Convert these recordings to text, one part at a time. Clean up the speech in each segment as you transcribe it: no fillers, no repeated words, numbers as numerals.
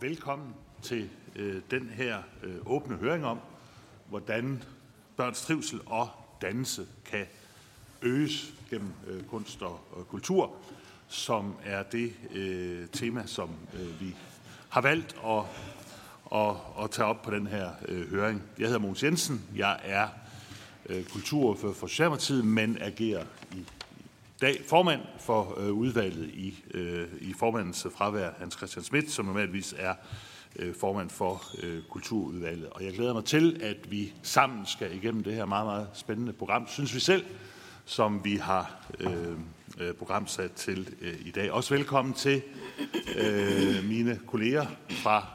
velkommen til den her åbne høring om, hvordan børns trivsel og dannelse kan øges gennem kunst og kultur, som er det tema, som vi har valgt at tage op på den her høring. Jeg hedder Mogens Jensen, jeg er kulturordfører for Socialdemokratiet, men agerer i dag formand for udvalget i formandens fravær, Hans Christian Schmidt, som normalvis er formand for kulturudvalget. Og jeg glæder mig til, at vi sammen skal igennem det her meget, meget spændende program, synes vi selv, som vi har programsat til i dag. Også velkommen til mine kolleger fra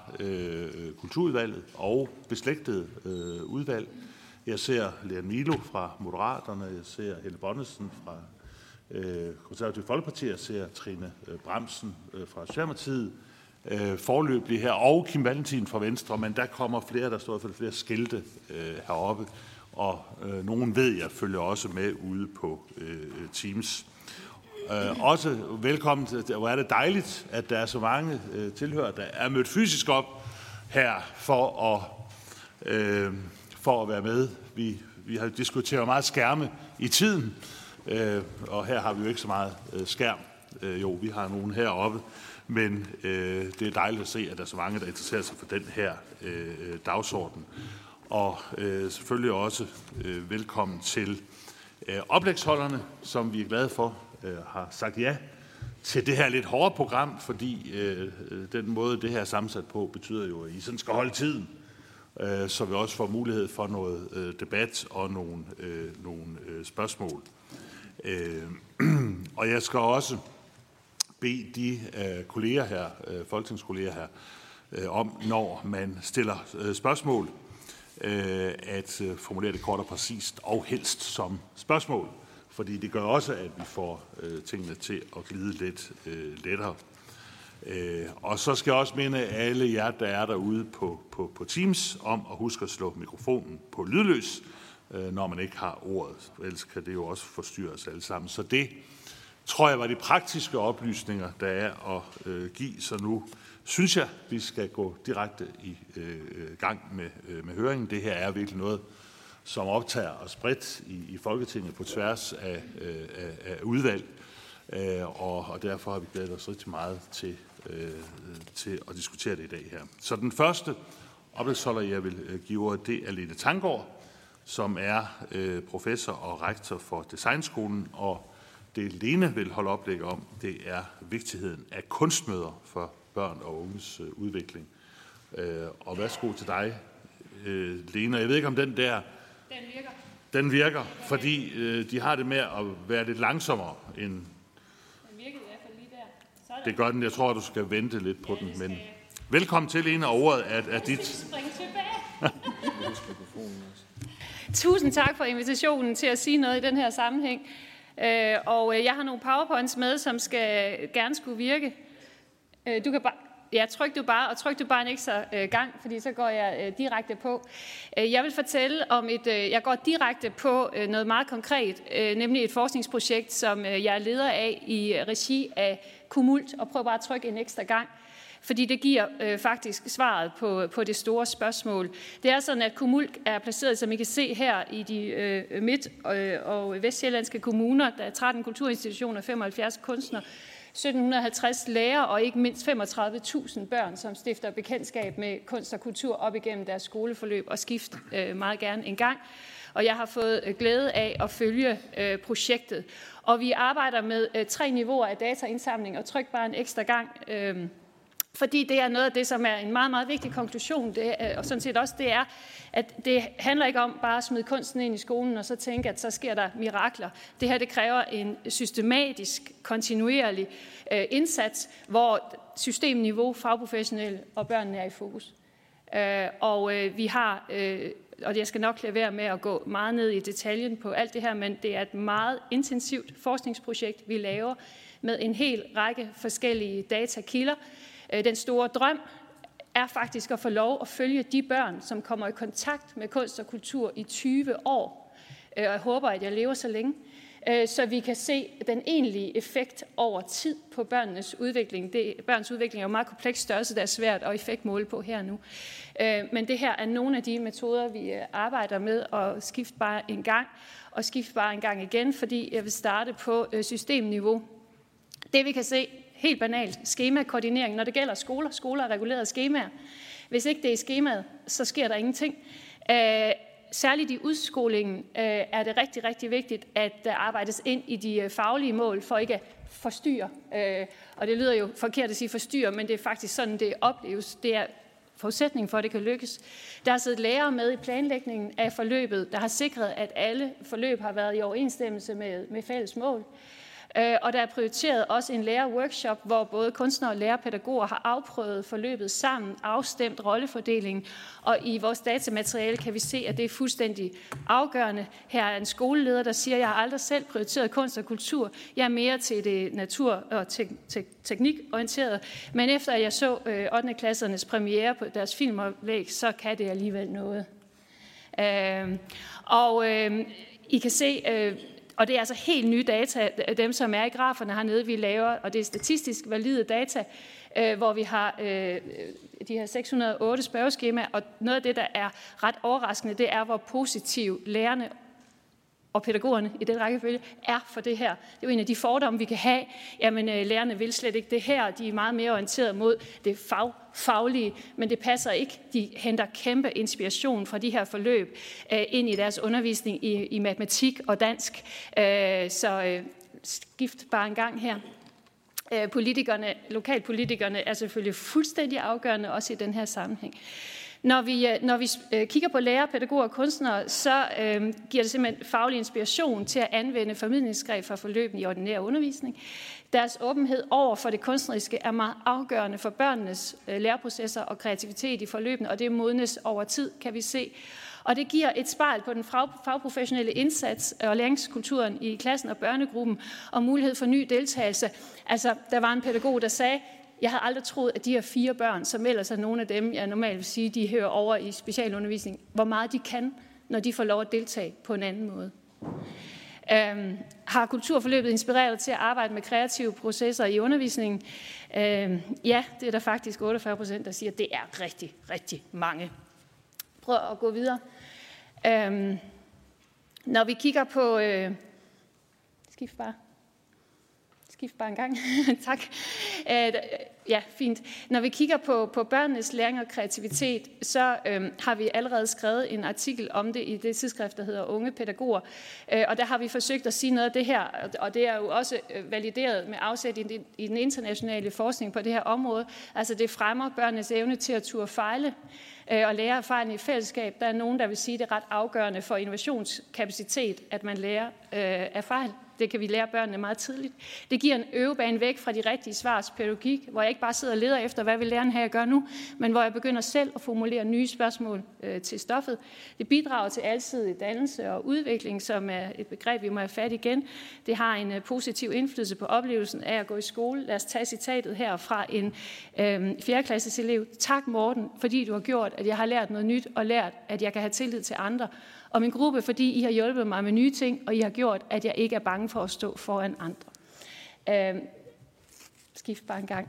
kulturudvalget og beslægtede udvalg. Jeg ser Leon Milo fra Moderaterne, jeg ser Helle Bondesen fra Konservative Folkeparti, jeg ser Trine Bramsen fra Socialdemokratiet forløbig her, og Kim Valentin fra Venstre, men der kommer flere, der står for flere skilte heroppe, og nogen ved jeg følger også med ude på Teams. Også velkommen til, hvor er det dejligt, at der er så mange tilhører, der er mødt fysisk op her for at være med. Vi har diskuteret meget skærme i tiden, og her har vi jo ikke så meget skærm. Jo, vi har nogen heroppe, men det er dejligt at se, at der er så mange, der interesserer sig for den her dagsorden. Og selvfølgelig også velkommen til oplægsholderne, som vi er glade for har sagt ja til det her lidt hårde program, fordi den måde, det her er sammensat på, betyder jo, at I sådan skal holde tiden, så vi også får mulighed for noget debat og nogle spørgsmål. Og jeg skal også bede de kolleger her, folketingskolleger her, om, når man stiller spørgsmål, at formulere det kort og præcist, og helst som spørgsmål, fordi det gør også, at vi får tingene til at glide lidt lettere. Og så skal jeg også minde alle jer, der er derude på Teams, om at huske at slå mikrofonen på lydløs, når man ikke har ordet. Ellers kan det jo også forstyrre os alle sammen. Så det tror jeg var de praktiske oplysninger, der er at give. Så nu synes jeg, vi skal gå direkte i gang med høringen. Det her er virkelig noget, som optager os bredt i Folketinget på tværs af udvalg. Og derfor har vi glædet os rigtig meget til at diskutere det i dag her. Så den første oplægsholder, jeg vil give, det er Lene Tanggaard, som er professor og rektor for Designskolen, og det Lene vil holde oplæg om, det er vigtigheden af kunstmøder for børn og unges udvikling. Og værsgo til dig, Lene. Jeg ved ikke, om den der... Den virker, fordi de har det med at være lidt langsommere end... Den virker i hvert fald lige der. Sådan. Det gør den. Jeg tror, du skal vente lidt på den. Men velkommen til, Lene, og ordet er dit. Jeg skal springe tilbage. Tusind tak for invitationen til at sige noget i den her sammenhæng. Og jeg har nogle powerpoints med, som skal gerne skulle virke. Du kan bare... Ja, tryk du bare en ekstra gang, fordi så går jeg direkte på. Jeg vil fortælle om jeg går direkte på noget meget konkret, nemlig et forskningsprojekt, som jeg er leder af i regi af Kumult, og prøv bare at trykke en ekstra gang, fordi det giver faktisk svaret på det store spørgsmål. Det er sådan, at Kumult er placeret, som I kan se her, i de midt- og vestsjællandske kommuner. Der er 13 kulturinstitutioner, 75 kunstnere, 1750 lærere og ikke mindst 35.000 børn, som stifter bekendtskab med kunst og kultur op igennem deres skoleforløb og skift meget gerne en gang. Og jeg har fået glæde af at følge projektet. Og vi arbejder med 3 niveauer af dataindsamling, og tryk bare en ekstra gang, fordi det er noget af det, som er en meget, meget vigtig konklusion, og sådan set også det er, at det handler ikke om bare at smide kunsten ind i skolen og så tænke, at så sker der mirakler. Det her, det kræver en systematisk, kontinuerlig indsats, hvor systemniveau, fagprofessionelle og børnene er i fokus. Vi har, og jeg skal nok lade være med at gå meget ned i detaljen på alt det her, men det er et meget intensivt forskningsprojekt, vi laver med en hel række forskellige datakilder. Den store drøm er faktisk at få lov at følge de børn, som kommer i kontakt med kunst og kultur i 20 år. Jeg håber, at jeg lever så længe. så vi kan se den egentlige effekt over tid på børnenes udvikling. Børns udvikling er jo meget kompleks størrelse, der er svært at effektmåle på her nu. Men det her er nogle af de metoder, vi arbejder med, og skifte bare en gang, og skifte bare en gang igen, fordi jeg vil starte på systemniveau. Det vi kan se, helt banalt, skemakoordinering, når det gælder skoler. Skoler er regulerede skemaer. Hvis ikke det er i skemaet, så sker der ingenting. Særligt i udskolingen er det rigtig, rigtig vigtigt, at der arbejdes ind i de faglige mål for ikke at forstyrre. Og det lyder jo forkert at sige forstyrre, men det er faktisk sådan, det opleves. Det er forudsætningen for, at det kan lykkes. Der har siddet lærere med i planlægningen af forløbet, der har sikret, at alle forløb har været i overensstemmelse med fælles mål. Og der er prioriteret også en lærerworkshop, hvor både kunstnere og lærerpædagoger har afprøvet forløbet sammen, afstemt rollefordelingen. Og i vores datamateriale kan vi se, at det er fuldstændig afgørende. Her er en skoleleder, der siger, at jeg har aldrig selv prioriteret kunst og kultur. Jeg er mere til det natur- og teknikorienteret. Men efter at jeg så 8. klassernes premiere på deres filmoplæg, så kan det alligevel noget. I kan se... Og det er altså helt nye data, dem som er i graferne hernede, vi laver, og det er statistisk valide data, hvor vi har de her 608 spørgeskemaer, og noget af det, der er ret overraskende, det er, hvor positiv lærerne og pædagogerne i den rækkefølge er for det her. Det er jo en af de fordomme, vi kan have. Jamen, lærerne vil slet ikke det her, de er meget mere orienteret mod det faglige, men det passer ikke. De henter kæmpe inspiration fra de her forløb ind i deres undervisning i matematik og dansk. Så skift bare en gang her. Lokalpolitikerne er selvfølgelig fuldstændig afgørende, også i den her sammenhæng. Når vi kigger på lærere, pædagoger og kunstnere, så giver det simpelthen faglig inspiration til at anvende formidlingsgreb fra forløbene i ordinær undervisning. Deres åbenhed over for det kunstneriske er meget afgørende for børnenes læreprocesser og kreativitet i forløbene, og det modnes over tid, kan vi se. Og det giver et spejl på den fagprofessionelle indsats og læringskulturen i klassen og børnegruppen og mulighed for ny deltagelse. Altså, der var en pædagog, der sagde, jeg havde aldrig troet, at de her 4 børn, som ellers er nogle af dem, jeg normalt vil sige, de hører over i specialundervisning, hvor meget de kan, når de får lov at deltage på en anden måde. Har kulturforløbet inspireret til at arbejde med kreative processer i undervisningen? Ja, det er der faktisk 48%, der siger, at det er rigtig, rigtig mange. Prøv at gå videre. Når vi kigger på... Skift bare en gang. Tak. Ja, fint. Når vi kigger på børnenes læring og kreativitet, så har vi allerede skrevet en artikel om det i det tidsskrift, der hedder Unge Pædagoger. Og der har vi forsøgt at sige noget af det her, og det er jo også valideret med afsæt i den internationale forskning på det her område. Altså det fremmer børnenes evne til at turde fejle og lære af fejlen i fællesskab. Der er nogen, der vil sige, at det er ret afgørende for innovationskapacitet, at man lærer af fejl. Det kan vi lære børnene meget tidligt. Det giver en øvebane væk fra de rigtige svars pædagogik, hvor jeg ikke bare sidder og leder efter, hvad vil læreren have at gøre nu, men hvor jeg begynder selv at formulere nye spørgsmål til stoffet. Det bidrager til alsidig dannelse og udvikling, som er et begreb, vi må have fat igen. Det har en positiv indflydelse på oplevelsen af at gå i skole. Lad os tage citatet her fra en 4.-klasses elev. Tak Morten, fordi du har gjort, at jeg har lært noget nyt og lært, at jeg kan have tillid til andre. Og min gruppe, fordi I har hjulpet mig med nye ting, og I har gjort, at jeg ikke er bange for at stå foran andre. Skift bare en gang.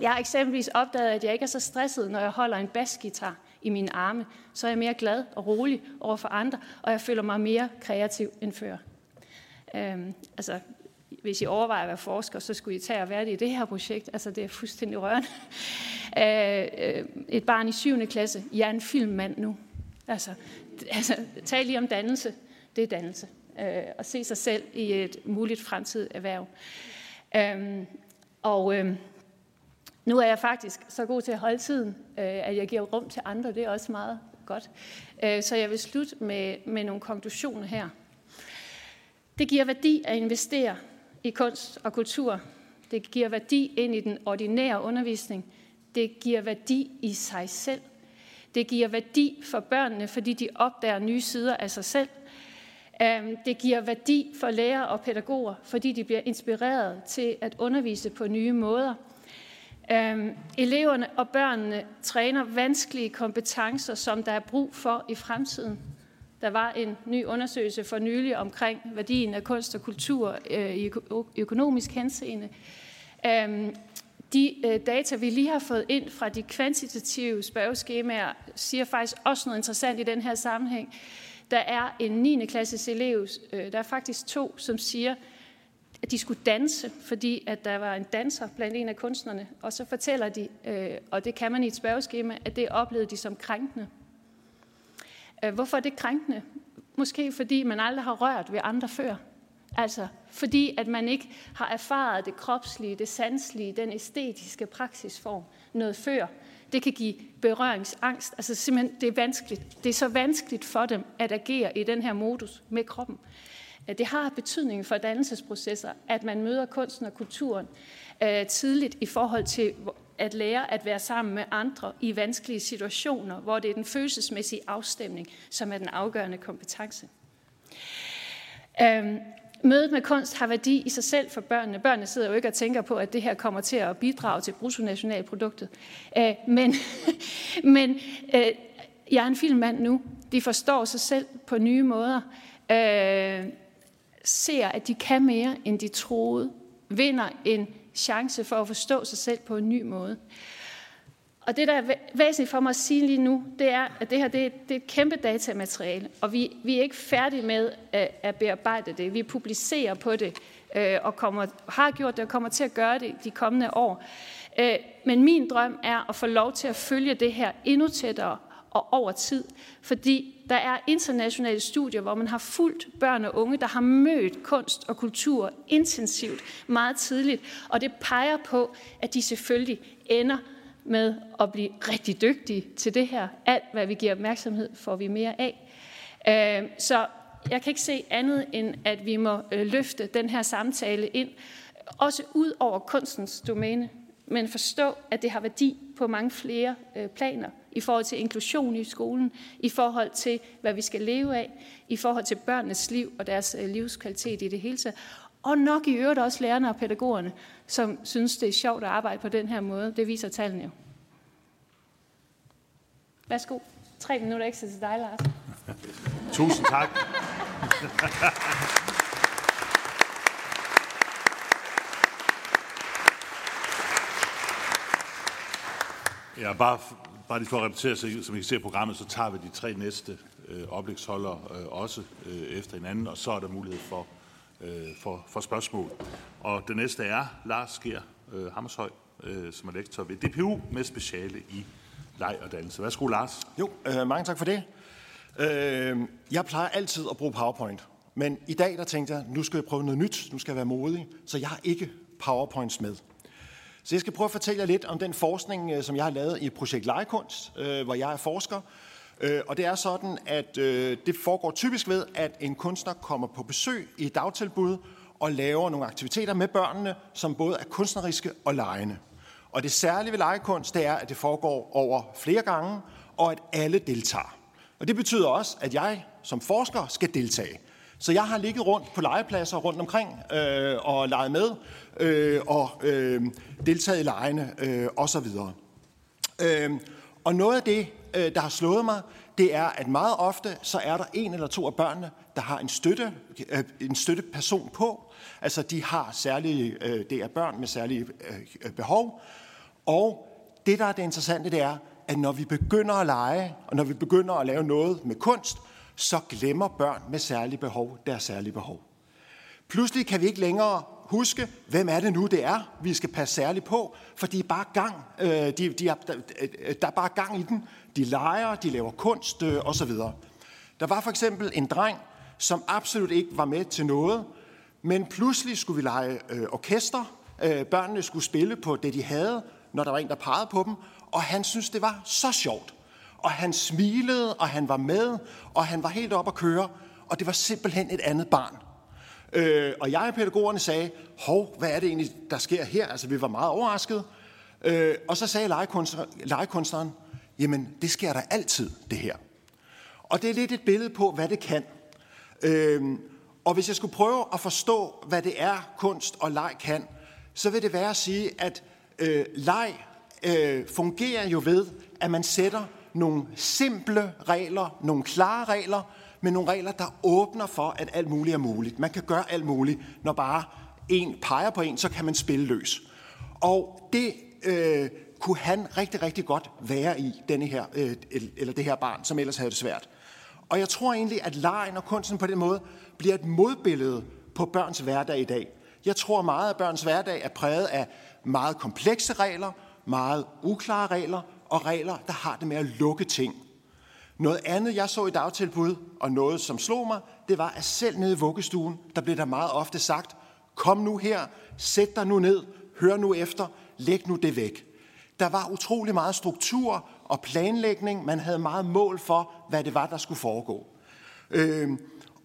Jeg har eksempelvis opdaget, at jeg ikke er så stresset, når jeg holder en basgitar i mine arme. Så er jeg mere glad og rolig over for andre, og jeg føler mig mere kreativ end før. Altså, hvis I overvejer at være forsker, så skulle I tage og være det i det her projekt. Altså, det er fuldstændig rørende. Et barn i 7. klasse. Jeg er en filmmand nu. Altså, tal lige om dannelse. Det er dannelse. Og se sig selv i et muligt fremtidigt erhverv. Nu er jeg faktisk så god til at holde tiden, at jeg giver rum til andre. Det er også meget godt. Så jeg vil slutte med nogle konklusioner her. Det giver værdi at investere i kunst og kultur. Det giver værdi ind i den ordinære undervisning. Det giver værdi i sig selv. Det giver værdi for børnene, fordi de opdager nye sider af sig selv. Det giver værdi for lærere og pædagoger, fordi de bliver inspireret til at undervise på nye måder. Eleverne og børnene træner vanskelige kompetencer, som der er brug for i fremtiden. Der var en ny undersøgelse for nylig omkring værdien af kunst og kultur i økonomisk henseende. De data, vi lige har fået ind fra de kvantitative spørgeskemaer, siger faktisk også noget interessant i den her sammenhæng. Der er en 9. klasses elev, der er faktisk 2, som siger, at de skulle danse, fordi at der var en danser blandt en af kunstnerne. Og så fortæller de, og det kan man i et spørgeskema, at det oplevede de som krænkende. Hvorfor er det krænkende? Måske fordi man aldrig har rørt ved andre før. Altså fordi at man ikke har erfaret det kropslige, det sanselige, den æstetiske praksisform noget før. Det kan give berøringsangst. Altså simpelthen, det er vanskeligt. Det er så vanskeligt for dem at agere i den her modus med kroppen. Det har betydning for dannelsesprocesser, at man møder kunsten og kulturen tidligt i forhold til at lære at være sammen med andre i vanskelige situationer, hvor det er den følelsesmæssige afstemning, som er den afgørende kompetence. Mødet med kunst har værdi i sig selv for børnene. Børnene sidder jo ikke og tænker på, at det her kommer til at bidrage til bruttonationalproduktet. Men jeg er en filmmand nu. De forstår sig selv på nye måder. Ser, at de kan mere, end de troede. Vinder en chance for at forstå sig selv på en ny måde. Og det, der er væsentligt for mig at sige lige nu, det er, at det her det er et kæmpe datamateriale, og vi er ikke færdige med at bearbejde det. Vi publicerer på det, og har gjort det og kommer til at gøre det de kommende år. Men min drøm er at få lov til at følge det her endnu tættere og over tid, fordi der er internationale studier, hvor man har fulgt børn og unge, der har mødt kunst og kultur intensivt meget tidligt, og det peger på, at de selvfølgelig ender med at blive rigtig dygtige til det her. Alt, hvad vi giver opmærksomhed, får vi mere af. Så jeg kan ikke se andet, end at vi må løfte den her samtale ind, også ud over kunstens domæne, men forstå, at det har værdi på mange flere planer, i forhold til inklusion i skolen, i forhold til, hvad vi skal leve af, i forhold til børnenes liv og deres livskvalitet i det hele taget. Og nok i øvrigt også lærerne og pædagogerne, som synes, det er sjovt at arbejde på den her måde. Det viser tallene jo. Værsgo. 3 minutter ekstra til dig, Lars. Tusind tak. Ja, bare lige for at repetere, som I kan se i programmet, så tager vi de 3 næste oplægsholdere også efter hinanden, og så er der mulighed for spørgsmål. Og det næste er Lars Geer Hammershøj, som er lektor ved DPU med speciale i leg og dannelse. Værsgo, Lars. Jo, mange tak for det. Jeg plejer altid at bruge PowerPoint, men i dag der tænkte jeg, nu skal jeg prøve noget nyt, nu skal jeg være modig, så jeg har ikke PowerPoints med. Så jeg skal prøve at fortælle jer lidt om den forskning, som jeg har lavet i projekt Legekunst, hvor jeg er forsker. Og det er sådan, at det foregår typisk ved, at en kunstner kommer på besøg i et dagtilbud og laver nogle aktiviteter med børnene, som både er kunstneriske og legende. Og det særlige ved legekunst, det er, at det foregår over flere gange, og at alle deltager. Og det betyder også, at jeg som forsker skal deltage. Så jeg har ligget rundt på legepladser rundt omkring og leget med og deltaget i legene osv. Og noget af det, der har slået mig, det er, at meget ofte så er der 1 eller 2 af børnene, der har en støtteperson på. Altså de har særlige, det er børn med særlige behov. Og det, der er det interessante, det er, at når vi begynder at lege, og når vi begynder at lave noget med kunst, så glemmer børn med særlige behov deres særlige behov. Pludselig kan vi ikke længere huske, hvem er det nu, det er, vi skal passe særligt på, for de er bare gang, der er bare gang i den. De leger, de laver kunst osv. Der var for eksempel en dreng, som absolut ikke var med til noget, men pludselig skulle vi lege orkester. Børnene skulle spille på det, de havde, når der var en, der pegede på dem, og han syntes, det var så sjovt. Og han smilede, og han var med, og han var helt oppe at køre, og det var simpelthen et andet barn. Og jeg og pædagogerne sagde, hov, hvad er det egentlig, der sker her? Altså, vi var meget overrasket. Og så sagde legekunstneren, jamen, det sker der altid, det her. Og det er lidt et billede på, hvad det kan. Og hvis jeg skulle prøve at forstå, hvad det er, kunst og leg kan, så vil det være at sige, at leg fungerer jo ved, at man sætter nogle simple regler, nogle klare regler, men nogle regler, der åbner for, at alt muligt er muligt. Man kan gøre alt muligt. Når bare en peger på en, så kan man spille løs. Og det kunne han rigtig, rigtig godt være i, denne her, eller det her barn, som ellers havde det svært. Og jeg tror egentlig, at legen og kunsten på den måde bliver et modbillede på børns hverdag i dag. Jeg tror meget, at børns hverdag er præget af meget komplekse regler, meget uklare regler og regler, der har det med at lukke ting. Noget andet, jeg så i dagtilbud, og noget, som slog mig, det var, at selv nede i vuggestuen, der blev der meget ofte sagt, kom nu her, sæt dig nu ned, hør nu efter, læg nu det væk. Der var utrolig meget struktur og planlægning. Man havde meget mål for, hvad det var, der skulle foregå.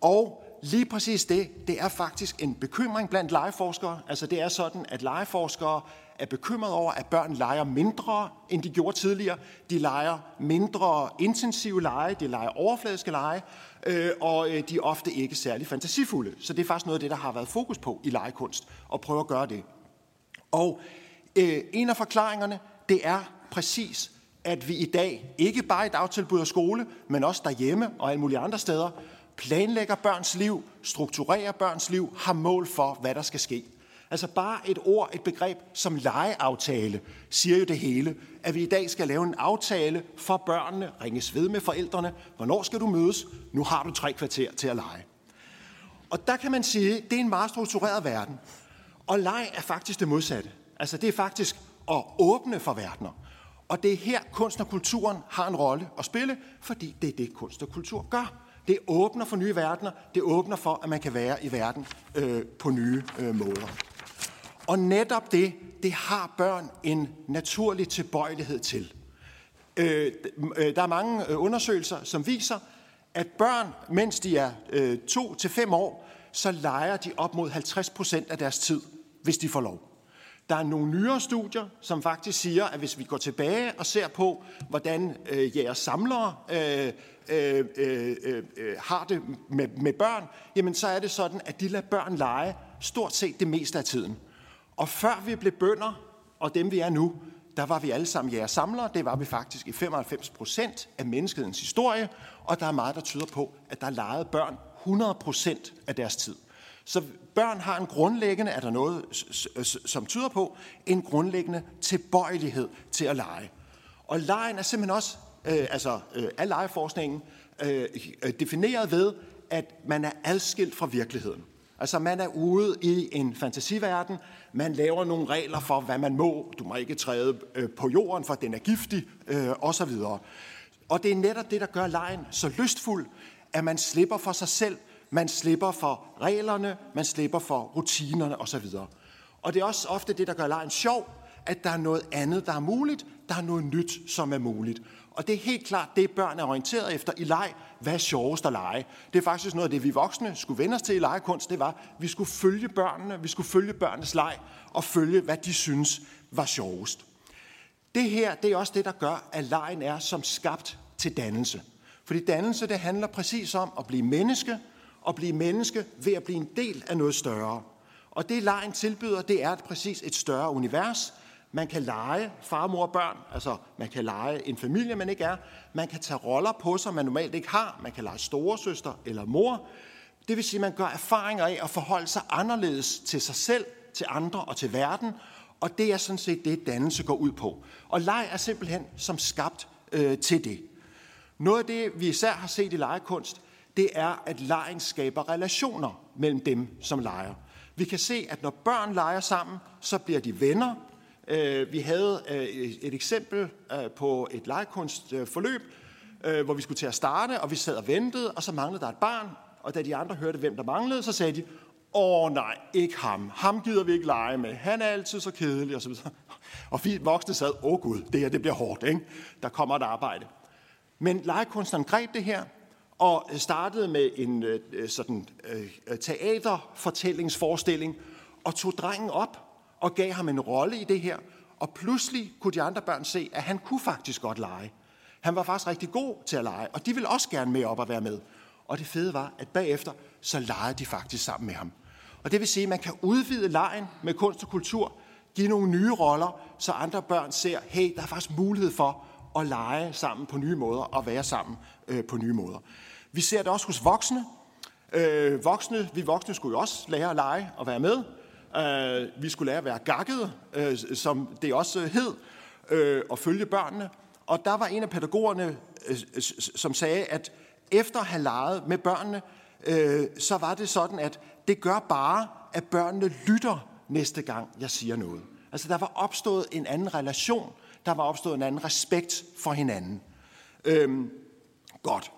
Og lige præcis det er faktisk en bekymring blandt legeforskere. Altså det er sådan, at legeforskere er bekymret over, at børn leger mindre, end de gjorde tidligere. De leger mindre intensive lege, de leger overfladiske lege, og de er ofte ikke særlig fantasifulde. Så det er faktisk noget af det, der har været fokus på i legekunst, at prøve at gøre det. Og en af forklaringerne, det er præcis, at vi i dag, ikke bare i dagtilbud og skole, men også derhjemme og alle mulige andre steder, planlægger børns liv, strukturerer børns liv, har mål for, hvad der skal ske. Altså bare et ord, et begreb som legeaftale, siger jo det hele. At vi i dag skal lave en aftale for børnene, ringes ved med forældrene, hvornår skal du mødes, nu har du 3 kvarter til at lege. Og der kan man sige, det er en meget struktureret verden. Og leg er faktisk det modsatte. Altså det er faktisk at åbne for verdener. Og det er her, kunst og kulturen har en rolle at spille, fordi det er det, kunst og kultur gør. Det åbner for nye verdener, det åbner for, at man kan være i verden på nye måder. Og netop det har børn en naturlig tilbøjelighed til. Der er mange undersøgelser, som viser, at børn, mens de er 2 til 5 år, så leger de op mod 50% af deres tid, hvis de får lov. Der er nogle nyere studier, som faktisk siger, at hvis vi går tilbage og ser på, hvordan jægersamlere har det med børn, jamen så er det sådan, at de lader børn lege stort set det meste af tiden. Og før vi blev bønder, og dem vi er nu, der var vi alle sammen jægersamlere. Det var vi faktisk i 95% af menneskets historie, og der er meget, der tyder på, at der legede børn 100% af deres tid. Så børn har en grundlæggende, er der noget, som tyder på, en grundlæggende tilbøjelighed til at lege. Og legen er simpelthen også, af legeforskningen, defineret ved, at man er adskilt fra virkeligheden. Altså man er ude i en fantasiverden, man laver nogle regler for, hvad man må, du må ikke træde på jorden, for den er giftig, osv. Og det er netop det, der gør legen så lystfuld, at man slipper for sig selv, man slipper for reglerne, man slipper for rutinerne osv. Og det er også ofte det, der gør legen sjov, at der er noget andet, der er muligt, der er noget nyt, som er muligt. Og det er helt klart det, børn er orienteret efter i leg. Hvad er sjovest at lege? Det er faktisk noget af det, vi voksne skulle vende os til i legekunst. Det var, at vi skulle følge børnene, vi skulle følge børnenes leg og følge, hvad de synes var sjovest. Det her, det er også det, der gør, at legen er som skabt til dannelse. Fordi dannelse, det handler præcis om at blive menneske, og blive menneske ved at blive en del af noget større. Og det, legen tilbyder, det er præcis et større univers. Man kan lege far, mor og børn, altså man kan lege en familie, man ikke er. Man kan tage roller på sig, man normalt ikke har. Man kan lege storesøster eller mor. Det vil sige, at man gør erfaringer af at forholde sig anderledes til sig selv, til andre og til verden. Og det er sådan set det, dannelse går ud på. Og leg er simpelthen som skabt til det. Noget af det, vi især har set i legekunst, det er, at legen skaber relationer mellem dem, som leger. Vi kan se, at når børn leger sammen, så bliver de venner. Vi havde et eksempel på et legekunstforløb, hvor vi skulle til at starte, og vi sad og ventede, og så manglede der et barn. Og da de andre hørte, hvem der manglede, så sagde de, åh nej, ikke ham. Ham gider vi ikke lege med. Han er altid så kedelig, og så videre. Og vi voksne sad, åh gud, det her det bliver hårdt, ikke? Der kommer et arbejde. Men legekunstneren greb det her, og startede med en sådan teaterfortællingsforestilling, og tog drengen op og gav ham en rolle i det her. Og pludselig kunne de andre børn se, at han kunne faktisk godt lege. Han var faktisk rigtig god til at lege, og de ville også gerne med op og være med. Og det fede var, at bagefter, så legede de faktisk sammen med ham. Og det vil sige, at man kan udvide legen med kunst og kultur, give nogle nye roller, så andre børn ser, hey, der er faktisk mulighed for at lege sammen på nye måder og være sammen på nye måder. Vi ser det også hos voksne. Vi voksne skulle jo også lære at lege og være med. Vi skulle lære at være gakkede, som det også hed, og følge børnene. Og der var en af pædagogerne, som sagde, at efter at have leget med børnene, så var det sådan, at det gør bare, at børnene lytter næste gang, jeg siger noget. Altså, der var opstået en anden relation, der var opstået en anden respekt for hinanden. Godt.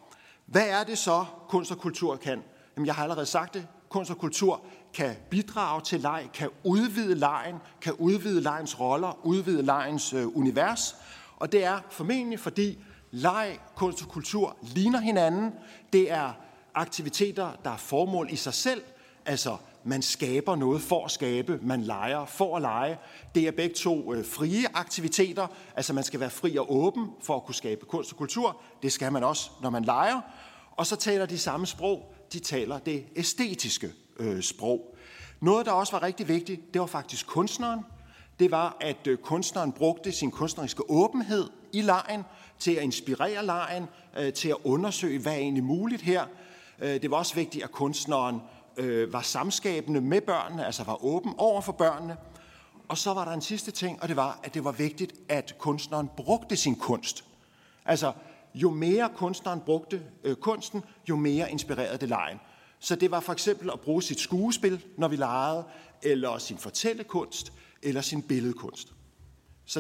Hvad er det så, kunst og kultur kan? Jamen, jeg har allerede sagt det. Kunst og kultur kan bidrage til leg, kan udvide legen, kan udvide legens roller, udvide legens univers. Og det er formentlig, fordi leg, kunst og kultur ligner hinanden. Det er aktiviteter, der er formål i sig selv. Altså, man skaber noget for at skabe, man leger for at lege. Det er begge to frie aktiviteter. Altså, man skal være fri og åben for at kunne skabe kunst og kultur. Det skal man også, når man leger. Og så taler de samme sprog. De taler det æstetiske sprog. Noget, der også var rigtig vigtigt, det var faktisk kunstneren. Det var, at kunstneren brugte sin kunstneriske åbenhed i legen til at inspirere legen, til at undersøge, hvad er egentlig muligt her. Det var også vigtigt, at kunstneren var samskabende med børnene, altså var åben over for børnene. Og så var der en sidste ting, og det var, at det var vigtigt, at kunstneren brugte sin kunst. Altså, jo mere kunstneren brugte kunsten, jo mere inspirerede det legen. Så det var for eksempel at bruge sit skuespil, når vi legede, eller sin fortællekunst, eller sin billedkunst. Så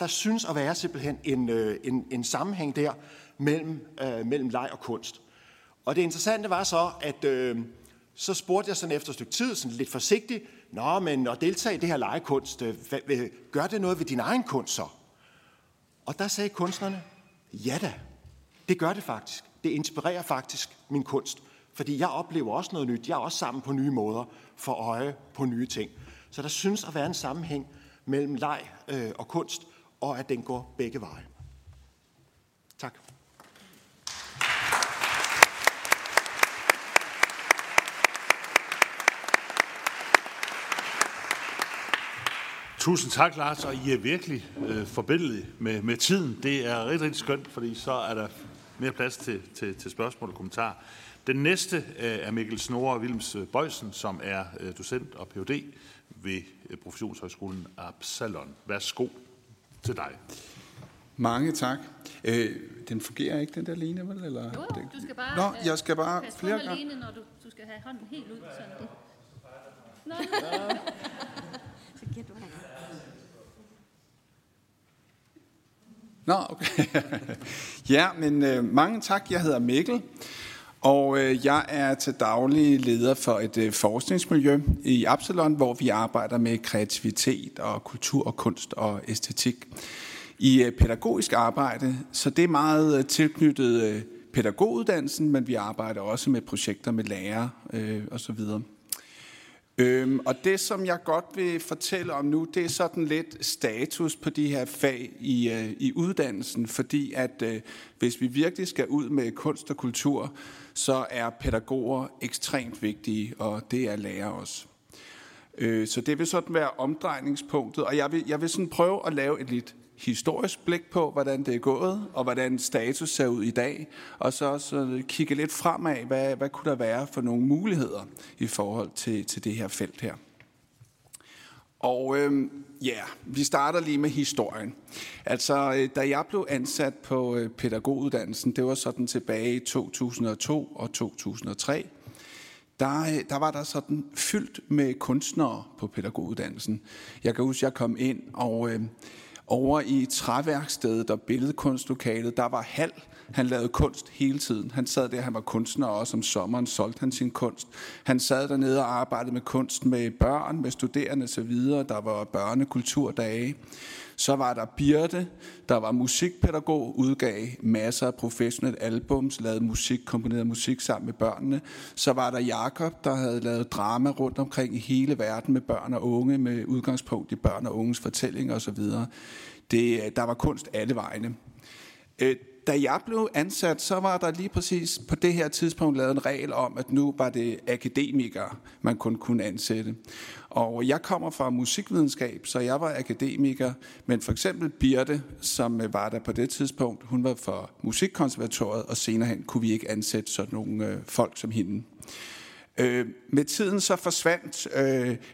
der synes at være simpelthen en sammenhæng der mellem leg og kunst. Og det interessante var så, at så spurgte jeg sådan efter et stykke tid, sådan lidt forsigtigt, nå, men at deltage i det her legekunst, gør det noget ved din egen kunst så? Og der sagde kunstnerne, ja da, det gør det faktisk. Det inspirerer faktisk min kunst. Fordi jeg oplever også noget nyt. Jeg er også sammen på nye måder, for øje på nye ting. Så der synes at være en sammenhæng mellem leg og kunst, og at den går begge veje. Tak. Tusind tak, Lars, og I er virkelig forbindelige med tiden. Det er rigtig, rigtig skønt, fordi så er der mere plads til spørgsmål og kommentarer. Den næste er Mikkel Snore og Vilms Bøjsen, som er docent og Ph.D. ved Professionshøjskolen Absalon. Værsgo til dig. Mange tak. Den fungerer ikke, den der Lene, vel? Eller? Jo, du skal bare... Nå, jeg skal bare... Pas på den Lene, når du skal have hånden helt ud. Sådan. Nå. Så giver du ham. Nå, okay. Ja, men mange tak. Jeg hedder Mikkel. Og jeg er til daglig leder for et forskningsmiljø i Absalon, hvor vi arbejder med kreativitet og kultur og kunst og æstetik i pædagogisk arbejde. Så det er meget tilknyttet pædagoguddannelsen, men vi arbejder også med projekter med lærere osv. Og det, som jeg godt vil fortælle om nu, det er sådan lidt status på de her fag i uddannelsen, fordi at hvis vi virkelig skal ud med kunst og kultur, så er pædagoger ekstremt vigtige, og det er lærere også. Så det vil sådan være omdrejningspunktet, og jeg vil sådan prøve at lave et lidt historisk blik på, hvordan det er gået, og hvordan status ser ud i dag, og så også kigge lidt fremad, hvad kunne der være for nogle muligheder i forhold til det her felt her. Og vi starter lige med historien. Altså, da jeg blev ansat på pædagoguddannelsen, det var sådan tilbage i 2002 og 2003, der var der sådan fyldt med kunstnere på pædagoguddannelsen. Jeg kan huske, jeg kom ind, og over i træværkstedet og billedkunstlokalet, der var Hal. Han lavede kunst hele tiden. Han sad der, han var kunstner, og også om sommeren solgte han sin kunst. Han sad dernede og arbejdede med kunst med børn, med studerende osv. Der var børnekulturdage. Så var der Birte, der var musikpædagog, udgav masser af professionelle albums, lavede musik, komponerede musik sammen med børnene. Så var der Jakob, der havde lavet drama rundt omkring i hele verden med børn og unge, med udgangspunkt i børn og unges fortællinger osv. Der var kunst alle vegne. Da jeg blev ansat, så var der lige præcis på det her tidspunkt lavet en regel om, at nu var det akademikere, man kun kunne ansætte. Og jeg kommer fra musikvidenskab, så jeg var akademiker, men for eksempel Birte, som var der på det tidspunkt, hun var fra Musikkonservatoriet, og senere hen kunne vi ikke ansætte sådan nogle folk som hende. Med tiden så forsvandt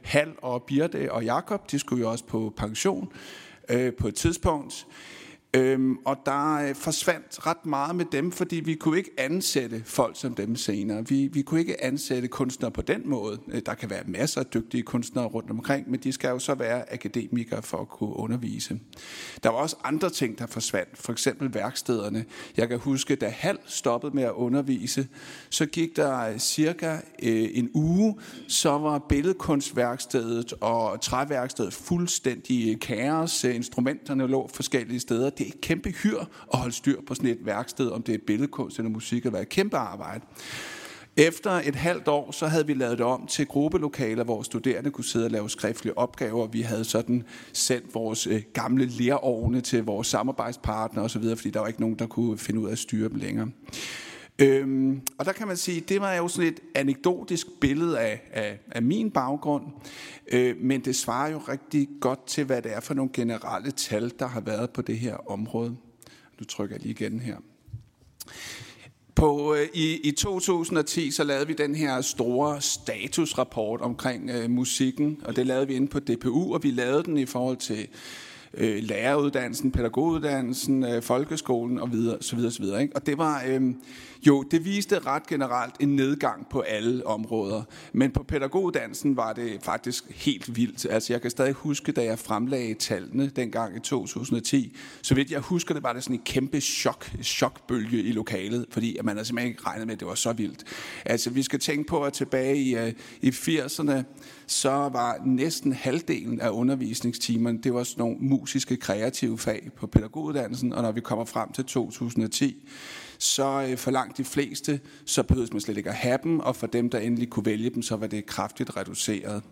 Hal og Birte og Jakob, de skulle jo også på pension på et tidspunkt. Og der forsvandt ret meget med dem, fordi vi kunne ikke ansætte folk som dem senere. Vi kunne ikke ansætte kunstnere på den måde. Der kan være masser af dygtige kunstnere rundt omkring, men de skal jo så være akademikere for at kunne undervise. Der var også andre ting, der forsvandt. For eksempel værkstederne. Jeg kan huske, da Hal stoppede med at undervise, så gik der cirka en uge, så var billedkunstværkstedet og træværkstedet fuldstændig kaos. Instrumenterne lå forskellige steder. Det er et kæmpe hyr at holde styr på sådan et værksted, om det er billedkunst eller musik, eller et kæmpe arbejde. Efter et halvt år, så havde vi lavet det om til gruppelokaler, hvor studerende kunne sidde og lave skriftlige opgaver. Vi havde sådan sendt vores gamle lærerovne til vores samarbejdspartnere osv., fordi der var ikke nogen, der kunne finde ud af at styre dem længere. Og der kan man sige, det var jo sådan et anekdotisk billede af min baggrund, men det svarer jo rigtig godt til, hvad det er for nogle generelle tal, der har været på det her område. Nu trykker jeg lige igen her. I 2010 så lavede vi den her store statusrapport omkring musikken, og det lavede vi inde på DPU, og vi lavede den i forhold til læreruddannelsen, pædagoguddannelsen, folkeskolen og videre, så videre, så videre, ikke? Og det var det viste ret generelt en nedgang på alle områder, men på pædagoguddannelsen var det faktisk helt vildt. Altså jeg kan stadig huske, da jeg fremlagde tallene dengang i 2010, så vidt jeg husker det, var det sådan en kæmpe chokbølge i lokalet, fordi at man havde simpelthen ikke regnet med, at det var så vildt. Altså vi skal tænke på, at tilbage i 80'erne, så var næsten halvdelen af undervisningstimerne, det var sådan nogle musiske kreative fag på pædagoguddannelsen, og når vi kommer frem til 2010, så for langt de fleste, så behøves man slet ikke at have dem, og for dem, der endelig kunne vælge dem, så var det kraftigt reduceret.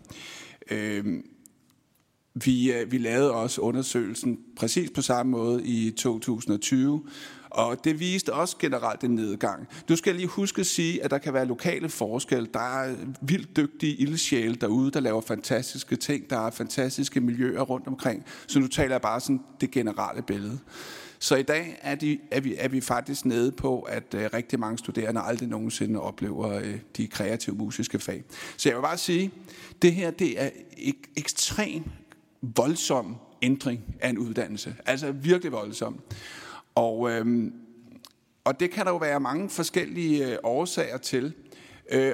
Vi lavede også undersøgelsen præcis på samme måde i 2020, og det viste også generelt en nedgang. Du skal lige huske at sige, at der kan være lokale forskelle. Der er vildt dygtige ildsjæle derude, der laver fantastiske ting. Der er fantastiske miljøer rundt omkring. Så nu taler jeg bare sådan det generelle billede. Så i dag er vi faktisk nede på, at rigtig mange studerende aldrig nogensinde oplever de kreative musiske fag. Så jeg vil bare sige, at det her det er ekstremt voldsom ændring af en uddannelse. Altså virkelig voldsom. Og det kan der jo være mange forskellige årsager til.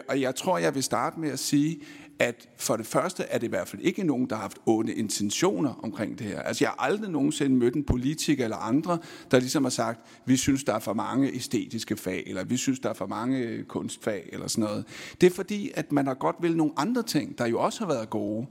Og jeg tror, jeg vil starte med at sige, at for det første er det i hvert fald ikke nogen, der har haft onde intentioner omkring det her. Altså jeg har aldrig nogensinde mødt en politiker eller andre, der ligesom har sagt, vi synes, der er for mange æstetiske fag, eller vi synes, der er for mange kunstfag, eller sådan noget. Det er fordi, at man har godt vil nogle andre ting, der jo også har været gode.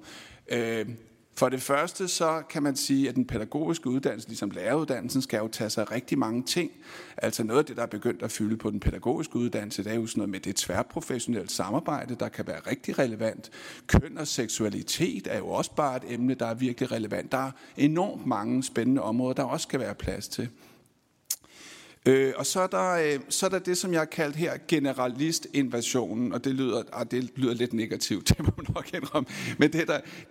For det første, så kan man sige, at den pædagogiske uddannelse, ligesom læreruddannelsen, skal jo tage sig rigtig mange ting. Altså noget af det, der er begyndt at fylde på den pædagogiske uddannelse, det er jo sådan noget med det tværprofessionelle samarbejde, der kan være rigtig relevant. Køn og seksualitet er jo også bare et emne, der er virkelig relevant. Der er enormt mange spændende områder, der også skal være plads til. Og så er der det, som jeg har kaldt her generalistinvasionen, og det lyder lidt negativt, det må man nok indrømme, men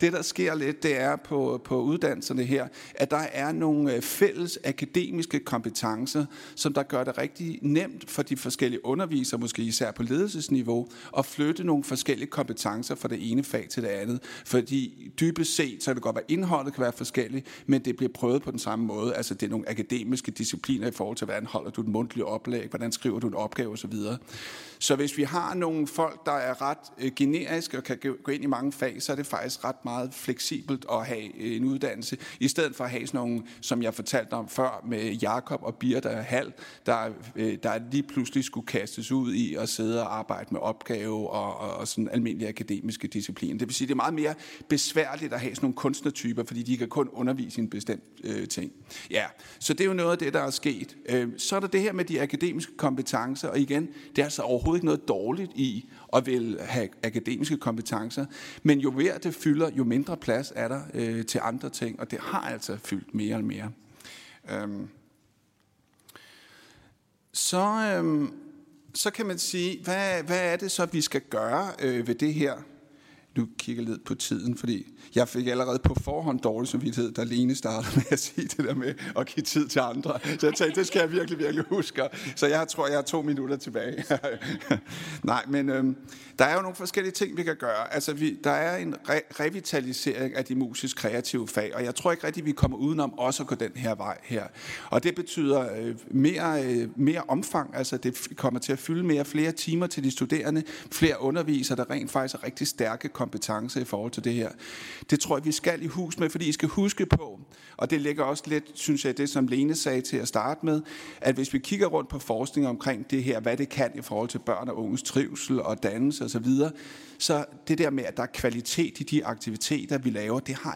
det der sker lidt, det er på uddannelserne her, at der er nogle fælles akademiske kompetencer, som der gør det rigtig nemt for de forskellige undervisere, måske især på ledelsesniveau, at flytte nogle forskellige kompetencer fra det ene fag til det andet, fordi dybest set, så kan det godt være, at indholdet kan være forskelligt, men det bliver prøvet på den samme måde, altså det er nogle akademiske discipliner i forhold til, hvordan holder du et mundtligt oplæg, hvordan skriver du en opgave osv. Så hvis vi har nogle folk, der er ret generiske og kan gå ind i mange fag, så er det faktisk ret meget fleksibelt at have en uddannelse, i stedet for at have sådan nogle, som jeg fortalte om før, med Jakob og Birte og Hal, der lige pludselig skulle kastes ud i at sidde og arbejde med opgave og sådan almindelige akademiske discipliner. Det vil sige, det er meget mere besværligt at have sådan nogle kunstnertyper, fordi de kan kun undervise i en bestemt ting. Ja, så det er jo noget af det, der er sket. Så er der det her med de akademiske kompetencer, og igen, det er altså overhovedet ikke noget dårligt i at vil have akademiske kompetencer, men jo mere det fylder, jo mindre plads er der til andre ting, og det har altså fyldt mere og mere. så kan man sige, hvad er det så, vi skal gøre ved det her? Nu kigger jeg lidt på tiden, fordi jeg fik allerede på forhånd dårlig samvittighed, da Lene startede med at sige det der med at give tid til andre. Så jeg tænkte, det skal jeg virkelig, virkelig huske. Så jeg tror, jeg har 2 minutter tilbage. Nej, men der er jo nogle forskellige ting, vi kan gøre. Altså, der er en revitalisering af de musisk kreative fag, og jeg tror ikke rigtig, vi kommer udenom også at gå den her vej her. Og det betyder mere omfang, altså det kommer til at fylde flere timer til de studerende, flere undervisere, der rent faktisk er rigtig stærke kompetence i forhold til det her. Det tror jeg, vi skal i hus med, fordi I skal huske på, og det ligger også lidt, synes jeg, det som Lene sagde til at starte med, at hvis vi kigger rundt på forskning omkring det her, hvad det kan i forhold til børn og unges trivsel og dannelse osv., så det der med, at der er kvalitet i de aktiviteter, vi laver, det er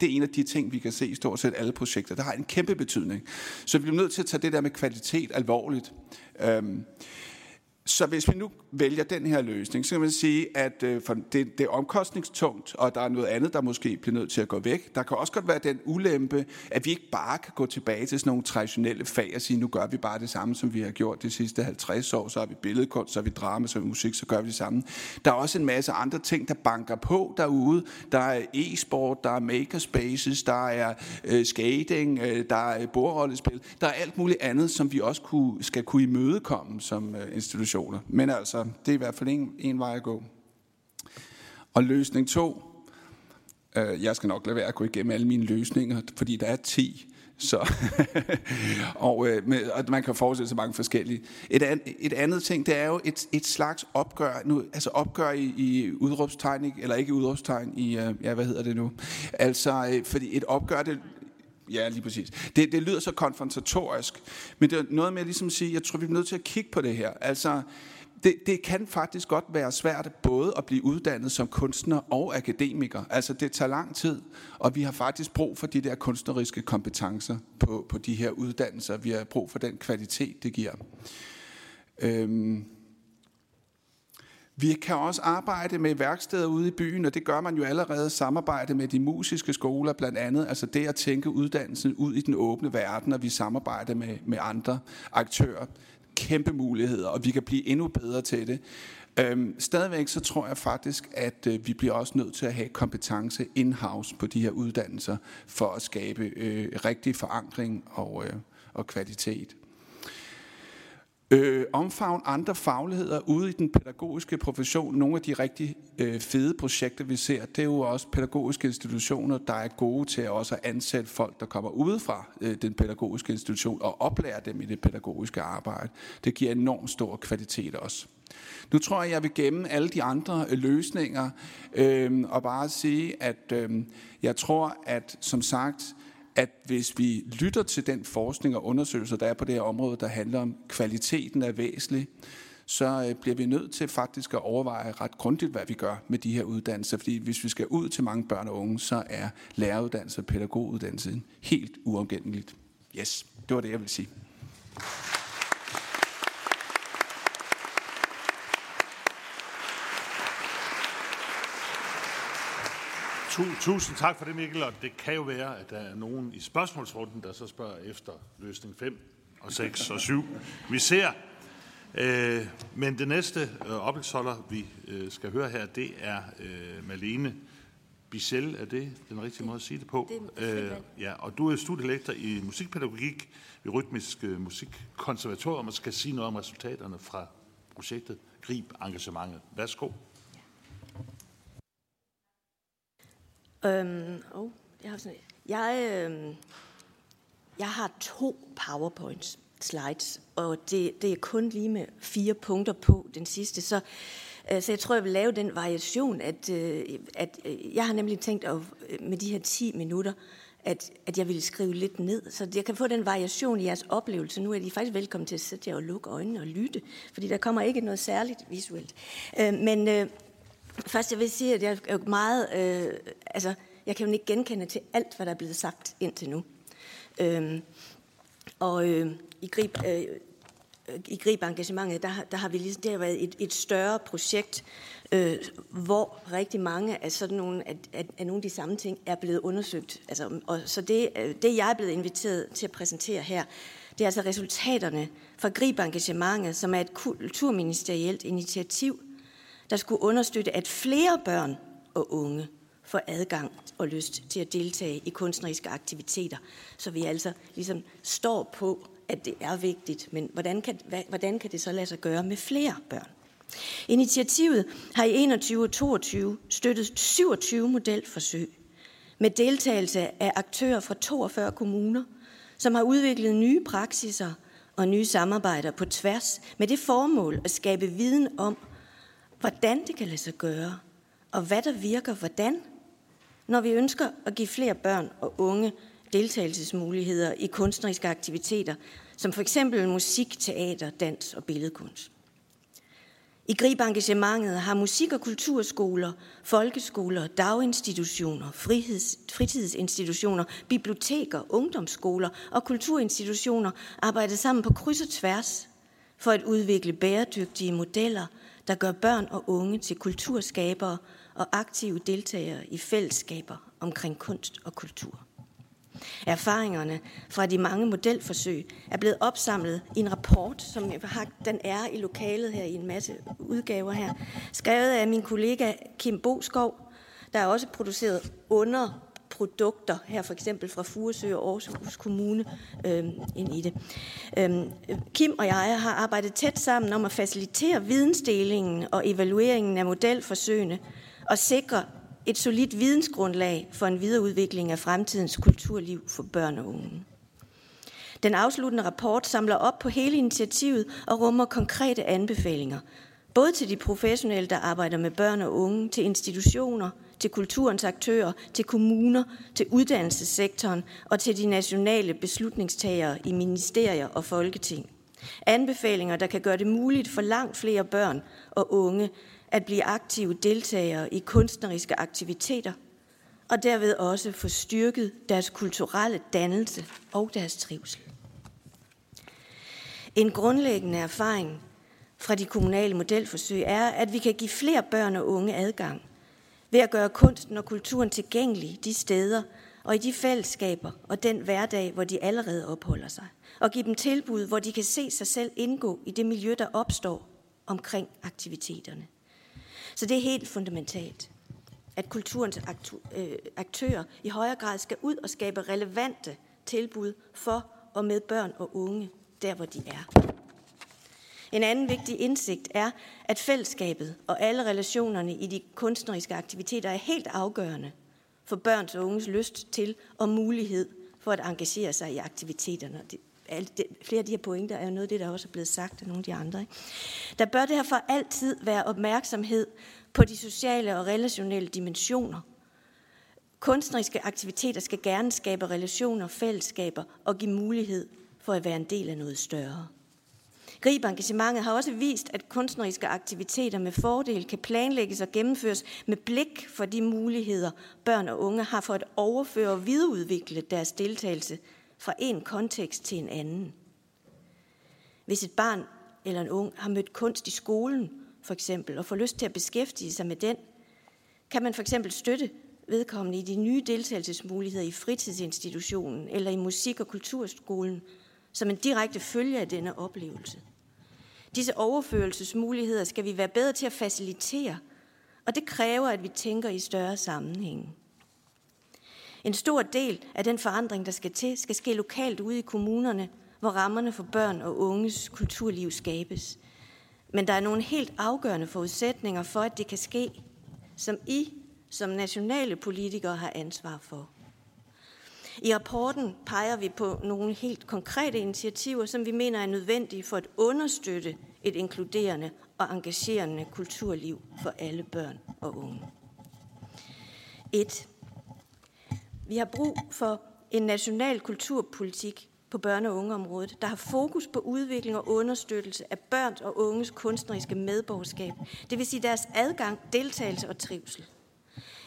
en af de ting, vi kan se i stort set alle projekter. Der har en kæmpe betydning. Så vi bliver nødt til at tage det der med kvalitet alvorligt. Så hvis vi nu vælger den her løsning, så kan man sige, at det er omkostningstungt, og der er noget andet, der måske bliver nødt til at gå væk. Der kan også godt være den ulempe, at vi ikke bare kan gå tilbage til sådan nogle traditionelle fag og sige, nu gør vi bare det samme, som vi har gjort de sidste 50 år, så har vi billedkunst, så har vi drama, så har vi musik, så gør vi det samme. Der er også en masse andre ting, der banker på derude. Der er e-sport, der er makerspaces, der er skating, der er bordrollespil. Der er alt muligt andet, som vi også skal kunne imødekomme som institution. Men altså, det er i hvert fald en vej at gå. Og løsning 2. Jeg skal nok lade være at gå igennem alle mine løsninger, fordi der er 10. Så. og man kan forestille sig mange forskellige. Et andet ting, det er jo et slags opgør nu, altså opgør i udråbstegn, eller ikke udråbstegn i, hvad hedder det nu? Altså, fordi et opgør, det... Ja, lige præcis. Det lyder så konfrontatorisk, men det er noget med at ligesom sige, jeg tror, vi er nødt til at kigge på det her. Altså, det kan faktisk godt være svært både at blive uddannet som kunstner og akademiker. Altså, det tager lang tid, og vi har faktisk brug for de der kunstneriske kompetencer på de her uddannelser. Vi har brug for den kvalitet, det giver. Vi kan også arbejde med værksteder ude i byen, og det gør man jo allerede, samarbejde med de musiske skoler blandt andet, altså det at tænke uddannelsen ud i den åbne verden, og vi samarbejder med andre aktører. Kæmpe muligheder, og vi kan blive endnu bedre til det. Stadigvæk så tror jeg faktisk, at vi bliver også nødt til at have kompetence in-house på de her uddannelser, for at skabe rigtig forankring og kvalitet. Omfavn andre fagligheder ude i den pædagogiske profession. Nogle af de rigtig fede projekter, vi ser, det er jo også pædagogiske institutioner, der er gode til også at ansætte folk, der kommer udefra den pædagogiske institution og oplærer dem i det pædagogiske arbejde. Det giver enormt stor kvalitet også. Nu tror jeg vil gemme alle de andre løsninger og bare sige, at jeg tror, at som sagt... at hvis vi lytter til den forskning og undersøgelser, der er på det her område, der handler om kvaliteten er væsentlig, så bliver vi nødt til faktisk at overveje ret grundigt, hvad vi gør med de her uddannelser. Fordi hvis vi skal ud til mange børn og unge, så er læreruddannelse og pædagoguddannelse helt uomgængeligt. Yes, det var det, jeg ville sige. Tusind tak for det, Mikkel, og det kan jo være, at der er nogen i spørgsmålsrunden, der så spørger efter løsning 5 og 6 og 7. Vi ser, men det næste oplægsholder, vi skal høre her, det er Malene Bichel, er det den rigtige måde at sige det på? Ja, og du er studielektor i musikpædagogik ved Rytmisk Musikkonservatorium, og skal sige noget om resultaterne fra projektet GRIB Engagementet. Værsgo. Jeg har 2 PowerPoint slides, og det er kun lige med 4 punkter på den sidste, så jeg tror, jeg vil lave den variation, at jeg har nemlig tænkt med de her 10 minutter, at jeg ville skrive lidt ned, så jeg kan få den variation i jeres oplevelse. Nu er I faktisk velkommen til at sætte jer og lukke øjnene og lytte, fordi der kommer ikke noget særligt visuelt. Først jeg vil sige, at jeg er meget, jeg kan jo ikke genkende til alt, hvad der er blevet sagt indtil nu. I GRIB Engagementet, der har vi ligesom, det har været et større projekt, hvor rigtig mange af sådan nogle af nogle af de samme ting er blevet undersøgt. Altså, og så det jeg er blevet inviteret til at præsentere her, det er altså resultaterne fra GRIB-engagementet, som er et kulturministerielt initiativ, der skulle understøtte, at flere børn og unge får adgang og lyst til at deltage i kunstneriske aktiviteter. Så vi altså ligesom står på, at det er vigtigt, men hvordan kan det så lade sig gøre med flere børn? Initiativet har i 21 og 22 støttet 27 modelforsøg med deltagelse af aktører fra 42 kommuner, som har udviklet nye praksiser og nye samarbejder på tværs med det formål at skabe viden om, hvordan det kan lade sig gøre, og hvad der virker hvordan, når vi ønsker at give flere børn og unge deltagelsesmuligheder i kunstneriske aktiviteter, som for eksempel musik, teater, dans og billedkunst. I GRIB-engagementet har musik- og kulturskoler, folkeskoler, daginstitutioner, fritidsinstitutioner, biblioteker, ungdomsskoler og kulturinstitutioner arbejdet sammen på kryds og tværs for at udvikle bæredygtige modeller, der gør børn og unge til kulturskabere og aktive deltagere i fællesskaber omkring kunst og kultur. Erfaringerne fra de mange modelforsøg er blevet opsamlet i en rapport, som den er i lokalet her i en masse udgaver her, skrevet af min kollega Kim Boskov, der er også produceret underprodukter her for eksempel fra Furesø og Aarhus Kommune ind i det. Kim og jeg har arbejdet tæt sammen om at facilitere vidensdelingen og evalueringen af modelforsøgene og sikre et solidt vidensgrundlag for en videreudvikling af fremtidens kulturliv for børn og unge. Den afsluttende rapport samler op på hele initiativet og rummer konkrete anbefalinger, både til de professionelle, der arbejder med børn og unge, til institutioner, til kulturens aktører, til kommuner, til uddannelsessektoren og til de nationale beslutningstagere i ministerier og Folketing. Anbefalinger, der kan gøre det muligt for langt flere børn og unge at blive aktive deltagere i kunstneriske aktiviteter, og derved også få styrket deres kulturelle dannelse og deres trivsel. En grundlæggende erfaring fra de kommunale modelforsøg er, at vi kan give flere børn og unge adgang ved at gøre kunsten og kulturen tilgængelig de steder og i de fællesskaber og den hverdag, hvor de allerede opholder sig, og give dem tilbud, hvor de kan se sig selv indgå i det miljø, der opstår omkring aktiviteterne. Så det er helt fundamentalt, at kulturens aktører i højere grad skal ud og skabe relevante tilbud for og med børn og unge, der hvor de er. En anden vigtig indsigt er, at fællesskabet og alle relationerne i de kunstneriske aktiviteter er helt afgørende for børns og unges lyst til og mulighed for at engagere sig i aktiviteterne. Flere af de her pointer er jo noget af det, der også er blevet sagt af nogle af de andre. Ikke? Der bør derfor altid være opmærksomhed på de sociale og relationelle dimensioner. Kunstneriske aktiviteter skal gerne skabe relationer, fællesskaber og give mulighed for at være en del af noget større. GRIB-engagementet har også vist, at kunstneriske aktiviteter med fordel kan planlægges og gennemføres med blik for de muligheder, børn og unge har for at overføre og videreudvikle deres deltagelse fra en kontekst til en anden. Hvis et barn eller en ung har mødt kunst i skolen, for eksempel, og får lyst til at beskæftige sig med den, kan man for eksempel støtte vedkommende i de nye deltagelsesmuligheder i fritidsinstitutionen eller i musik- og kulturskolen, som en direkte følge af denne oplevelse. Disse overførelsesmuligheder skal vi være bedre til at facilitere, og det kræver, at vi tænker i større sammenhænge. En stor del af den forandring, der skal til, skal ske lokalt ude i kommunerne, hvor rammerne for børn og unges kulturliv skabes. Men der er nogle helt afgørende forudsætninger for, at det kan ske, som I som nationale politikere har ansvar for. I rapporten peger vi på nogle helt konkrete initiativer, som vi mener er nødvendige for at understøtte et inkluderende og engagerende kulturliv for alle børn og unge. 1. Vi har brug for en national kulturpolitik på børne- og ungeområdet, der har fokus på udvikling og understøttelse af børn og unges kunstneriske medborgerskab, det vil sige deres adgang, deltagelse og trivsel.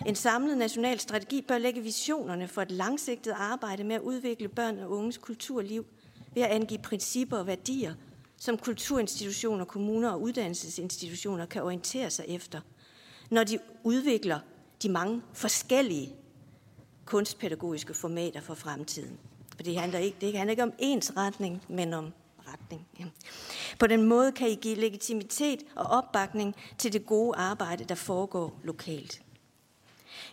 En samlet national strategi bør lægge visionerne for et langsigtet arbejde med at udvikle børn og unges kulturliv ved at angive principper og værdier, som kulturinstitutioner, kommuner og uddannelsesinstitutioner kan orientere sig efter, når de udvikler de mange forskellige kunstpædagogiske formater for fremtiden. For det handler ikke om ensretning, men om retning. Ja. På den måde kan I give legitimitet og opbakning til det gode arbejde, der foregår lokalt.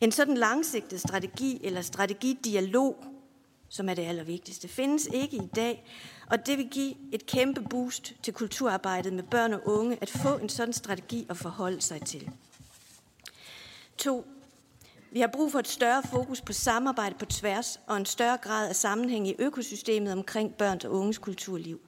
En sådan langsigtet strategi eller strategidialog, som er det allervigtigste, findes ikke i dag, og det vil give et kæmpe boost til kulturarbejdet med børn og unge at få en sådan strategi at forholde sig til. 2. Vi har brug for et større fokus på samarbejde på tværs og en større grad af sammenhæng i økosystemet omkring børn og unges kulturliv.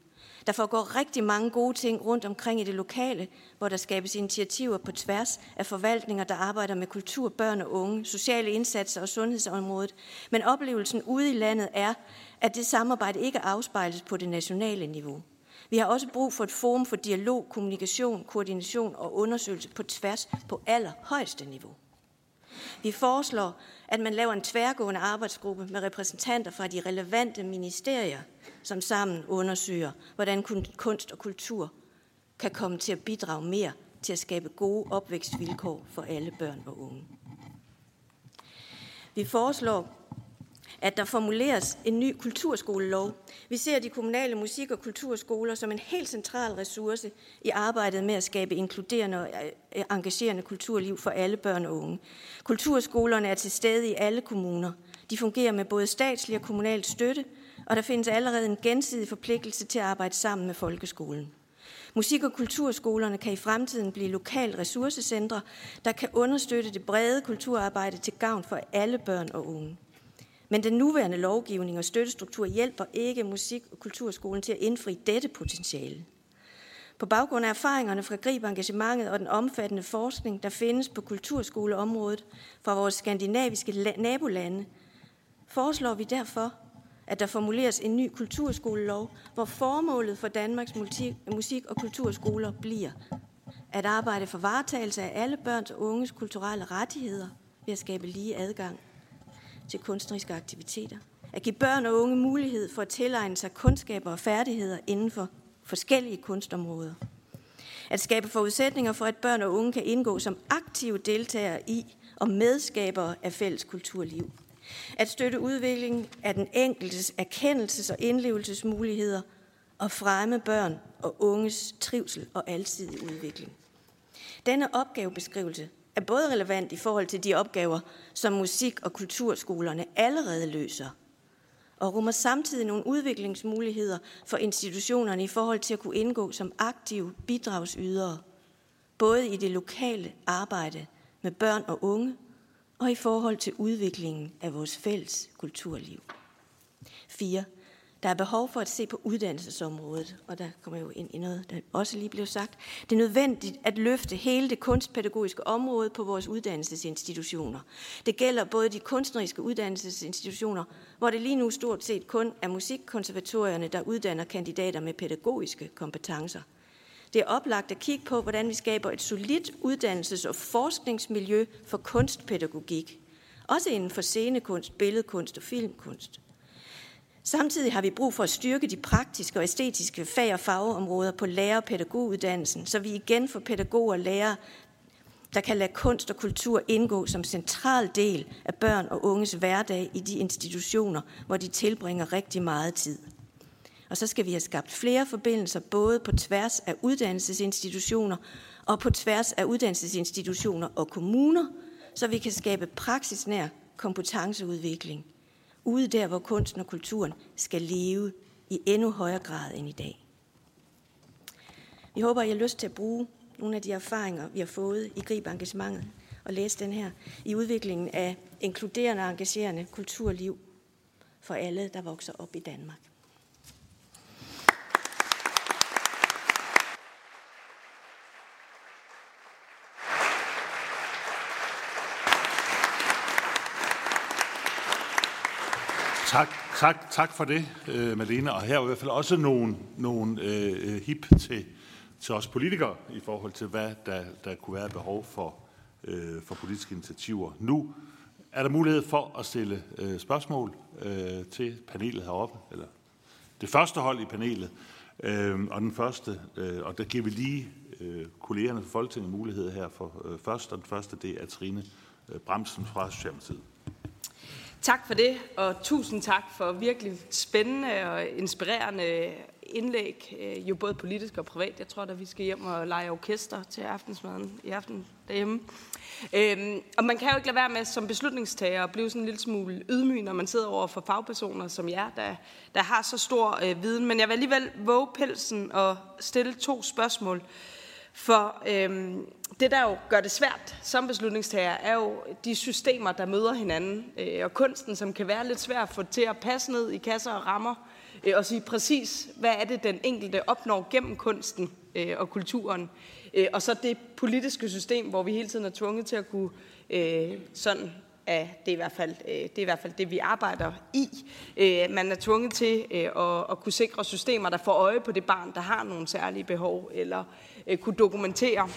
Der foregår rigtig mange gode ting rundt omkring i det lokale, hvor der skabes initiativer på tværs af forvaltninger, der arbejder med kultur, børn og unge, sociale indsatser og sundhedsområdet. Men oplevelsen ude i landet er, at det samarbejde ikke afspejles på det nationale niveau. Vi har også brug for et forum for dialog, kommunikation, koordination og undersøgelse på tværs på allerhøjeste niveau. Vi foreslår, at man laver en tværgående arbejdsgruppe med repræsentanter fra de relevante ministerier, som sammen undersøger, hvordan kunst og kultur kan komme til at bidrage mere til at skabe gode opvækstvilkår for alle børn og unge. Vi foreslår, at der formuleres en ny kulturskolelov. Vi ser de kommunale musik- og kulturskoler som en helt central ressource i arbejdet med at skabe inkluderende og engagerende kulturliv for alle børn og unge. Kulturskolerne er til stede i alle kommuner. De fungerer med både statslig og kommunal støtte, og der findes allerede en gensidig forpligtelse til at arbejde sammen med folkeskolen. Musik- og kulturskolerne kan i fremtiden blive lokale ressourcecentre, der kan understøtte det brede kulturarbejde til gavn for alle børn og unge. Men den nuværende lovgivning og støttestruktur hjælper ikke musik- og kulturskolen til at indfri dette potentiale. På baggrund af erfaringerne fra GRIB engagementet og den omfattende forskning, der findes på kulturskoleområdet fra vores skandinaviske nabolande, foreslår vi derfor, at der formuleres en ny kulturskolelov, hvor formålet for Danmarks musik- og kulturskoler bliver at arbejde for varetagelse af alle børns og unges kulturelle rettigheder ved at skabe lige adgang til kunstneriske aktiviteter, at give børn og unge mulighed for at tilegne sig kundskaber og færdigheder inden for forskellige kunstområder, at skabe forudsætninger for, at børn og unge kan indgå som aktive deltagere i og medskabere af fælles kulturliv, at støtte udviklingen af den enkeltes erkendelses- og indlevelsesmuligheder og fremme børn og unges trivsel og alsidig udvikling. Denne opgavebeskrivelse er både relevant i forhold til de opgaver, som musik- og kulturskolerne allerede løser, og rummer samtidig nogle udviklingsmuligheder for institutionerne i forhold til at kunne indgå som aktive bidragsydere, både i det lokale arbejde med børn og unge, og i forhold til udviklingen af vores fælles kulturliv. 4. Der er behov for at se på uddannelsesområdet, og der kommer jo ind i noget, der også lige blev sagt. Det er nødvendigt at løfte hele det kunstpædagogiske område på vores uddannelsesinstitutioner. Det gælder både de kunstneriske uddannelsesinstitutioner, hvor det lige nu stort set kun er musikkonservatorierne, der uddanner kandidater med pædagogiske kompetencer. Det er oplagt at kigge på, hvordan vi skaber et solidt uddannelses- og forskningsmiljø for kunstpædagogik, også inden for scenekunst, billedkunst og filmkunst. Samtidig har vi brug for at styrke de praktiske og æstetiske fag- og fagområder på lærer- og pædagoguddannelsen, så vi igen får pædagoger og lærere, der kan lade kunst og kultur indgå som central del af børn og unges hverdag i de institutioner, hvor de tilbringer rigtig meget tid. Og så skal vi have skabt flere forbindelser både på tværs af uddannelsesinstitutioner og på tværs af uddannelsesinstitutioner og kommuner, så vi kan skabe praksisnær kompetenceudvikling ude der, hvor kunsten og kulturen skal leve i endnu højere grad end i dag. Vi håber, I har lyst til at bruge nogle af de erfaringer, vi har fået i GRIB-engagementet, og læse den her i udviklingen af inkluderende og engagerende kulturliv for alle, der vokser op i Danmark. Tak for det, Malene, og her er i hvert fald også nogle hip til os politikere i forhold til, hvad der kunne være behov for politiske initiativer. Nu er der mulighed for at stille spørgsmål til panelet heroppe, eller det første hold i panelet, og den første, og der giver vi lige kollegerne fra Folketinget mulighed her for først, og den første, det er Trine Bramsen fra Socialdemokratiet. Tak for det, og tusind tak for virkelig spændende og inspirerende indlæg, jo både politisk og privat. Jeg tror, at vi skal hjem og lege orkester til aftensmaden i aften derhjemme. Og man kan jo ikke lade være med som beslutningstager at blive sådan en lille smule ydmyg, når man sidder over for fagpersoner som jer, der har så stor viden. Men jeg vil alligevel våge pelsen og stille to spørgsmål. For det, der jo gør det svært som beslutningstager, er jo de systemer, der møder hinanden. Og kunsten, som kan være lidt svær at få til at passe ned i kasser og rammer, og sige præcis, hvad er det, den enkelte opnår gennem kunsten og kulturen. Og så det politiske system, hvor vi hele tiden er tvunget til at kunne sådan... Ja, det er i hvert fald det, vi arbejder i. Man er tvunget til at kunne sikre systemer, der får øje på det barn, der har nogle særlige behov, eller kunne dokumentere,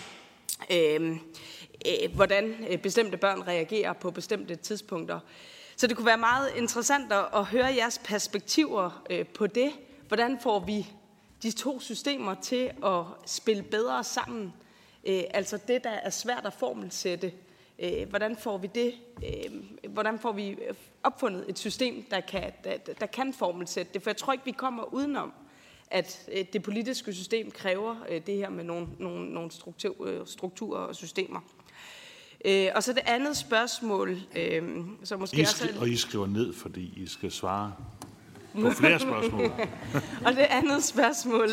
hvordan bestemte børn reagerer på bestemte tidspunkter. Så det kunne være meget interessant at høre jeres perspektiver på det. Hvordan får vi de to systemer til at spille bedre sammen? Altså det, der er svært at formelsætte. Hvordan får vi opfundet et system, der kan formelsætte det? For jeg tror ikke, vi kommer udenom, at det politiske system kræver det her med nogle strukturer og systemer. Og så det andet spørgsmål, som måske Og I skriver ned, fordi I skal svare på flere spørgsmål. Og det andet spørgsmål,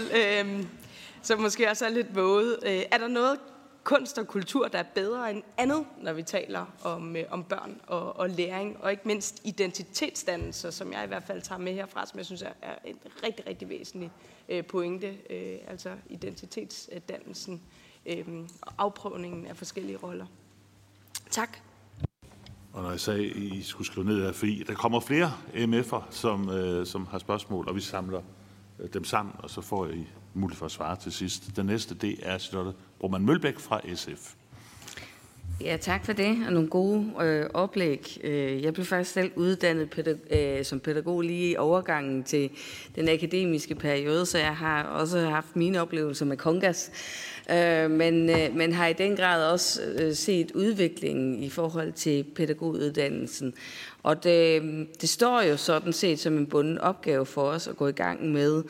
som måske også er lidt våget. Er der noget kunst og kultur, der er bedre end andet, når vi taler om børn og læring, og ikke mindst identitetsdannelser, som jeg i hvert fald tager med herfra, som jeg synes er en rigtig, rigtig væsentlig pointe, altså identitetsdannelsen og afprøvningen af forskellige roller. Tak. Og når jeg sagde, at I skulle skrive ned her, fordi der kommer flere MF'er, som har spørgsmål, og vi samler dem sammen, og så får I mulighed for at svare til sidst. Den næste, det er Charlotte Brumann Mølbæk fra SF. Ja, tak for det, og nogle gode oplæg. Jeg blev faktisk selv uddannet som pædagog lige i overgangen til den akademiske periode, så jeg har også haft mine oplevelser med Kongas, men har i den grad også set udviklingen i forhold til pædagoguddannelsen. Og det står jo sådan set som en bunden opgave for os at gå i gang med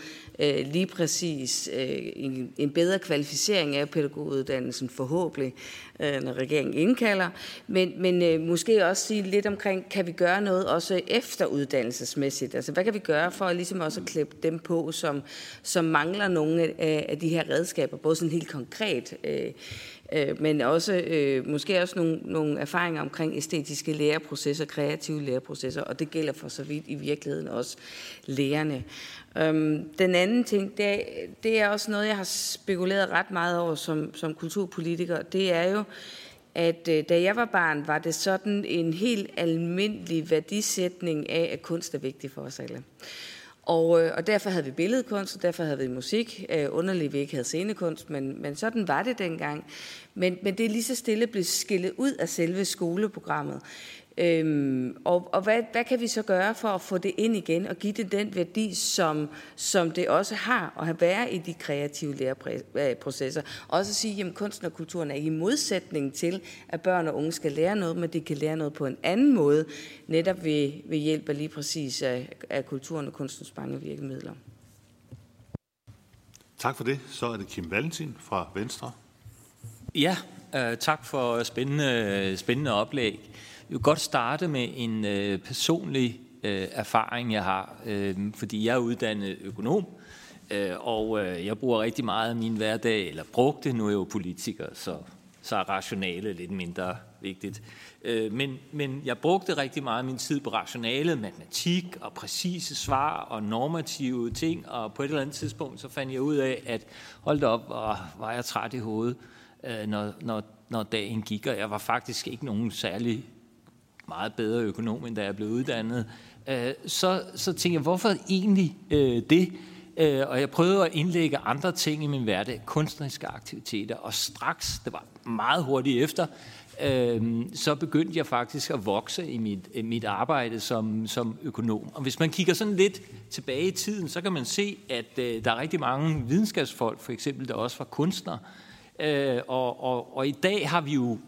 lige præcis en bedre kvalificering af pædagoguddannelsen, forhåbentlig, når regeringen indkalder. Men måske også sige lidt omkring, kan vi gøre noget også efteruddannelsesmæssigt? Altså, hvad kan vi gøre for at ligesom også at klippe dem på, som mangler nogle af de her redskaber, både sådan helt konkret, men også måske også nogle erfaringer omkring æstetiske læreprocesser, kreative læreprocesser, og det gælder for så vidt i virkeligheden også lærerne. Den anden ting, det er også noget, jeg har spekuleret ret meget over som kulturpolitiker, det er jo, at da jeg var barn, var det sådan en helt almindelig værdisætning af, at kunst er vigtig for os alle. Og derfor havde vi billedkunst, og derfor havde vi musik. Underligt, vi ikke havde scenekunst, men sådan var det dengang. Men det er lige så stille blevet skillet ud af selve skoleprogrammet. Og hvad kan vi så gøre for at få det ind igen og give det den værdi, som det også har og har været i de kreative læreprocesser? Også at sige, at kunsten og kulturen er i modsætning til, at børn og unge skal lære noget, men de kan lære noget på en anden måde, netop ved hjælp af lige præcis af kulturen og kunstens mange virkemidler. Tak for det. Så er det Kim Valentin fra Venstre. Ja, tak for spændende oplæg. Jeg vil godt starte med en personlig erfaring, jeg har, fordi jeg er uddannet økonom, og jeg bruger rigtig meget af min hverdag, eller brugte, nu er jeg jo politiker, så er rationale lidt mindre vigtigt. Men jeg brugte rigtig meget af min tid på rationale, matematik og præcise svar og normative ting, og på et eller andet tidspunkt, så fandt jeg ud af, at hold da op, og var jeg træt i hovedet, når dagen gik, og jeg var faktisk ikke nogen særlig meget bedre økonom, end da jeg blev uddannet, så tænkte jeg, hvorfor egentlig det? Og jeg prøvede at indlægge andre ting i min hverdag, kunstneriske aktiviteter, og straks, det var meget hurtigt efter, så begyndte jeg faktisk at vokse i mit arbejde som økonom. Og hvis man kigger sådan lidt tilbage i tiden, så kan man se, at der er rigtig mange videnskabsfolk, for eksempel, der også var kunstnere. Og i dag har vi jo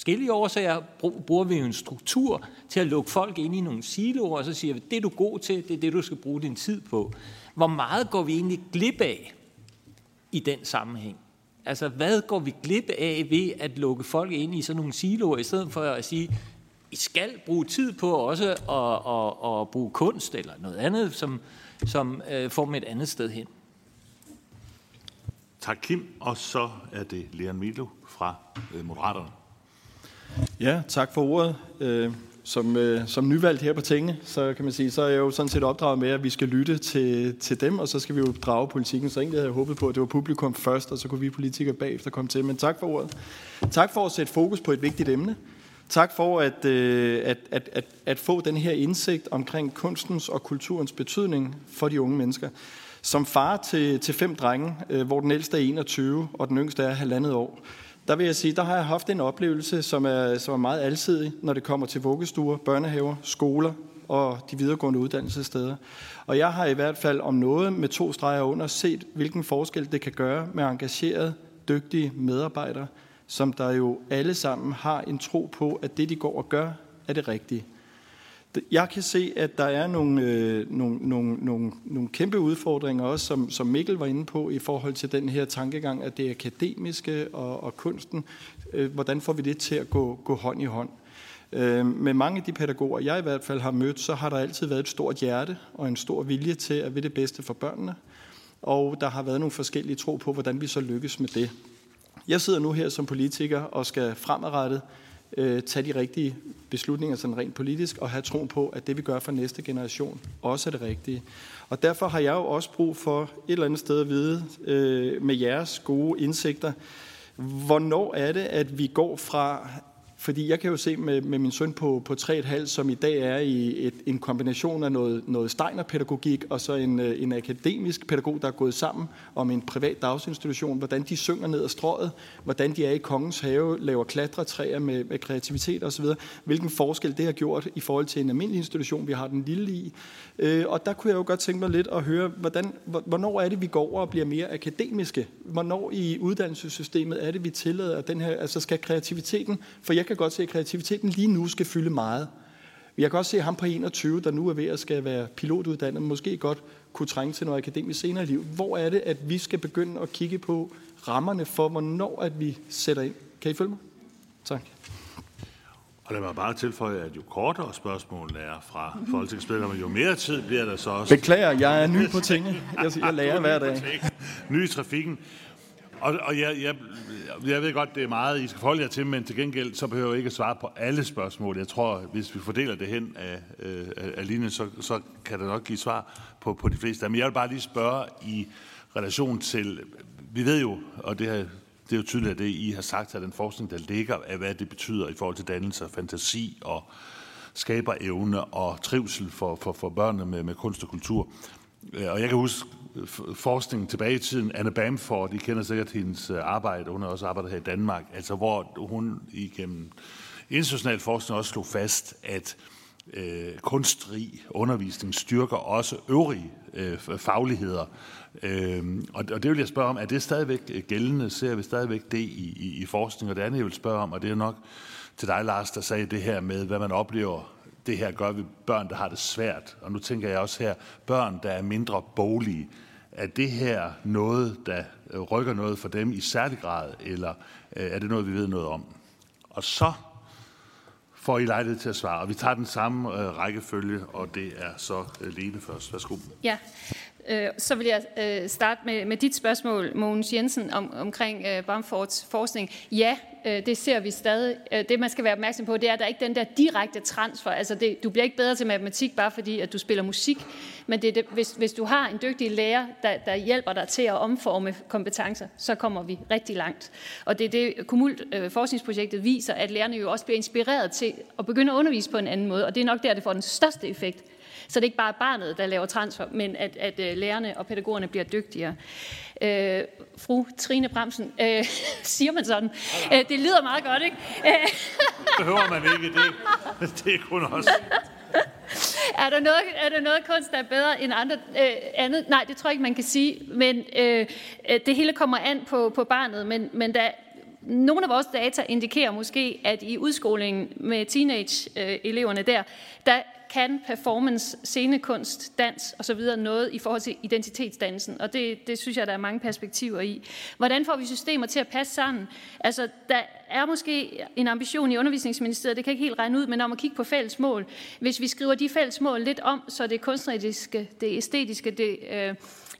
forskellige årsager, bruger vi jo en struktur til at lukke folk ind i nogle siloer, og så siger vi, det er du god til, det er det, du skal bruge din tid på. hvor meget går vi egentlig glip af i den sammenhæng? Altså, hvad går vi glip af ved at lukke folk ind i sådan nogle siloer, i stedet for at sige, I skal bruge tid på også at bruge kunst eller noget andet, som får dem et andet sted hen. Tak, Kim. Og så er det Leon Milo fra Moderaterne. Ja, tak for ordet. Som nyvalgt her på Tinge, så kan man sige, så er jeg jo sådan set opdraget med, at vi skal lytte til dem, og så skal vi jo drage politikken. Så egentlig havde jeg håbet på, at det var publikum først, og så kunne vi politikere bagefter komme til. Men tak for ordet. Tak for at sætte fokus på et vigtigt emne. Tak for at få den her indsigt omkring kunstens og kulturens betydning for de unge mennesker. Som far til 5 drenge, hvor den ældste er 21, og den yngste er 1,5 år, der vil jeg sige, der har jeg haft en oplevelse, som er meget alsidig, når det kommer til vuggestuer, børnehaver, skoler og de videregående uddannelsessteder. Og jeg har i hvert fald om noget med 2 streger under set, hvilken forskel det kan gøre med engagerede, dygtige medarbejdere, som der jo alle sammen har en tro på, at det, de går og gør, er det rigtige. Jeg kan se, at der er nogle kæmpe udfordringer, også som Mikkel var inde på, i forhold til den her tankegang, at det akademiske og kunsten, hvordan får vi det til at gå hånd i hånd? Med mange af de pædagoger, jeg i hvert fald har mødt, så har der altid været et stort hjerte og en stor vilje til at ville det bedste for børnene. Og der har været nogle forskellige tro på, hvordan vi så lykkes med det. Jeg sidder nu her som politiker og skal fremadrettet tage de rigtige beslutninger sådan rent politisk og have tro på, at det vi gør for næste generation også er det rigtige. Og derfor har jeg jo også brug for et eller andet sted at vide med jeres gode indsigter, hvornår er det, at vi går fra... Fordi jeg kan jo se med min søn på 3,5, som i dag er i en kombination af noget Steiner-pædagogik og så en akademisk pædagog, der er gået sammen om en privat dagsinstitution, hvordan de synger ned ad strøget, hvordan de er i Kongens Have, laver klatretræer med kreativitet osv., hvilken forskel det har gjort i forhold til en almindelig institution, vi har den lille i. Og der kunne jeg jo godt tænke mig lidt at høre, hvornår er det, vi går over og bliver mere akademiske? Hvornår i uddannelsessystemet er det, vi tillader den her, altså skal kreativiteten, for jeg kan godt se, at kreativiteten lige nu skal fylde meget. Jeg kan også se, at ham på 21, der nu er ved at skal være pilotuddannet, måske godt kunne trænge til noget akademisk senere i livet. Hvor er det, at vi skal begynde at kigge på rammerne for, hvornår at vi sætter ind? Kan I følge mig? Tak. Og lad mig bare tilføje, at jo kortere spørgsmålene er fra folketingsmedlemmer, jo mere tid bliver der så også... Beklager, jeg er ny på tingene. Jeg lærer hver dag. Ny i trafikken. Og jeg ved godt, det er meget, I skal forholde jer til, men til gengæld, så behøver jeg ikke at svare på alle spørgsmål. Jeg tror, hvis vi fordeler det hen af linjen, så kan der nok give svar på de fleste. Men jeg vil bare lige spørge i relation til, vi ved jo, og det er jo tydeligt, at det I har sagt, at den forskning, der ligger, af hvad det betyder i forhold til dannelse og fantasi og skaberevne og trivsel for børnene med kunst og kultur. Og jeg kan huske forskningen tilbage i tiden, Anna Bamford, I kender sikkert hendes arbejde, hun har også arbejdet her i Danmark, altså hvor hun igennem international forskning også slog fast, at kunstrig undervisning styrker også øvrige fagligheder. Og det vil jeg spørge om, er det stadigvæk gældende? Ser vi stadigvæk det i forskning? Og det andet, jeg vil spørge om, og det er nok til dig, Lars, der sagde det her med, hvad man oplever, det her gør vi børn, der har det svært. Og nu tænker jeg også her, børn, der er mindre boglige. Er det her noget, der rykker noget for dem i særlig grad, eller er det noget, vi ved noget om? Og så får I lejlighed til at svare. Og vi tager den samme rækkefølge, og det er så Lene først. Værsgo. Ja, så vil jeg starte med dit spørgsmål, Mogens Jensen, omkring Bamfords forskning. Ja, det ser vi stadig. Det, man skal være opmærksom på, det er, at der ikke den der direkte transfer. Altså, du bliver ikke bedre til matematik, bare fordi, at du spiller musik. Men det, hvis du har en dygtig lærer, der hjælper dig til at omforme kompetencer, så kommer vi rigtig langt. Og det er det, Kumult-forskningsprojektet viser, at lærerne jo også bliver inspireret til at begynde at undervise på en anden måde. Og det er nok der, det får den største effekt. Så det er ikke bare barnet, der laver transfer, men at lærerne og pædagogerne bliver dygtigere. Fru Trine Bramsen, siger man sådan. Det lyder meget godt, ikke? Behøver man ikke det? Det er kun også. Er der noget kunst, der er bedre end andet? Nej, det tror jeg ikke, man kan sige. Men det hele kommer an på barnet, men der Nogle af vores data indikerer måske, at i udskolingen med teenage-eleverne der kan performance, scenekunst, dans osv. noget i forhold til identitetsdannelsen, og det synes jeg, der er mange perspektiver i. Hvordan får vi systemer til at passe sammen? Altså, der er måske en ambition i Undervisningsministeriet, det kan ikke helt regne ud, men om at kigge på fælles mål. Hvis vi skriver de fælles mål lidt om, så det kunstneriske, det æstetiske,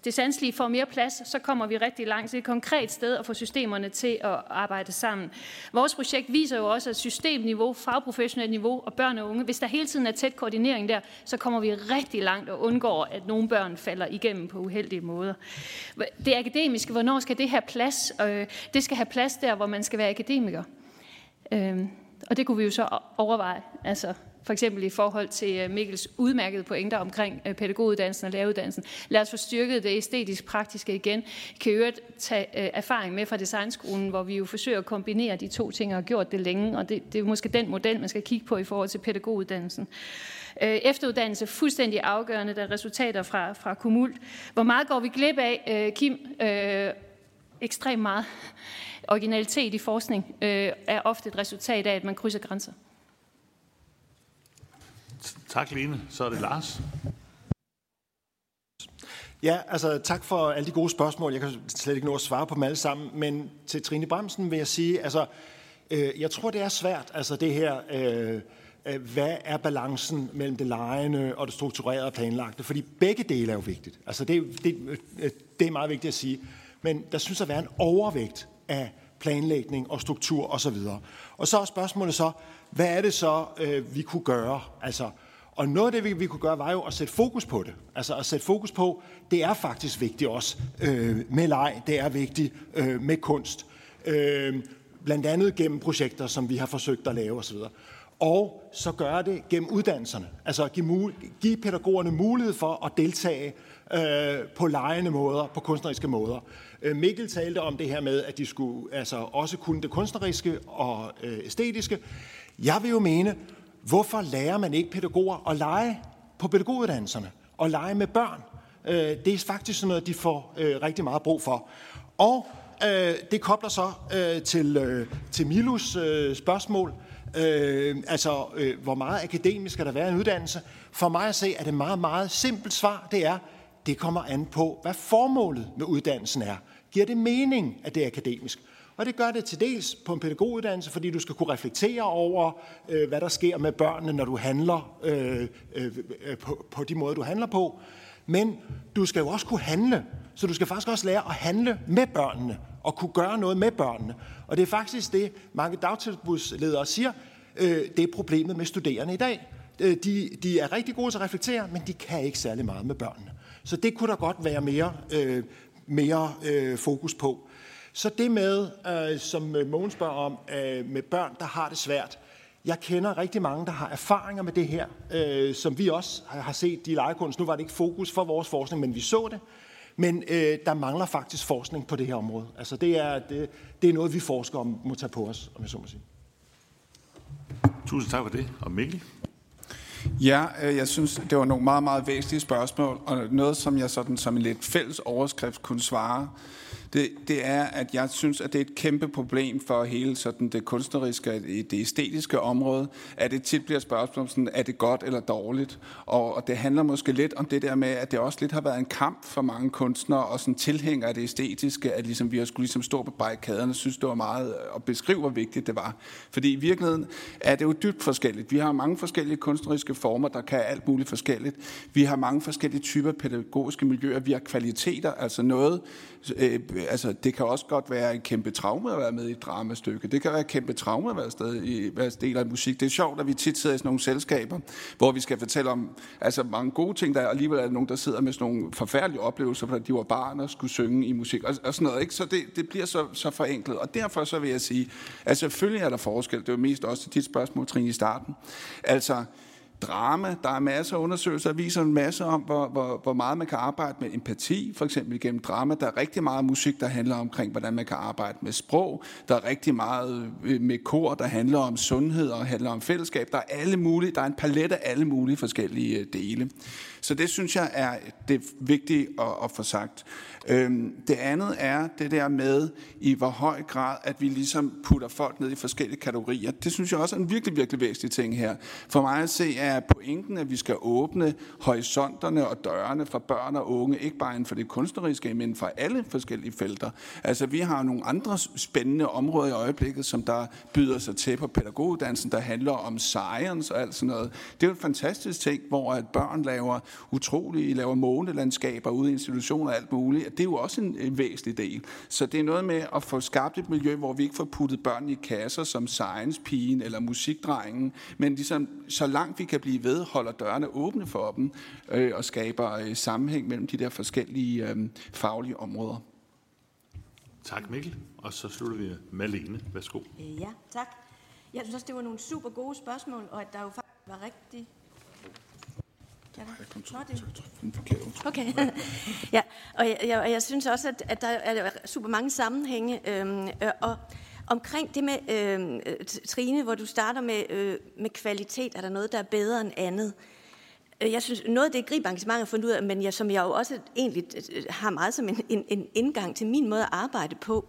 det sanselige får mere plads, så kommer vi rigtig langt til et konkret sted og få systemerne til at arbejde sammen. Vores projekt viser jo også, at systemniveau, fagprofessionelt niveau og børn og unge, hvis der hele tiden er tæt koordinering der, så kommer vi rigtig langt og undgår, at nogle børn falder igennem på uheldige måder. Det akademiske, hvornår skal det have plads? Det skal have plads der, hvor man skal være akademiker. Og det kunne vi jo så overveje, altså for eksempel i forhold til Mikkels udmærkede pointer omkring pædagoguddannelsen og læreruddannelsen. Lad os få styrket det æstetisk praktiske igen. Kan jo tage erfaring med fra Designskolen, hvor vi jo forsøger at kombinere de to ting og har gjort det længe, og det er måske den model, man skal kigge på i forhold til pædagoguddannelsen. Efteruddannelse fuldstændig afgørende, der er resultater fra Kumult. Hvor meget går vi glip af, Kim? Ekstremt meget. Originalitet i forskning er ofte et resultat af, at man krydser grænser. Tak, Lene. Så er det Lars. Ja, altså tak for alle de gode spørgsmål. Jeg kan slet ikke nå at svare på dem alle sammen, men til Trine Bramsen vil jeg sige, altså jeg tror, det er svært, altså det her, hvad er balancen mellem det legende og det strukturerede og planlagte? Fordi begge dele er jo vigtigt. Altså det er meget vigtigt at sige. Men der synes at være en overvægt af planlægning og struktur osv. Og så er spørgsmålet så, hvad er det så, vi kunne gøre? Altså, og noget af det, vi kunne gøre, var jo at sætte fokus på det. Altså at sætte fokus på, det er faktisk vigtigt også med leg, det er vigtigt med kunst. Blandt andet gennem projekter, som vi har forsøgt at lave osv. Og så gøre det gennem uddannelserne. Altså at give pædagogerne mulighed for at deltage på legende måder, på kunstneriske måder. Mikkel talte om det her med, at de skulle altså også kunne det kunstneriske og æstetiske. Jeg vil jo mene, hvorfor lærer man ikke pædagoger at lege på pædagoguddannelserne og lege med børn? Det er faktisk sådan noget, de får rigtig meget brug for. Og det kobler så til Milos spørgsmål. Hvor meget akademisk skal der være en uddannelse? For mig at se, at det meget, meget simpelt svar, det er, det kommer an på, hvad formålet med uddannelsen er. Giver det mening, at det er akademisk? Og det gør det til dels på en pædagoguddannelse, fordi du skal kunne reflektere over, hvad der sker med børnene, når du handler på de måder, du handler på. Men du skal jo også kunne handle, så du skal faktisk også lære at handle med børnene og kunne gøre noget med børnene. Og det er faktisk det, mange dagtilbudsledere siger, det er problemet med studerende i dag. De er rigtig gode til at reflektere, men de kan ikke særlig meget med børnene. Så det kunne der godt være mere fokus på. Så det med, som Mogens spørger om, med børn, der har det svært. Jeg kender rigtig mange, der har erfaringer med det her, som vi også har set i legekunst. Nu var det ikke fokus for vores forskning, men vi så det. Men der mangler faktisk forskning på det her område. Altså det er noget, vi forskere må tage på os, om jeg så må sige. Tusind tak for det. Og Mikkel? Ja, jeg synes, det var nogle meget, meget væsentlige spørgsmål, og noget, som jeg sådan som en lidt fælles overskrift kunne svare, det er, at jeg synes, at det er et kæmpe problem for hele sådan det kunstneriske og det æstetiske område, at det tit bliver spørgsmål sådan, er det godt eller dårligt? Og det handler måske lidt om det der med, at det også lidt har været en kamp for mange kunstnere og sådan tilhængere af det æstetiske, at ligesom vi også skulle ligesom stå på barrikaderne, synes det var meget at beskrive, hvor vigtigt det var. Fordi i virkeligheden er det jo dybt forskelligt. Vi har mange forskellige kunstneriske former, der kan alt muligt forskelligt. Vi har mange forskellige typer pædagogiske miljøer. Vi har kvaliteter, altså noget... Altså, det kan også godt være en kæmpe traume at være med i et dramastykke. Det kan være en kæmpe traume at være del af musik. Det er sjovt, at vi tit sidder i sådan nogle selskaber, hvor vi skal fortælle om altså, mange gode ting, der er, og alligevel er der nogen, der sidder med sådan nogle forfærdelige oplevelser, fordi de var barn og skulle synge i musik og sådan noget. Ikke? Så det bliver så forenklet. Og derfor så vil jeg sige, at selvfølgelig er der forskel. Det er jo mest også til dit spørgsmål, Trine, i starten. Altså, drama. Der er masser af undersøgelser, der viser en masse om, hvor meget man kan arbejde med empati, for eksempel gennem drama. Der er rigtig meget musik, der handler omkring, hvordan man kan arbejde med sprog. Der er rigtig meget med kor, der handler om sundhed og handler om fællesskab. Der er alle mulige, der er en palet af alle mulige forskellige dele. Så det synes jeg er det vigtige at få sagt. Det andet er det der med, i hvor høj grad, at vi ligesom putter folk ned i forskellige kategorier. Det synes jeg også er en virkelig, virkelig væsentlig ting her. For mig at se er pointen, at vi skal åbne horisonterne og dørene for børn og unge, ikke bare inden for det kunstneriske, men for alle forskellige felter. Altså vi har nogle andre spændende områder i øjeblikket, som der byder sig til på pædagoguddannelsen, der handler om science og alt sådan noget. Det er jo en fantastisk ting, hvor at børn laver månelandskaber ude i institutioner og alt muligt. Det er jo også en væsentlig del. Så det er noget med at få skabt et miljø, hvor vi ikke får puttet børn i kasser som science-pigen eller musikdrengen, men ligesom så langt vi kan blive ved, holder dørene åbne for dem og skaber sammenhæng mellem de der forskellige faglige områder. Tak Mikkel, og så slutter vi med Lene. Værsgo. Ja, tak. Jeg synes også, det var nogle super gode spørgsmål, og at der jo faktisk var rigtig... Okay. Ja, og jeg synes også, at der er super mange sammenhænge. Og omkring det med, Trine, hvor du starter med kvalitet, er der noget, der er bedre end andet? Jeg synes, noget af det GRIB arrangementet har fundet ud af, men som jeg jo også egentlig har meget som en indgang til min måde at arbejde på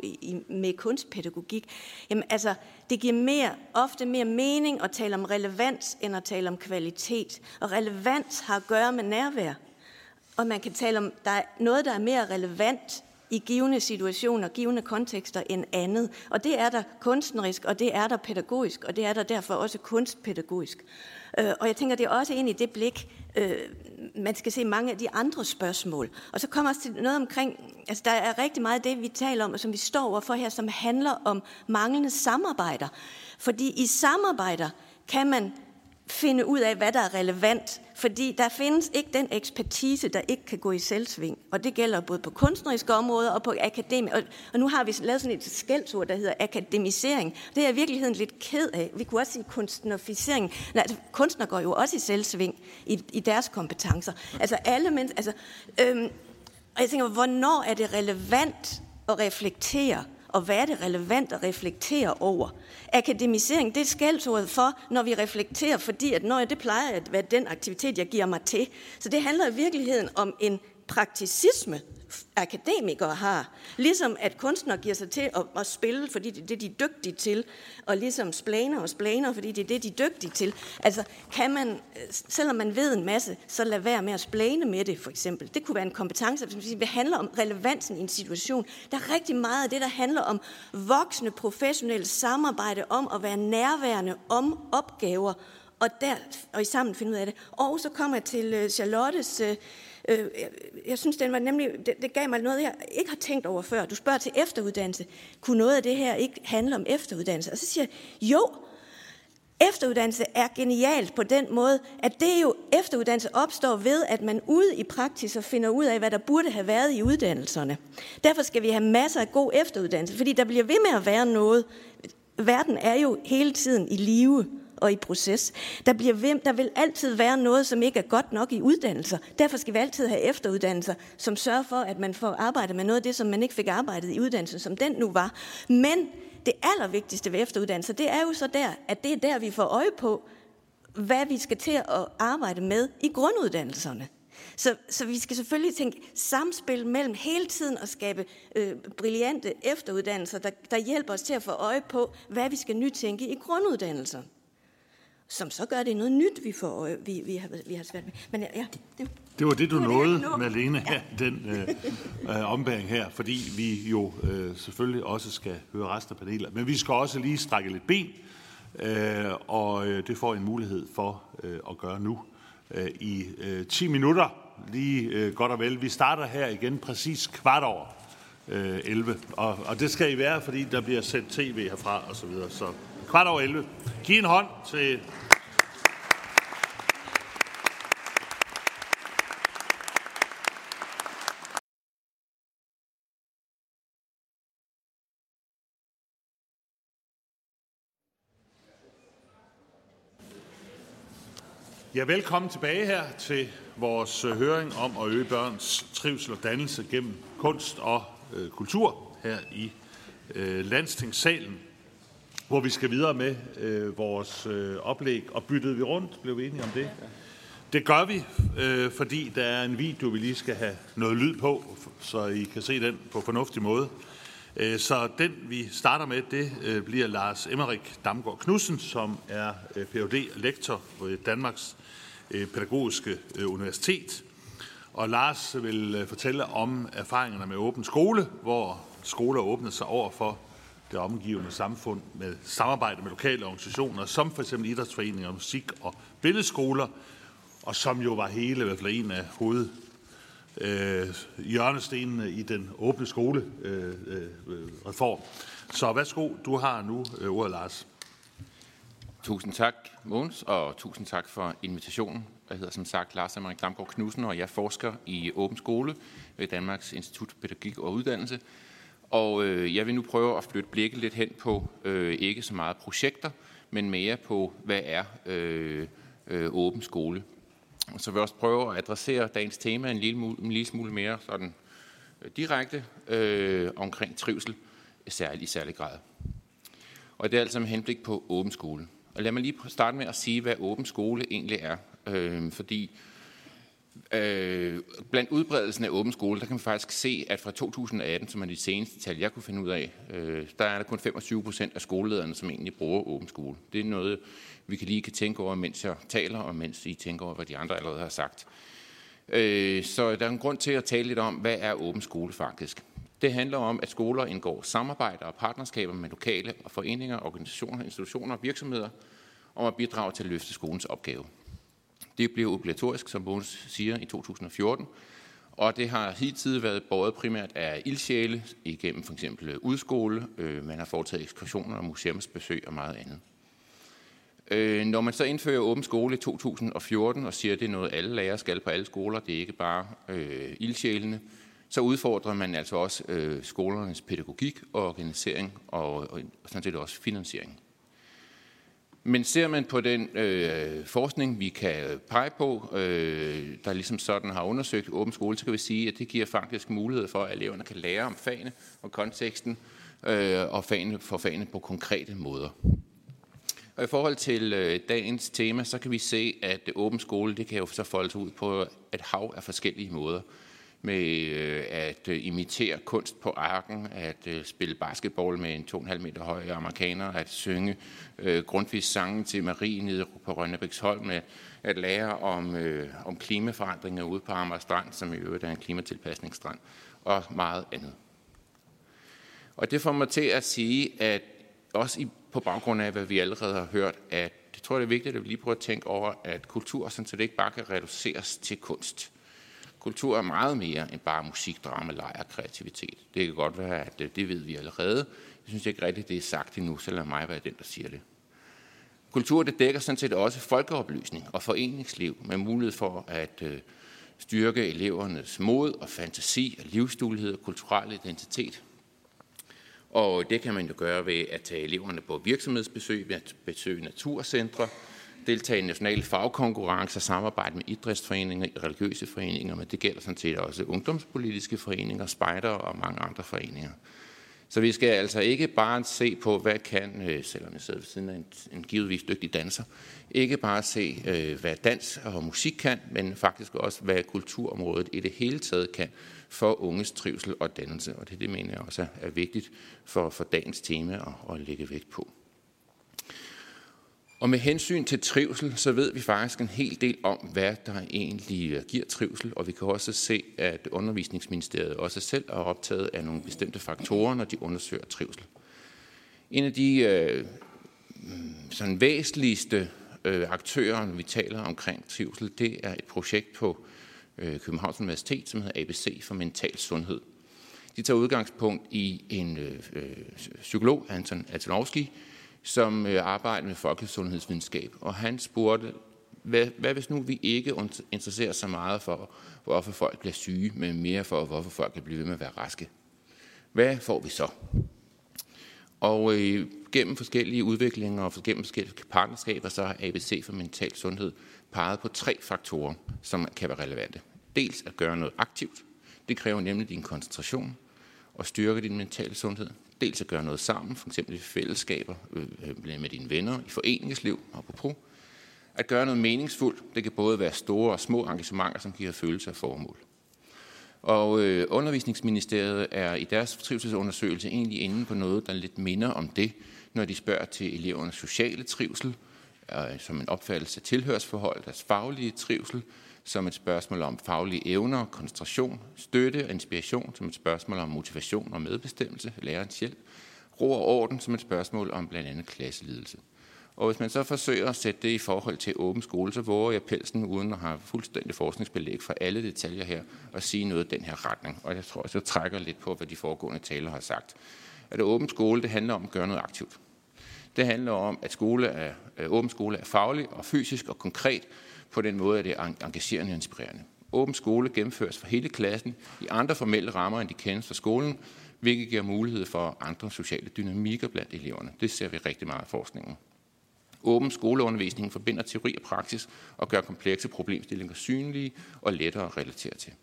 med kunstpædagogik, jamen altså, det giver ofte mere mening at tale om relevans, end at tale om kvalitet. Og relevans har at gøre med nærvær. Og man kan tale om, der er noget, der er mere relevant i givne situationer, givne kontekster end andet. Og det er der kunstnerisk, og det er der pædagogisk, og det er der derfor også kunstpædagogisk. Og jeg tænker, det er også ind i det blik, man skal se mange af de andre spørgsmål. Og så kommer også til noget omkring, altså der er rigtig meget af det, vi taler om, og som vi står overfor her, som handler om manglende samarbejder. Fordi i samarbejder kan man finde ud af, hvad der er relevant, fordi der findes ikke den ekspertise, der ikke kan gå i selvsving. Og det gælder både på kunstneriske områder og på akademiske. Og nu har vi lavet sådan et skældsord, der hedder akademisering. Det er jeg i virkeligheden lidt ked af. Vi kunne også sige kunstnerificering. Nej, altså, kunstner går jo også i selvsving i deres kompetencer. Altså alle mennesker... Altså, og jeg tænker, hvornår er det relevant at reflektere? Og hvad er det relevant at reflektere over? Akademisering, det er skældsord for, når vi reflekterer, fordi at når det plejer at være den aktivitet, jeg giver mig til. Så det handler i virkeligheden om en prakticisme, akademikere har. Ligesom at kunstnere giver sig til at spille, fordi det er det, de er dygtige til, og ligesom splæner, fordi det er det, de er dygtige til. Altså kan man, selvom man ved en masse, så lad være med at splæne med det, for eksempel. Det kunne være en kompetence, det handler om relevansen i en situation. Der er rigtig meget af det, der handler om voksne, professionelle samarbejde om at være nærværende om opgaver, og i sammen finde ud af det. Og så kommer jeg til Charlottes... Jeg synes, den var nemlig, det gav mig noget, jeg ikke har tænkt over før. Du spørger til efteruddannelse. Kunne noget af det her ikke handle om efteruddannelse? Og så siger jeg, jo, efteruddannelse er genialt på den måde, at det jo efteruddannelse opstår ved, at man ude i praksis og finder ud af, hvad der burde have været i uddannelserne. Derfor skal vi have masser af god efteruddannelse, fordi der bliver ved med at være noget. Verden er jo hele tiden i live og i proces. Der vil altid være noget, som ikke er godt nok i uddannelser. Derfor skal vi altid have efteruddannelser, som sørger for, at man får arbejdet med noget af det, som man ikke fik arbejdet i uddannelsen, som den nu var. Men det allervigtigste ved efteruddannelser, det er jo så der, at det er der, vi får øje på, hvad vi skal til at arbejde med i grunduddannelserne. Så vi skal selvfølgelig tænke samspil mellem hele tiden og skabe brillante efteruddannelser, der hjælper os til at få øje på, hvad vi skal nytænke i grunduddannelser. Som så gør det noget nyt, vi får vi har svært med. Men ja, det var det, du nåede, Malene, ja. Den ombæring her, fordi vi jo selvfølgelig også skal høre resten af paneler. Men vi skal også lige strække lidt ben, og det får I en mulighed for at gøre nu i 10 minutter, lige godt og vel. Vi starter her igen præcis kvart over 11, og det skal I være, fordi der bliver sendt tv herfra og så videre, så... Kvart over 11. Giv en hånd til... Ja, velkommen tilbage her til vores høring om at øge børns trivsel og dannelse gennem kunst og kultur her i Landstingssalen, hvor vi skal videre med vores oplæg. Og byttede vi rundt? Blev vi enige om det? Det gør vi, fordi der er en video, vi lige skal have noget lyd på, så I kan se den på fornuftig måde. Så den, vi starter med, det bliver Lars Emmerik Damgaard Knudsen, som er Ph.D. og lektor ved Danmarks Pædagogiske Universitet. Og Lars vil fortælle om erfaringerne med Åben Skole, hvor skoler åbner sig over for det omgivende samfund med samarbejde med lokale organisationer, som f.eks. idrætsforeninger, musik- og billedskoler, og som jo var hele, i hvert fald en af hjørnestenene i den åbne skolereform. Så værsgo, du har nu ordet, Lars. Tusind tak, Mogens, og tusind tak for invitationen. Jeg hedder som sagt Lars Geer Hammershøj Knudsen, og jeg forsker i Åben Skole ved Danmarks Institut for Pædagogik og Uddannelse. Og jeg vil nu prøve at flytte blikket lidt hen på ikke så meget projekter, men mere på, hvad er Åben Skole. Så vil jeg også prøve at adressere dagens tema en lille smule mere sådan direkte omkring trivsel, i særlig grad. Og det er altså med henblik på Åben Skole. Og lad mig lige starte med at sige, hvad Åben Skole egentlig er. Fordi blandt udbredelsen af Åben Skole, der kan man faktisk se, at fra 2018, som er de seneste tal, jeg kunne finde ud af, der er der kun 25% af skolelederne, som egentlig bruger Åben Skole. Det er noget, vi kan tænke over, mens jeg taler, og mens I tænker over, hvad de andre allerede har sagt. Så der er en grund til at tale lidt om, hvad er Åben Skole faktisk. Det handler om, at skoler indgår samarbejder og partnerskaber med lokale og foreninger, organisationer, institutioner og virksomheder om at bidrage til at løfte skolens opgave. Det blev obligatorisk, som Mogens siger, i 2014, og det har hidtil været båret primært af ildsjæle igennem f.eks. udskole, man har foretaget ekskursioner, museumsbesøg og meget andet. Når man så indfører Åben Skole i 2014 og siger, at det er noget, alle lærere skal på alle skoler, det er ikke bare ildsjælene, så udfordrer man altså også skolernes pædagogik og organisering og sådan set også finansiering. Men ser man på den forskning, vi kan pege på, der ligesom sådan har undersøgt Åben Skole, så kan vi sige, at det giver faktisk mulighed for, at eleverne kan lære om fagene og konteksten og fagene på konkrete måder. Og i forhold til dagens tema, så kan vi se, at Åben Skole, det kan jo så foldes ud på et hav af forskellige måder. Med at imitere kunst på arken, at spille basketball med en 2,5 meter høj amerikaner, at synge Grundtvigs sange til Marie nede på Rønnebæksholm, at lære om klimaforandringer ude på Amager Strand, som i øvrigt er en klimatilpasningsstrand, og meget andet. Og det får mig til at sige, at også på baggrund af, hvad vi allerede har hørt, at det tror jeg, det er vigtigt, at vi lige prøver at tænke over, at kultur sådan set ikke bare kan reduceres til kunst. Kultur er meget mere end bare musik, drama, leg og kreativitet. Det kan godt være, at det ved vi allerede. Jeg synes ikke rigtigt, det er sagt endnu, selvom mig være den, der siger det. Kultur, det dækker sådan set også folkeoplysning og foreningsliv med mulighed for at styrke elevernes mod og fantasi og livsduelighed og kulturel identitet. Og det kan man jo gøre ved at tage eleverne på virksomhedsbesøg, ved at besøge naturcentre, deltage i nationale fagkonkurrencer, samarbejde med idrætsforeninger, religiøse foreninger, men det gælder sådan set også ungdomspolitiske foreninger, spejdere og mange andre foreninger. Så vi skal altså ikke bare se på, hvad kan, selvom jeg sidder ved siden af en givetvis dygtig danser, ikke bare se, hvad dans og musik kan, men faktisk også, hvad kulturområdet i det hele taget kan for unges trivsel og dannelse. Og det mener jeg også er vigtigt for dagens tema at lægge vægt på. Og med hensyn til trivsel, så ved vi faktisk en hel del om, hvad der egentlig giver trivsel, og vi kan også se, at Undervisningsministeriet også selv er optaget af nogle bestemte faktorer, når de undersøger trivsel. En af de sådan væsentligste aktører, når vi taler omkring trivsel, det er et projekt på Københavns Universitet, som hedder ABC for mental sundhed. De tager udgangspunkt i en psykolog, Anton Antonovski, som arbejder med folkesundhedsvidenskab, og han spurgte, hvad hvis nu vi ikke interesserer så meget for, hvorfor folk bliver syge, men mere for, hvorfor folk kan blive ved med at være raske? Hvad får vi så? Og gennem forskellige udviklinger og gennem forskellige partnerskaber, så har ABC for mental sundhed peget på 3 faktorer, som kan være relevante. Dels at gøre noget aktivt. Det kræver nemlig din koncentration og styrke din mentale sundhed. Dels at gøre noget sammen, f.eks. i fællesskaber med dine venner, i foreningsliv, apropos. At gøre noget meningsfuldt. Det kan både være store og små engagementer, som giver følelse af formål. Og Undervisningsministeriet er i deres trivselsundersøgelse egentlig inde på noget, der lidt minder om det, når de spørger til elevernes sociale trivsel, som en opfattelse af tilhørsforhold, deres faglige trivsel, som et spørgsmål om faglige evner, koncentration, støtte og inspiration, som et spørgsmål om motivation og medbestemmelse, lærerens hjælp, ro og orden, som et spørgsmål om blandt andet klasseledelse. Og hvis man så forsøger at sætte det i forhold til åben skole, så våger jeg pelsen uden at have fuldstændig forskningsbelæg for alle detaljer her og sige noget i den her retning. Og jeg tror, at jeg trækker lidt på, hvad de foregående talere har sagt. At åben skole, det handler om at gøre noget aktivt. Det handler om, at åben skole er faglig og fysisk og konkret. På den måde er det engagerende og inspirerende. Åben skole gennemføres for hele klassen i andre formelle rammer, end de kendes fra skolen, hvilket giver mulighed for andre sociale dynamikker blandt eleverne. Det ser vi rigtig meget i forskningen. Åben skoleundervisning forbinder teori og praksis og gør komplekse problemstillinger synlige og lettere at relatere til.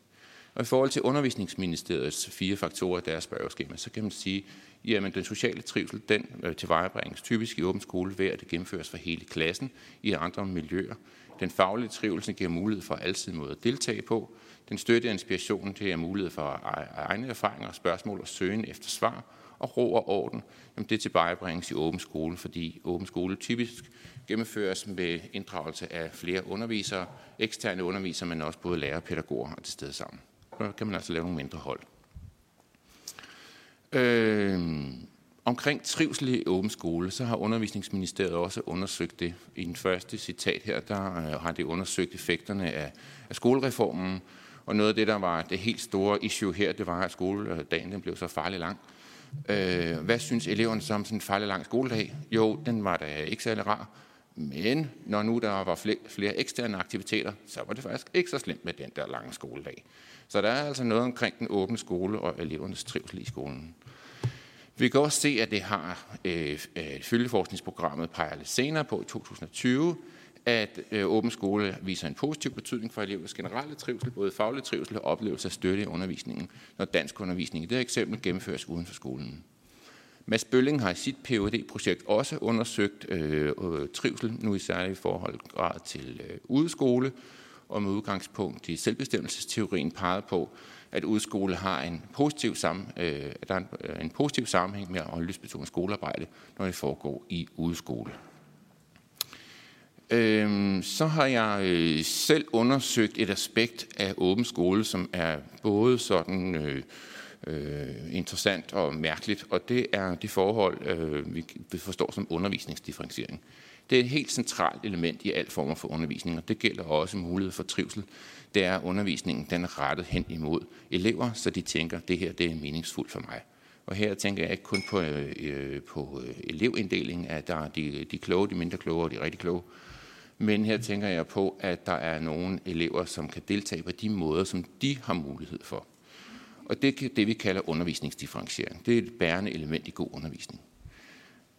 Og i forhold til Undervisningsministeriets 4 faktorer i deres spørgeskema, så kan man sige, jamen den sociale trivsel, den tilvejebringes typisk i åben skole ved, at det gennemføres for hele klassen i andre miljøer. Den faglige trivsel giver mulighed for alsidig måde at deltage på. Den støtte og inspirationen til at mulighed for egne erfaringer, spørgsmål og søgen efter svar. Og ro og orden, jamen det tilbejebringes i åben skole, fordi åben skole typisk gennemføres med inddragelse af flere undervisere, eksterne undervisere, men også både lærere, pædagoger og til stede sammen. Så kan man altså lave nogle mindre hold. Omkring trivsel i åben skole, så har Undervisningsministeriet også undersøgt det. I den første citat her, der har det undersøgt effekterne af skolereformen, og noget af det, der var det helt store issue her, det var, at skoledagen den blev så farlig lang. Hvad synes eleverne så om sådan en farlig lang skoledag? Jo, den var da ikke særlig rar, men når nu der var flere eksterne aktiviteter, så var det faktisk ikke så slemt med den der lange skoledag. Så der er altså noget omkring den åbne skole og elevernes trivsel i skolen. Vi kan også se, at det har følgeforskningsprogrammet peger lidt senere på i 2020, at åben skole viser en positiv betydning for elevers generelle trivsel, både faglig trivsel og oplevelse af støtte i undervisningen, når dansk undervisning i det eksempel gennemføres uden for skolen. Mads Bølling har i sit PhD-projekt også undersøgt trivsel, nu i særlig i forhold grad til udskole, og med udgangspunkt i selvbestemmelsesteorien peget på, at udskole har en positiv, der er en positiv sammenhæng med at lystbetonet skolearbejde, når det foregår i udskole. Så har jeg selv undersøgt et aspekt af åben skole, som er både sådan interessant og mærkeligt, og det er det forhold, vi forstår som undervisningsdifferentiering. Det er et helt centralt element i alle former for undervisning, og det gælder også mulighed for trivsel. Det er, at undervisningen den er rettet hen imod elever, så de tænker, at det her det er meningsfuldt for mig. Og her tænker jeg ikke kun på elevinddelingen, at der er de kloge, de mindre kloge og de rigtig kloge. Men her tænker jeg på, at der er nogle elever, som kan deltage på de måder, som de har mulighed for. Og det er det, vi kalder undervisningsdifferentiering. Det er et bærende element i god undervisning.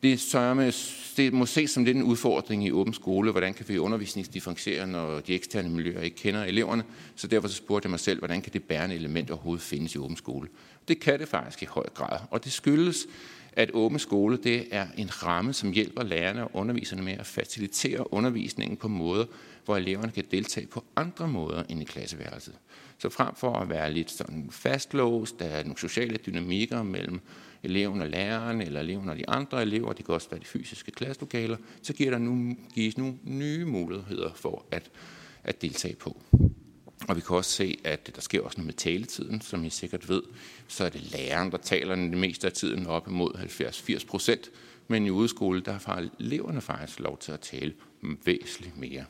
Det må ses som lidt en udfordring i åben skole. Hvordan kan vi undervisningsdifferentiere, når de eksterne miljøer ikke kender eleverne? Så derfor så spurgte jeg mig selv, hvordan kan det bærende element overhovedet findes i åben skole? Det kan det faktisk i høj grad, og det skyldes, at åben skole det er en ramme, som hjælper lærerne og underviserne med at facilitere undervisningen på måder, hvor eleverne kan deltage på andre måder end i klasseværelset. Så frem for at være lidt sådan fastlåst, der er nogle sociale dynamikker mellem eleven og læreren, eller eleven og de andre elever, det kan også være de fysiske klasselokaler, så gives nu nye muligheder for at deltage på. Og vi kan også se, at der sker også noget med taletiden, som I sikkert ved. Så er det læreren, der taler det meste af tiden op imod 70-80%, men i udskole, der har eleverne faktisk lov til at tale væsentligt mere.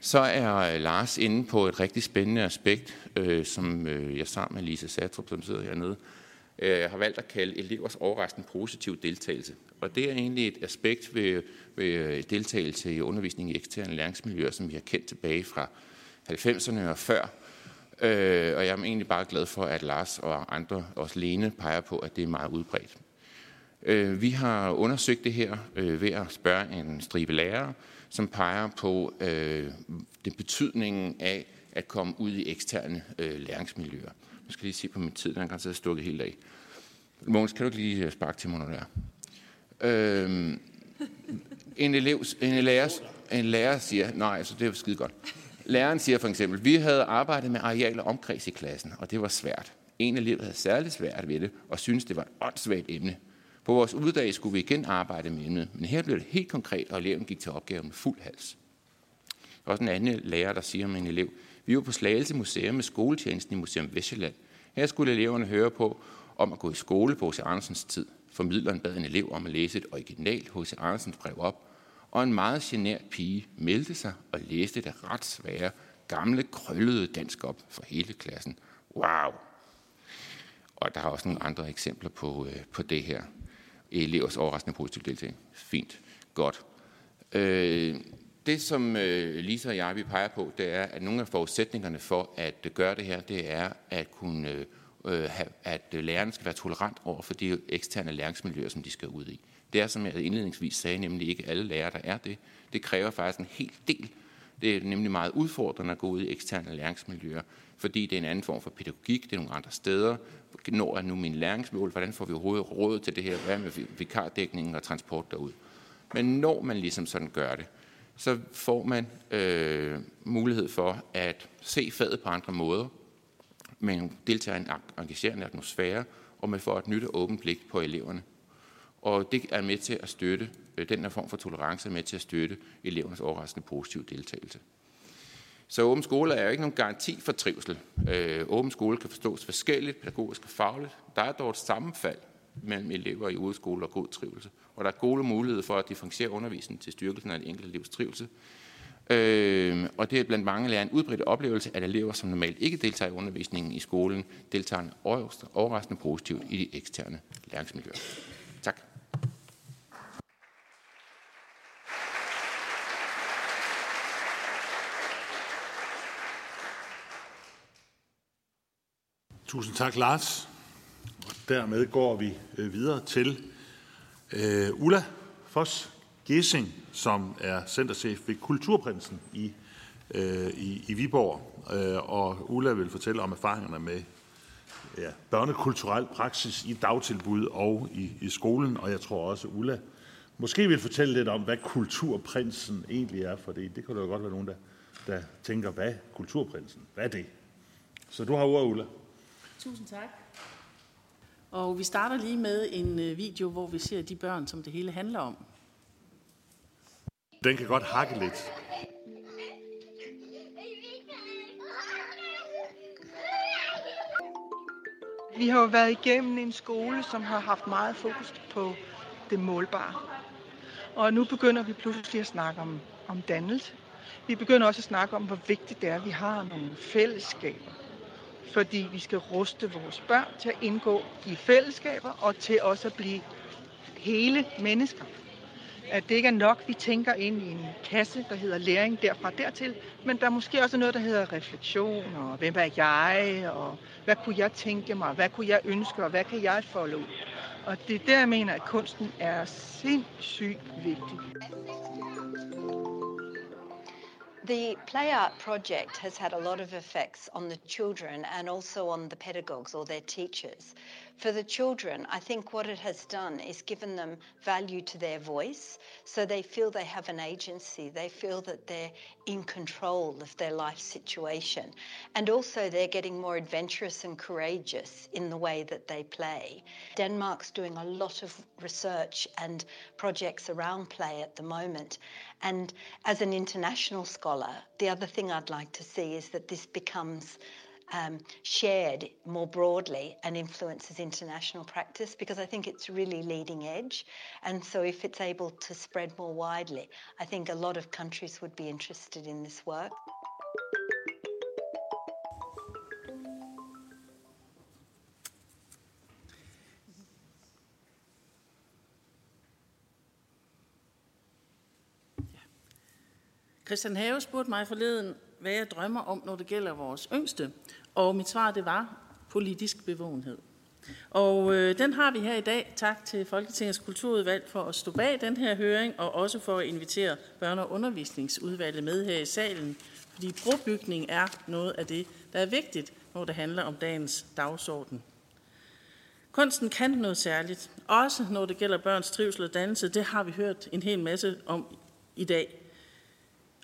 Så er Lars inde på et rigtig spændende aspekt, som jeg sammen med Lise Sattrup, som sidder hernede, har valgt at kalde elevers overraskende positiv deltagelse. Og det er egentlig et aspekt ved deltagelse i undervisning i eksterne læringsmiljøer, som vi har kendt tilbage fra 90'erne og før, og jeg er egentlig bare glad for, at Lars og andre, også Lene, peger på, at det er meget udbredt. Vi har undersøgt det her ved at spørge en stribe lærere, som peger på den betydningen af at komme ud i eksterne læringsmiljøer. Nu skal jeg lige se på min tid, den kan sidde stukket helt af. Mogens, kan du ikke lige sparke til mig, når du er? En lærer siger, nej, altså det er skide godt. Læreren siger for eksempel, vi havde arbejdet med areal og omkreds i klassen, og det var svært. En elev havde særligt svært ved det, og syntes, det var et åndssvagt emne. På vores uddag skulle vi igen arbejde med emnet, men her blev det helt konkret, og eleven gik til opgaven med fuld hals. Der er også en anden lærer, der siger om en elev, vi var på Slagelse Museum med skoletjenesten i Museum Vestjylland. Her skulle eleverne høre på om at gå i skole på H.C. Andersens tid. Formidleren bad en elev om at læse et originalt H.C. Andersens brev op, og en meget genert pige meldte sig og læste det ret svære, gamle, krøllede dansk op for hele klassen. Wow! Og der er også nogle andre eksempler på det her. Elevers overraskende positiv deltagelse. Fint. Godt. Det, som Lisa og jeg vi peger på, det er, at nogle af forudsætningerne for at gøre det her, det er at kunne at lærerne skal være tolerant over for de eksterne læringsmiljøer, som de skal ud i. Det er, som jeg indledningsvis sagde, nemlig ikke alle lærere, der er det. Det kræver faktisk en hel del. Det er nemlig meget udfordrende at gå ud i eksterne læringsmiljøer, fordi det er en anden form for pædagogik, det er nogle andre steder. Når er nu min læringsmål? Hvordan får vi overhovedet råd til det her? Hvad med vikardækningen og transport derud? Men når man ligesom sådan gør det, så får man mulighed for at se faget på andre måder, men deltager i en engagerende atmosfære, og man får et nyt og åbent blik på eleverne. Og det er med til at støtte, den her form for tolerance er med til at støtte elevernes overraskende positive deltagelse. Så Åben Skole er jo ikke nogen garanti for trivsel. Åben Skole kan forstås forskelligt, pædagogisk og fagligt. Der er dog et sammenfald mellem elever i udskole og god trivsel, og der er gode muligheder for at differentiere undervisningen til styrkelsen af den enkelte elevs trivsel. Og det er blandt mange lærere en udbredt oplevelse, at elever, som normalt ikke deltager i undervisningen i skolen, deltager overraskende positivt i de eksterne læringsmiljøer. Tak. Tusind tak, Lars. Og dermed går vi videre til Ulla Foss-Gessing, som er centerchef ved Kulturprinsen i Viborg. Og Ulla vil fortælle om erfaringerne med børnekulturel praksis i dagtilbud og i skolen. Og jeg tror også, Ulla måske vil fortælle lidt om, hvad Kulturprinsen egentlig er. For det kan jo godt være nogen, der tænker, hvad Kulturprinsen? Hvad er det? Så du har ordet, Ulla. Tusind tak. Og vi starter lige med en video, hvor vi ser de børn, som det hele handler om. Den kan godt hakke lidt. Vi har jo været igennem en skole, som har haft meget fokus på det målbare. Og nu begynder vi pludselig at snakke om dannelse. Vi begynder også at snakke om, hvor vigtigt det er, at vi har nogle fællesskaber. Fordi vi skal ruste vores børn til at indgå i fællesskaber og til også at blive hele mennesker. At det ikke er nok, vi tænker ind i en kasse, der hedder læring derfra dertil, men der er måske også noget, der hedder refleksion, og hvem er jeg, og hvad kunne jeg tænke mig, hvad kunne jeg ønske, og hvad kan jeg folde ud. Og det er der, jeg mener, at kunsten er sindssygt vigtig. The Play Art project has had a lot of effects on the children and also on the pedagogues or their teachers. For the children, I think what it has done is given them value to their voice, so they feel they have an agency, they feel that they're in control of their life situation. And also they're getting more adventurous and courageous in the way that they play. Denmark's doing a lot of research and projects around play at the moment. And as an international scholar, the other thing I'd like to see is that this becomes shared more broadly and influences international practice, because I think it's really leading edge. And so if it's able to spread more widely, I think a lot of countries would be interested in this work. Christian Have spurgte mig forleden, hvad jeg drømmer om, når det gælder vores yngste, og mit svar det var politisk bevågenhed. Og den har vi her i dag. Tak til Folketingets Kulturudvalg for at stå bag den her høring, og også for at invitere børne- og undervisningsudvalget med her i salen, fordi brobygning er noget af det, der er vigtigt, når det handler om dagens dagsorden. Kunsten kan noget særligt, også når det gælder børns trivsel og dannelse. Det har vi hørt en hel masse om i dag.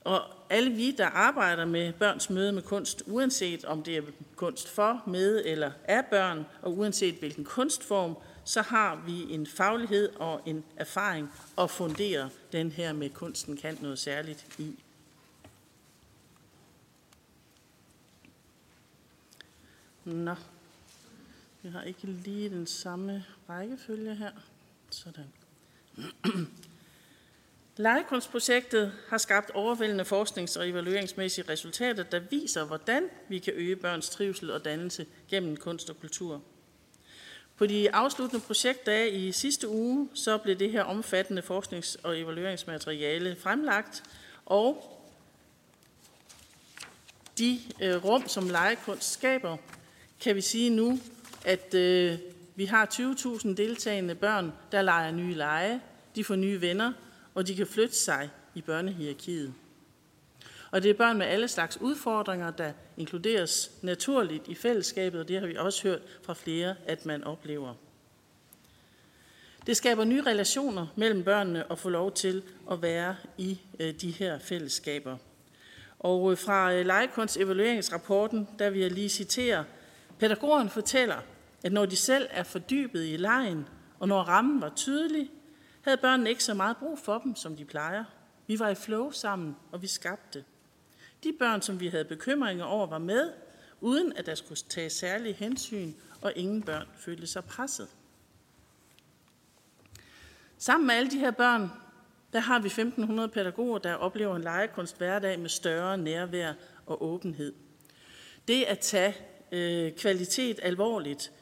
Og alle vi, der arbejder med børns møde med kunst, uanset om det er kunst for, med eller af børn, og uanset hvilken kunstform, så har vi en faglighed og en erfaring at fundere den her med kunsten kan noget særligt i. Nå, vi har ikke lige den samme rækkefølge her. Sådan. Legekunstprojektet har skabt overvældende forsknings- og evalueringsmæssige resultater, der viser, hvordan vi kan øge børns trivsel og dannelse gennem kunst og kultur. På de afsluttende projektdage i sidste uge, så blev det her omfattende forsknings- og evalueringsmateriale fremlagt, og de rum, som legekunst skaber, kan vi sige nu, at vi har 20.000 deltagende børn, der leger nye lege, de får nye venner, og de kan flytte sig i børnehierarkiet. Og det er børn med alle slags udfordringer, der inkluderes naturligt i fællesskabet, og det har vi også hørt fra flere, at man oplever. Det skaber nye relationer mellem børnene og få lov til at være i de her fællesskaber. Og fra legekunst-evalueringsrapporten, der vil jeg lige citere, pædagogerne fortæller, at når de selv er fordybet i legen, og når rammen var tydelig, havde børnene ikke så meget brug for dem, som de plejer. Vi var i flow sammen, og vi skabte. De børn, som vi havde bekymringer over, var med, uden at der skulle tages særlige hensyn, og ingen børn følte sig presset. Sammen med alle de her børn, der har vi 1.500 pædagoger, der oplever en legekunst hverdag med større nærvær og åbenhed. Det at tage kvalitet alvorligt,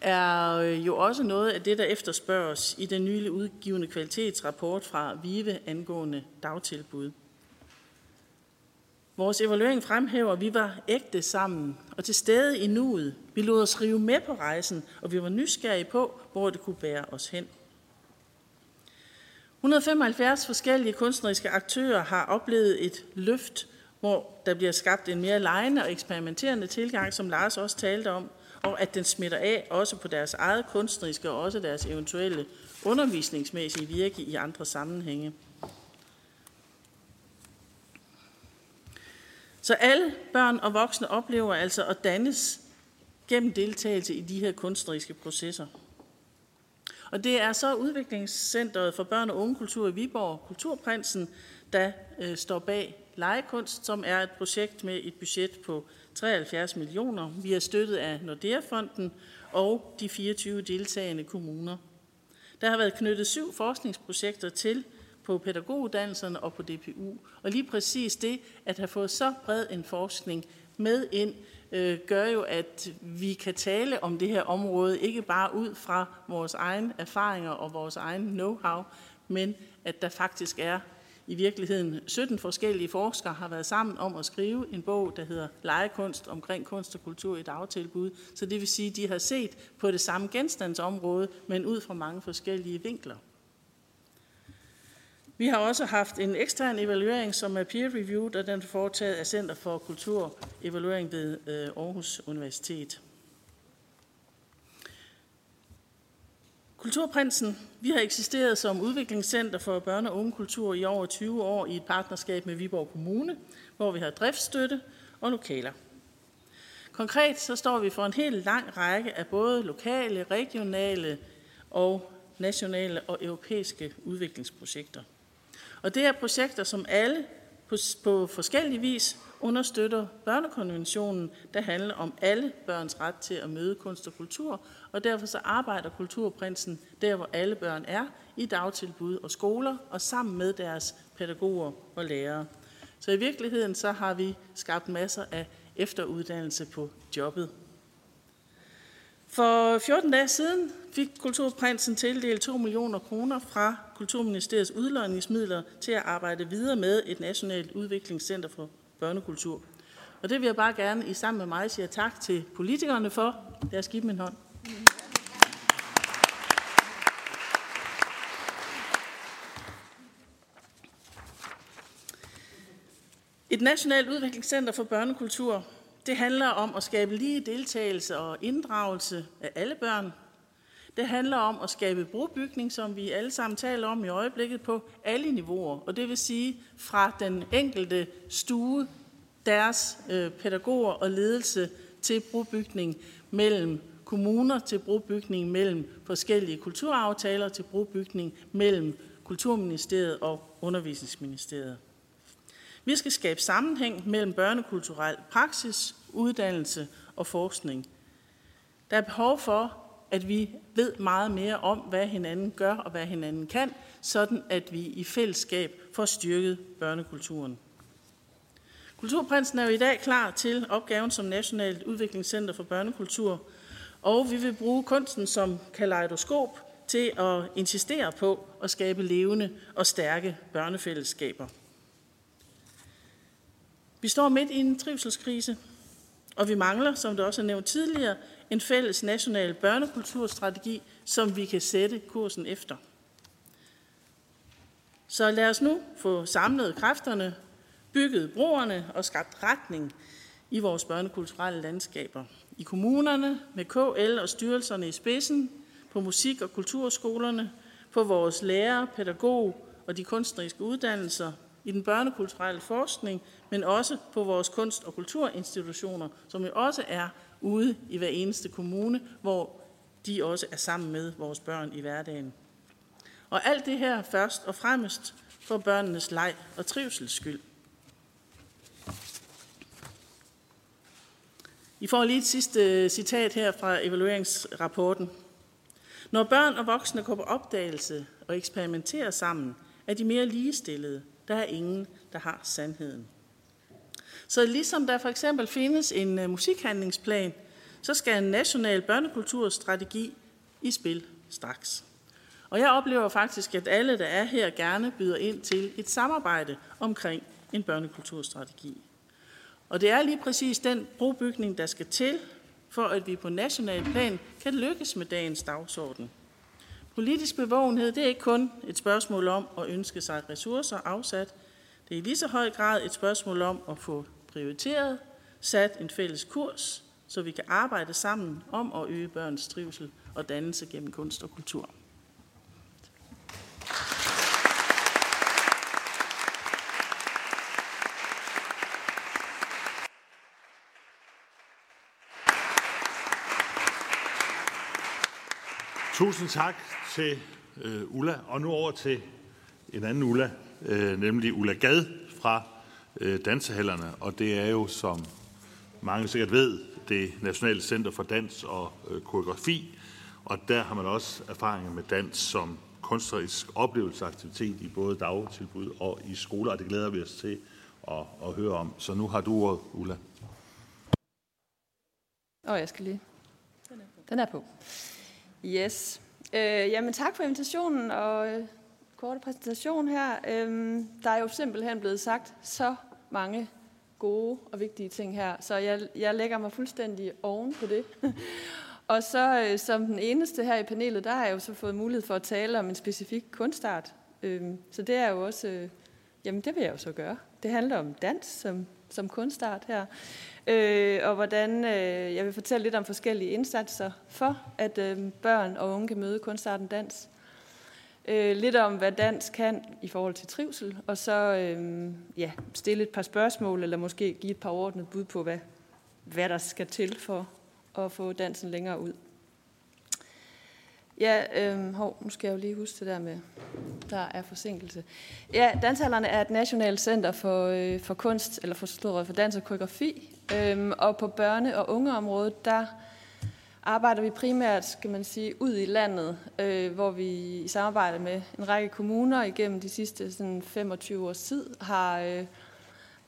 er jo også noget af det, der efterspørges i den nylig udgivne kvalitetsrapport fra VIVE angående dagtilbud. Vores evaluering fremhæver, at vi var ægte sammen og til stede i nuet. Vi lod os rive med på rejsen, og vi var nysgerrige på, hvor det kunne bære os hen. 175 forskellige kunstneriske aktører har oplevet et løft, hvor der bliver skabt en mere legende og eksperimenterende tilgang, som Lars også talte om, og at den smitter af også på deres eget kunstneriske og også deres eventuelle undervisningsmæssige virke i andre sammenhænge. Så alle børn og voksne oplever altså at dannes gennem deltagelse i de her kunstneriske processer. Og det er så Udviklingscenteret for Børn og Unge Kultur i Viborg, Kulturprinsen, der står bag legekunst, som er et projekt med et budget på 73 millioner. Vi er støttet af Nordea-fonden og de 24 deltagende kommuner. Der har været knyttet 7 forskningsprojekter til på pædagoguddannelserne og på DPU. Og lige præcis det, at have fået så bred en forskning med ind, gør jo, at vi kan tale om det her område, ikke bare ud fra vores egne erfaringer og vores egen know-how, men at der faktisk er i virkeligheden 17 forskellige forskere har været sammen om at skrive en bog, der hedder Legekunst omkring kunst og kultur i dagtilbud. Så det vil sige, at de har set på det samme genstandsområde, men ud fra mange forskellige vinkler. Vi har også haft en ekstern evaluering, som er peer-reviewed, og den er foretaget af Center for Kulturevaluering ved Aarhus Universitet. Kulturprinsen, vi har eksisteret som udviklingscenter for børne- og ungekultur i over 20 år i et partnerskab med Viborg Kommune, hvor vi har driftsstøtte og lokaler. Konkret så står vi for en helt lang række af både lokale, regionale og nationale og europæiske udviklingsprojekter. Og det er projekter, som alle på forskellig vis understøtter børnekonventionen, der handler om alle børns ret til at møde kunst og kultur, og derfor så arbejder Kulturprinsen der, hvor alle børn er, i dagtilbud og skoler, og sammen med deres pædagoger og lærere. Så i virkeligheden så har vi skabt masser af efteruddannelse på jobbet. For 14 dage siden fik Kulturprinsen tildelt 2 millioner kroner fra Kulturministeriets udlodningsmidler til at arbejde videre med et nationalt udviklingscenter for børnekultur. Og det vil jeg bare gerne i sammen med mig sige tak til politikerne for. Lad os give dem en hånd. Et nationalt udviklingscenter for børnekultur, det handler om at skabe lige deltagelse og inddragelse af alle børn. Det handler om at skabe brobygning, som vi alle sammen taler om i øjeblikket på alle niveauer. Og det vil sige fra den enkelte stue, deres pædagoger og ledelse til brobygning mellem kommuner, til brobygning mellem forskellige kulturaftaler, til brobygning mellem Kulturministeriet og Undervisningsministeriet. Vi skal skabe sammenhæng mellem børnekulturel praksis, uddannelse og forskning. Der er behov for, at vi ved meget mere om, hvad hinanden gør og hvad hinanden kan, sådan at vi i fællesskab får styrket børnekulturen. Kulturprinsen er jo i dag klar til opgaven som Nationalt Udviklingscenter for Børnekultur, og vi vil bruge kunsten som kaleidoskop til at insistere på at skabe levende og stærke børnefællesskaber. Vi står midt i en trivselskrise, og vi mangler, som det også er nævnt tidligere, en fælles national børnekulturstrategi, som vi kan sætte kursen efter. Så lad os nu få samlet kræfterne, bygget broerne og skabt retning i vores børnekulturelle landskaber. I kommunerne, med KL og styrelserne i spidsen, på musik- og kulturskolerne, på vores lærere, pædagog og de kunstneriske uddannelser, i den børnekulturelle forskning, men også på vores kunst- og kulturinstitutioner, som jo også er ude i hver eneste kommune, hvor de også er sammen med vores børn i hverdagen. Og alt det her først og fremmest for børnenes leg og trivsels skyld. I får lige et sidste citat her fra evalueringsrapporten. Når børn og voksne går på opdagelse og eksperimenterer sammen, er de mere ligestillede. Der er ingen, der har sandheden. Så ligesom der for eksempel findes en musikhandlingsplan, så skal en national børnekulturstrategi i spil straks. Og jeg oplever faktisk, at alle, der er her, gerne byder ind til et samarbejde omkring en børnekulturstrategi. Og det er lige præcis den brobygning, der skal til, for at vi på national plan kan lykkes med dagens dagsorden. Politisk bevågenhed, det er ikke kun et spørgsmål om at ønske sig ressourcer afsat. Det er i lige så høj grad et spørgsmål om at få prioriteret, sat en fælles kurs, så vi kan arbejde sammen om at øge børns trivsel og dannelse gennem kunst og kultur. Tusind tak til Ulla, og nu over til en anden Ulla, nemlig Ulla Gad fra Dansehallerne. Og det er jo, som mange sikkert ved, det Nationale Center for Dans og Koreografi, og der har man også erfaringer med dans som kunstnerisk oplevelseaktivitet i både dagtilbud og i skoler, og det glæder vi os til at høre om. Så nu har du ordet, Ulla. Jeg skal lige. Den er på. Yes. Jamen tak for invitationen og korte præsentation her. Der er jo simpelthen blevet sagt så mange gode og vigtige ting her, så jeg lægger mig fuldstændig oven på det. Og så som den eneste her i panelet, der har jeg jo så fået mulighed for at tale om en specifik kunstart. Så det er jo også, jamen det vil jeg jo så gøre. Det handler om dans som kunstart her. Og hvordan jeg vil fortælle lidt om forskellige indsatser for, at børn og unge kan møde kunstarten dans. Lidt om, hvad dans kan i forhold til trivsel, og så stille et par spørgsmål, eller måske give et par ordnet bud på, hvad der skal til for at få dansen længere ud. Nu skal jeg jo lige huske det der med, der er forsinkelse. Ja, Dansehallerne er et nationalt center for kunst, eller for dans og koreografi, og på børne- og ungeområdet, der arbejder vi primært, skal man sige, ud i landet, hvor vi i samarbejde med en række kommuner igennem de sidste sådan 25 års tid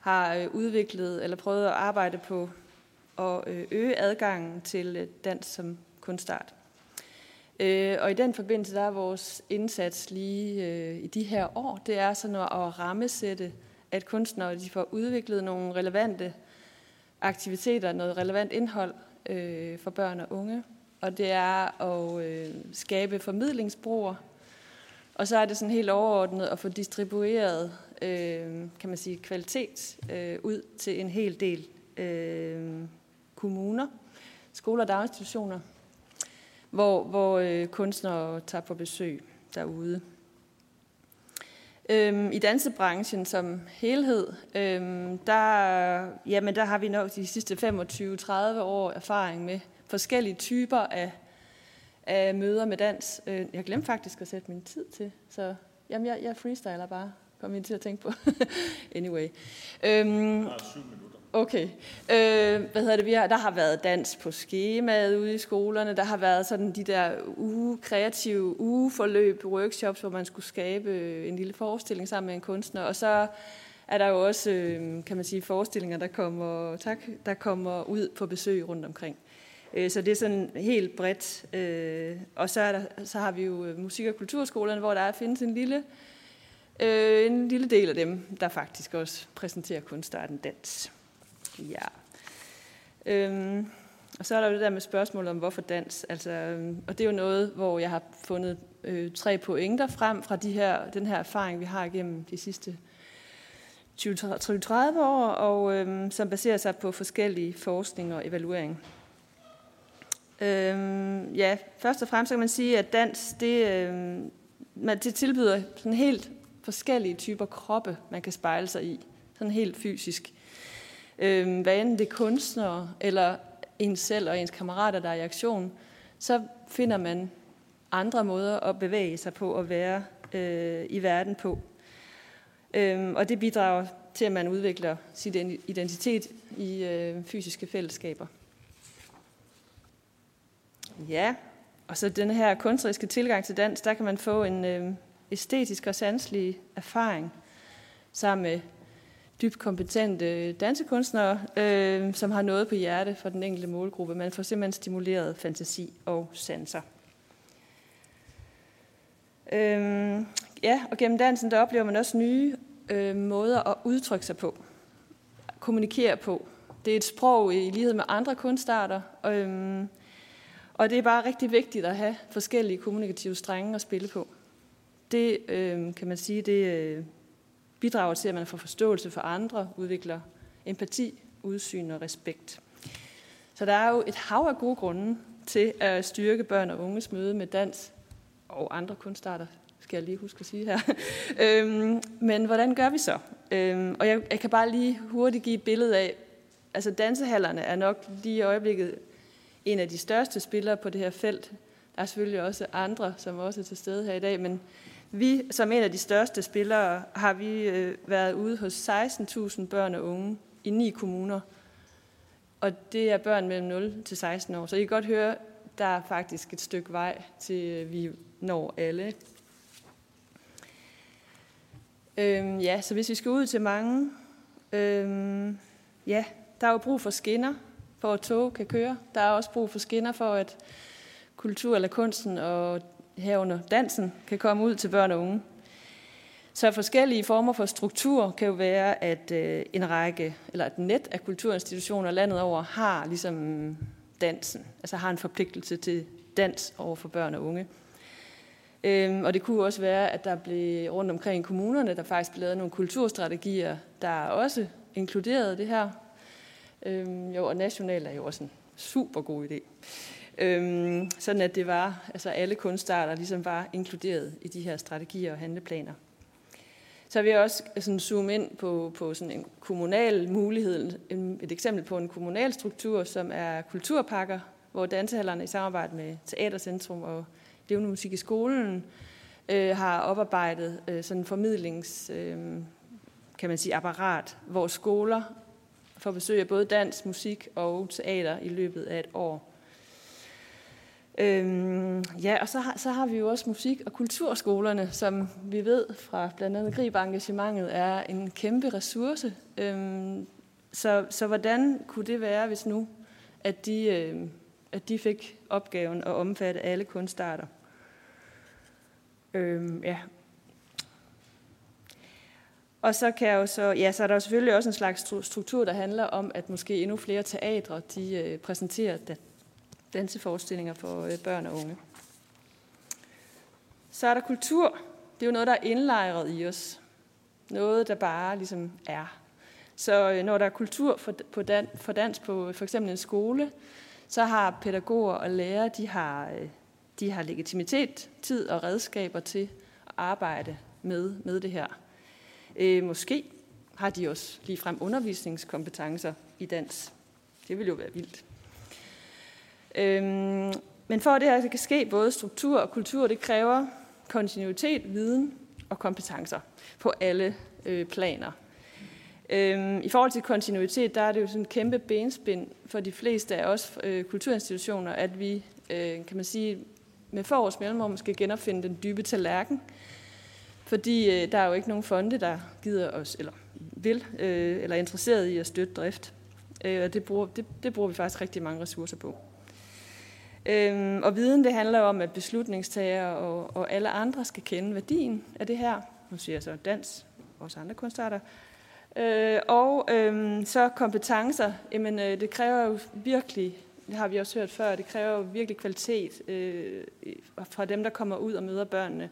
har udviklet, eller prøvet at arbejde på at øge adgangen til dans som kunstart. Og i den forbindelse, der er vores indsats lige i de her år, det er sådan at rammesætte, at kunstnere de får udviklet nogle relevante aktiviteter, noget relevant indhold for børn og unge. Og det er at skabe formidlingsbroer. Og så er det sådan helt overordnet at få distribueret, kan man sige, kvalitet ud til en hel del kommuner, skoler og daginstitutioner, hvor kunstnere tager på besøg derude. I dansebranchen som helhed, der har vi nok de sidste 25-30 år erfaring med forskellige typer af møder med dans. Jeg glemte faktisk at sætte min tid til, så jeg freestyler bare. Kom ind til at tænke på. Anyway. Der er 7 minutter. Okay. Der har været dans på skemaet ude i skolerne. Der har været sådan de der kreative ugeforløb, workshops, hvor man skulle skabe en lille forestilling sammen med en kunstner. Og så er der jo også, kan man sige, forestillinger, der kommer ud på besøg rundt omkring. Så det er sådan helt bredt. Og så har vi jo musik- og kulturskolerne, hvor der findes en lille del af dem, der faktisk også præsenterer kunstarten dans. Ja. Og så er der jo det der med spørgsmålet om, hvorfor dans. Altså, og det er jo noget, hvor jeg har fundet 3 pointer frem fra den her erfaring, vi har igennem de sidste 20-30 år, og som baserer sig på forskellige forskning og evaluering. Først og fremmest kan man sige, at dans, det tilbyder sådan helt forskellige typer kroppe, man kan spejle sig i. Sådan helt fysisk. Hvad enten det er kunstnere, eller ens selv og ens kammerater, der er i aktion, så finder man andre måder at bevæge sig på og være i verden på. Og det bidrager til, at man udvikler sin identitet i fysiske fællesskaber. Ja, og så den her kunstneriske tilgang til dans, der kan man få en æstetisk og sanselig erfaring sammen med dybt kompetente dansekunstnere, som har noget på hjerte for den enkelte målgruppe. Man får simpelthen stimuleret fantasi og sanser. Og gennem dansen, der oplever man også nye måder at udtrykke sig på, kommunikere på. Det er et sprog i lighed med andre kunstarter, og det er bare rigtig vigtigt at have forskellige kommunikative strenge at spille på. Det kan man sige, det bidrager til, at man får forståelse for andre, udvikler empati, udsyn og respekt. Så der er jo et hav af gode grunde til at styrke børn og unges møde med dans og andre kunstarter, skal jeg lige huske at sige her. Men hvordan gør vi så? Og jeg kan bare lige hurtigt give et billede af, altså dansehallerne er nok lige i øjeblikket en af de største spillere på det her felt. Der er selvfølgelig også andre, som også er til stede her i dag, men vi, som en af de største spillere, har vi været ude hos 16.000 børn og unge i 9 kommuner. Og det er børn mellem 0 til 16 år. Så I kan godt høre, der er faktisk et stykke vej til, vi når alle. Så hvis vi skal ud til mange, der er jo brug for skinner, for at tog kan køre. Der er også brug for skinner for, at kultur eller kunsten og herunder dansen kan komme ud til børn og unge. Så forskellige former for struktur kan jo være, at et net af kulturinstitutioner landet over har ligesom dansen, altså har en forpligtelse til dans over for børn og unge. Og det kunne også være, at der blev rundt omkring kommunerne, der faktisk blev lavet nogle kulturstrategier, der også inkluderede det her. Og nationalt er jo også en super god idé. Sådan at det var, altså alle kunstarter ligesom var inkluderet i de her strategier og handleplaner. Så vil jeg også sådan zoome ind på sådan en kommunal mulighed, et eksempel på en kommunal struktur, som er kulturpakker, hvor dansehallerne i samarbejde med Teatercentrum og Levende Musik i Skolen har oparbejdet sådan en formidlings, kan man sige, apparat, hvor skoler får besøg af både dans, musik og teater i løbet af et år. Og så har vi jo også musik- og kulturskolerne, som vi ved fra blandt andet GRIB-engagementet er en kæmpe ressource. Så hvordan kunne det være, hvis nu, at de fik opgaven at omfatte alle kunstarter? Og så kan jeg jo så, ja, så er der jo selvfølgelig også en slags struktur, der handler om, at måske endnu flere teatre, de præsenterer danseforestillinger for børn og unge. Så er der kultur. Det er jo noget, der er indlejret i os. Noget, der bare ligesom er. Så når der er kultur for dans på for eksempel en skole, så har pædagoger og lærere, de har legitimitet, tid og redskaber til at arbejde med det her. Måske har de også ligefrem undervisningskompetencer i dans. Det vil jo være vildt. Men for at det her kan ske, både struktur og kultur, det kræver kontinuitet, viden og kompetencer på alle planer. I forhold til kontinuitet, der er det jo sådan en kæmpe benspænd for de fleste af os kulturinstitutioner, at vi, kan man sige, med forårs mellemrum skal genopfinde den dybe tallerken, fordi der er jo ikke nogen fonde, der gider os, eller vil, eller er interesseret i at støtte drift. Og det bruger vi faktisk rigtig mange ressourcer på. Og viden, det handler om, at beslutningstagere og alle andre skal kende værdien af det her. Nu siger jeg så dans, vores andre kunstarter. Så kompetencer. Jamen, det kræver jo virkelig, det har vi også hørt før, det kræver jo virkelig kvalitet fra dem, der kommer ud og møder børnene.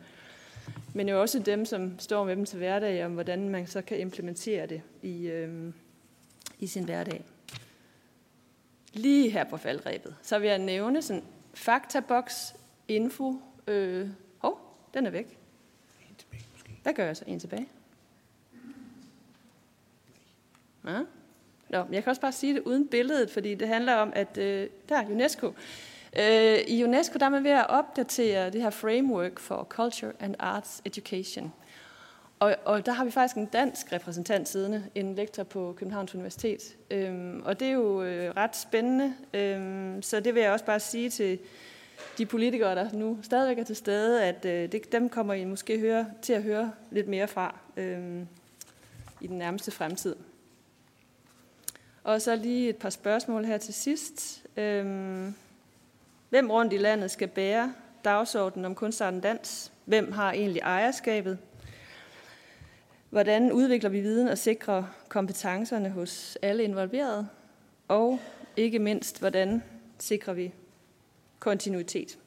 Men jo også dem, som står med dem til hverdag, om hvordan man så kan implementere det i sin hverdag. Lige her på faldrebet, så vil jeg nævne sådan faktaboks, info. Den er væk. En tilbage måske. Hvad gør jeg så? En tilbage? Ja. Nå, jeg kan også bare sige det uden billedet, fordi det handler om, at der er UNESCO. I UNESCO der er man ved at opdatere det her framework for culture and arts education. Og der har vi faktisk en dansk repræsentant siddende, en lektor på Københavns Universitet. Og det er jo ret spændende, så det vil jeg også bare sige til de politikere, der nu stadigvæk er til stede, at dem kommer I måske til at høre lidt mere fra i den nærmeste fremtid. Og så lige et par spørgsmål her til sidst. Hvem rundt i landet skal bære dagsordenen om kunstarten dans? Hvem har egentlig ejerskabet? Hvordan udvikler vi viden og sikrer kompetencerne hos alle involverede? Og ikke mindst, hvordan sikrer vi kontinuitet?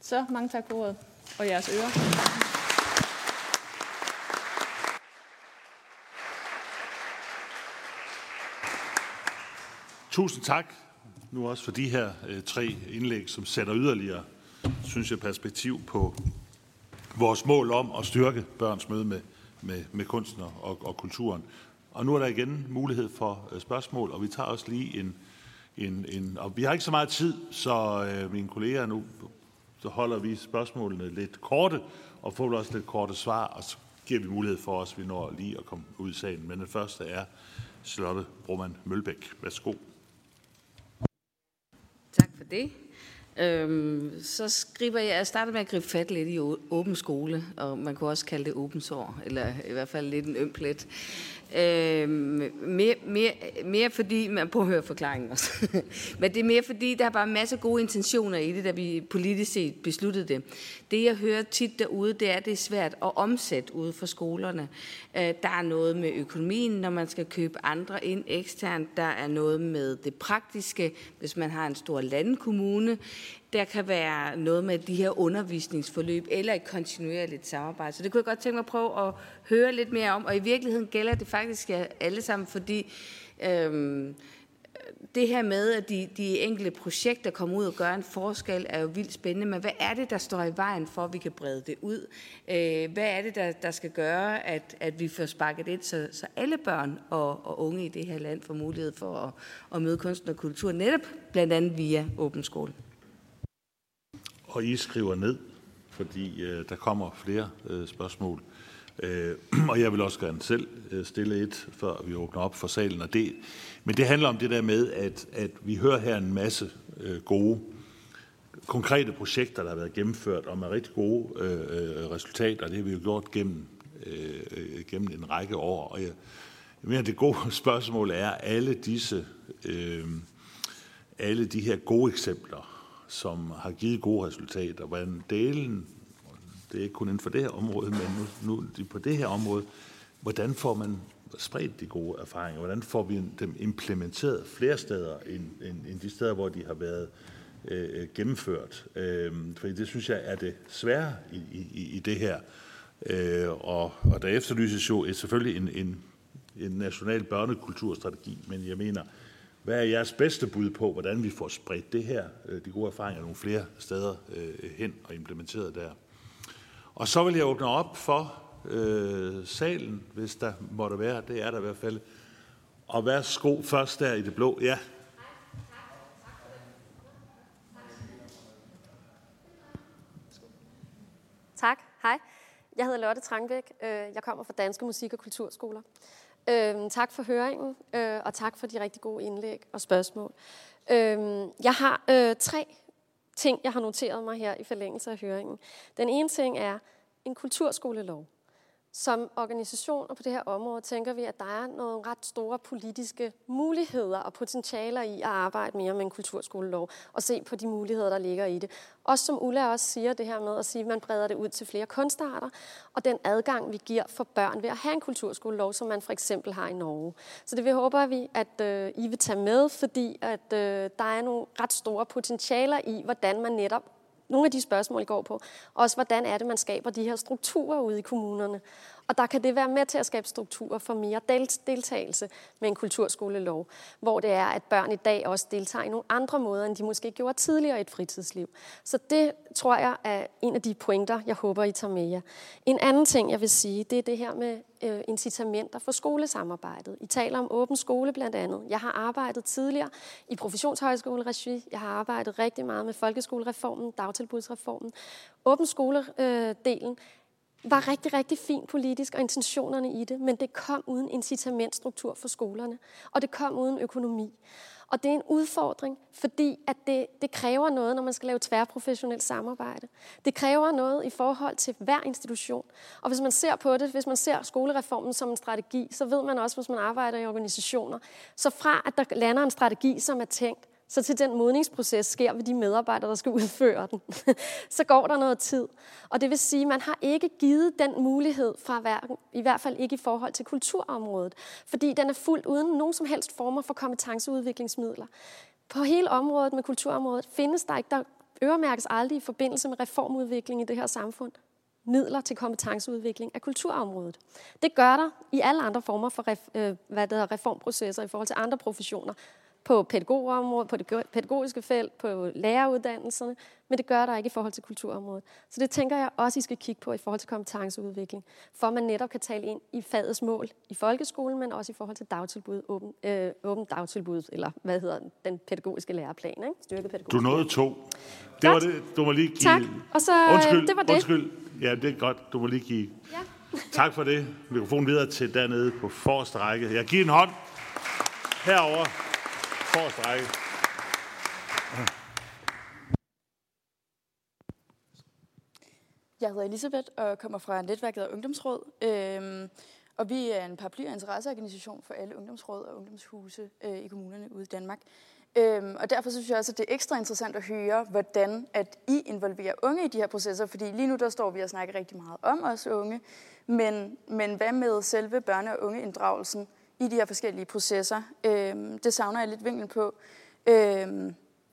Så mange tak for ordet og jeres ører. Tusind tak, nu også for de her tre indlæg, som sætter yderligere, synes jeg, perspektiv på vores mål om at styrke børns møde med kunsten og kulturen. Og nu er der igen mulighed for spørgsmål, og vi tager også lige en og vi har ikke så meget tid, så mine kolleger nu, så holder vi spørgsmålene lidt korte, og får også lidt korte svar, og så giver vi mulighed for os, vi når lige at komme ud i sagen. Men den første er Charlotte Brumann Mølbæk. Værsgo. Tak for det. Jeg starter med at gribe fat lidt i Åben Skole, og man kunne også kalde det åbent sår, eller i hvert fald lidt en øm plet. Mere fordi, man prøver at høre forklaringen også, men det er mere fordi, der er bare masser af gode intentioner i det, da vi politisk set besluttede det. Det jeg hører tit derude, det er, at det er svært at omsætte ude for skolerne. Der er noget med økonomien, når man skal købe andre ind eksternt, der er noget med det praktiske, hvis man har en stor landkommune. Der kan være noget med de her undervisningsforløb eller et kontinuerligt samarbejde. Så det kunne jeg godt tænke mig at prøve at høre lidt mere om. Og i virkeligheden gælder det faktisk alle sammen, fordi det her med, at de enkelte projekter kommer ud og gør en forskel, er jo vildt spændende. Men hvad er det, der står i vejen for, at vi kan brede det ud? Hvad er det, der skal gøre, at vi får sparket ind, så alle børn og unge i det her land får mulighed for at møde kunsten og kultur, netop blandt andet via Åben Skole? Og I skriver ned, fordi der kommer flere spørgsmål. Og jeg vil også gerne selv stille et, før vi åbner op for salen. Men det handler om det der med, at vi hører her en masse gode, konkrete projekter, der har været gennemført, og med rigtig gode resultater. Det har vi jo gjort gennem en række år. Og jeg mener, det gode spørgsmål er, alle de her gode eksempler, som har givet gode resultater, hvordan delen det er ikke kun inden for det her område, men nu på det her område, hvordan får man spredt de gode erfaringer? Hvordan får vi dem implementeret flere steder end de steder, hvor de har været gennemført? Fordi det, synes jeg, er det svære i det her. Og der efterlyses jo selvfølgelig en national børnekulturstrategi, men jeg mener, hvad er jeres bedste bud på, hvordan vi får spredt det her, de gode erfaringer, nogle flere steder hen og implementeret der? Og så vil jeg åbne op for salen, hvis der måtte være, det er der i hvert fald. Og værsgo først der i det blå. Ja. Tak. Hej. Jeg hedder Lotte Trangbæk. Jeg kommer fra Danske Musik- og Kulturskoler. Tak for høringen, og tak for de rigtig gode indlæg og spørgsmål. Jeg har 3 ting, jeg har noteret mig her i forlængelse af høringen. Den ene ting er en kulturskolelov. Som organisationer på det her område tænker vi, at der er nogle ret store politiske muligheder og potentialer i at arbejde mere med en kulturskolelov og se på de muligheder, der ligger i det. Også som Ulla også siger, det her med at sige, at man breder det ud til flere kunstarter og den adgang, vi giver for børn ved at have en kulturskolelov, som man for eksempel har i Norge. Så det vi håber vi, at I vil tage med, fordi at der er nogle ret store potentialer i, hvordan man netop nogle af de spørgsmål, I går på. Også, hvordan er det, man skaber de her strukturer ude i kommunerne? Og der kan det være med til at skabe strukturer for mere deltagelse med en kulturskolelov, hvor det er, at børn i dag også deltager i nogle andre måder, end de måske gjorde tidligere i et fritidsliv. Så det, tror jeg, er en af de pointer, jeg håber, I tager med jer. En anden ting, jeg vil sige, det er det her med incitamenter for skolesamarbejdet. I taler om åben skole blandt andet. Jeg har arbejdet tidligere i professionshøjskoleregi. Jeg har arbejdet rigtig meget med folkeskolereformen, dagtilbudsreformen. Åben skoledelen var rigtig, rigtig fint politisk, og intentionerne i det, men det kom uden incitamentstruktur for skolerne, og det kom uden økonomi. Og det er en udfordring, fordi at det kræver noget, når man skal lave tværprofessionelt samarbejde. Det kræver noget i forhold til hver institution. Og hvis man ser på det, hvis man ser skolereformen som en strategi, så ved man også, hvis man arbejder i organisationer, så fra at der lander en strategi, som er tænkt, så til den modningsproces sker ved de medarbejdere, der skal udføre den. Så går der noget tid. Og det vil sige, at man har ikke givet den mulighed fra hverken, i hvert fald ikke i forhold til kulturområdet, fordi den er fuldt uden nogen som helst former for kompetenceudviklingsmidler. På hele området med kulturområdet findes der ikke, der øremærkes aldrig i forbindelse med reformudvikling i det her samfund, midler til kompetenceudvikling af kulturområdet. Det gør der i alle andre former for reformprocesser i forhold til andre professioner, på pædagogområdet, på det pædagogiske felt, på læreruddannelserne, men det gør der ikke i forhold til kulturområdet. Så det tænker jeg også, I skal kigge på i forhold til kompetenceudvikling, for man netop kan tale ind i fagets mål i folkeskolen, men også i forhold til dagtilbud, åben dagtilbud, eller hvad hedder den pædagogiske læreplan, ikke? Styrket pædagogisk. Du nåede 2. Det var det. Du må lige give... Tak. Og så, undskyld, det var det. Undskyld. Ja, det er godt. Du må lige give... Ja. Tak for det. Mikrofonen videre til dernede på forreste række. Jeg giver en hånd herover. Jeg hedder Elisabeth og kommer fra netværket af ungdomsråd, og vi er en paraply- og interesseorganisation for alle ungdomsråd og ungdomshuse i kommunerne ude i Danmark. Og derfor synes jeg også, at det er ekstra interessant at høre, hvordan at I involverer unge i de her processer, fordi lige nu der står vi og snakker rigtig meget om os unge, men hvad med selve børne- og ungeinddragelsen i de her forskellige processer? Det savner jeg lidt vinklen på.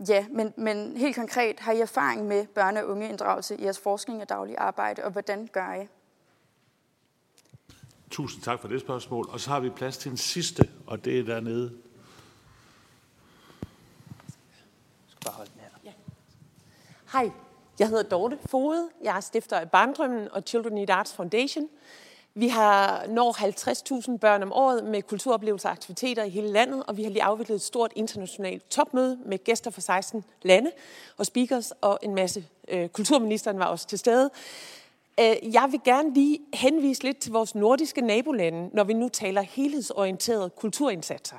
Ja, men helt konkret, har I erfaring med børne- og ungeinddragelse i jeres forskning og daglige arbejde, og hvordan gør I? Tusind tak for det spørgsmål. Og så har vi plads til den sidste, og det er dernede. Jeg skal bare holde den her. Ja. Hej, jeg hedder Dorte Foged. Jeg er stifter af Barndrømmen og Children in Arts Foundation. Vi har når 50.000 børn om året med kulturoplevelser og aktiviteter i hele landet, og vi har lige afviklet et stort internationalt topmøde med gæster fra 16 lande og speakers og en masse. Kulturministeren var også til stede. Jeg vil gerne lige henvise lidt til vores nordiske nabolande, når vi nu taler helhedsorienterede kulturindsatser.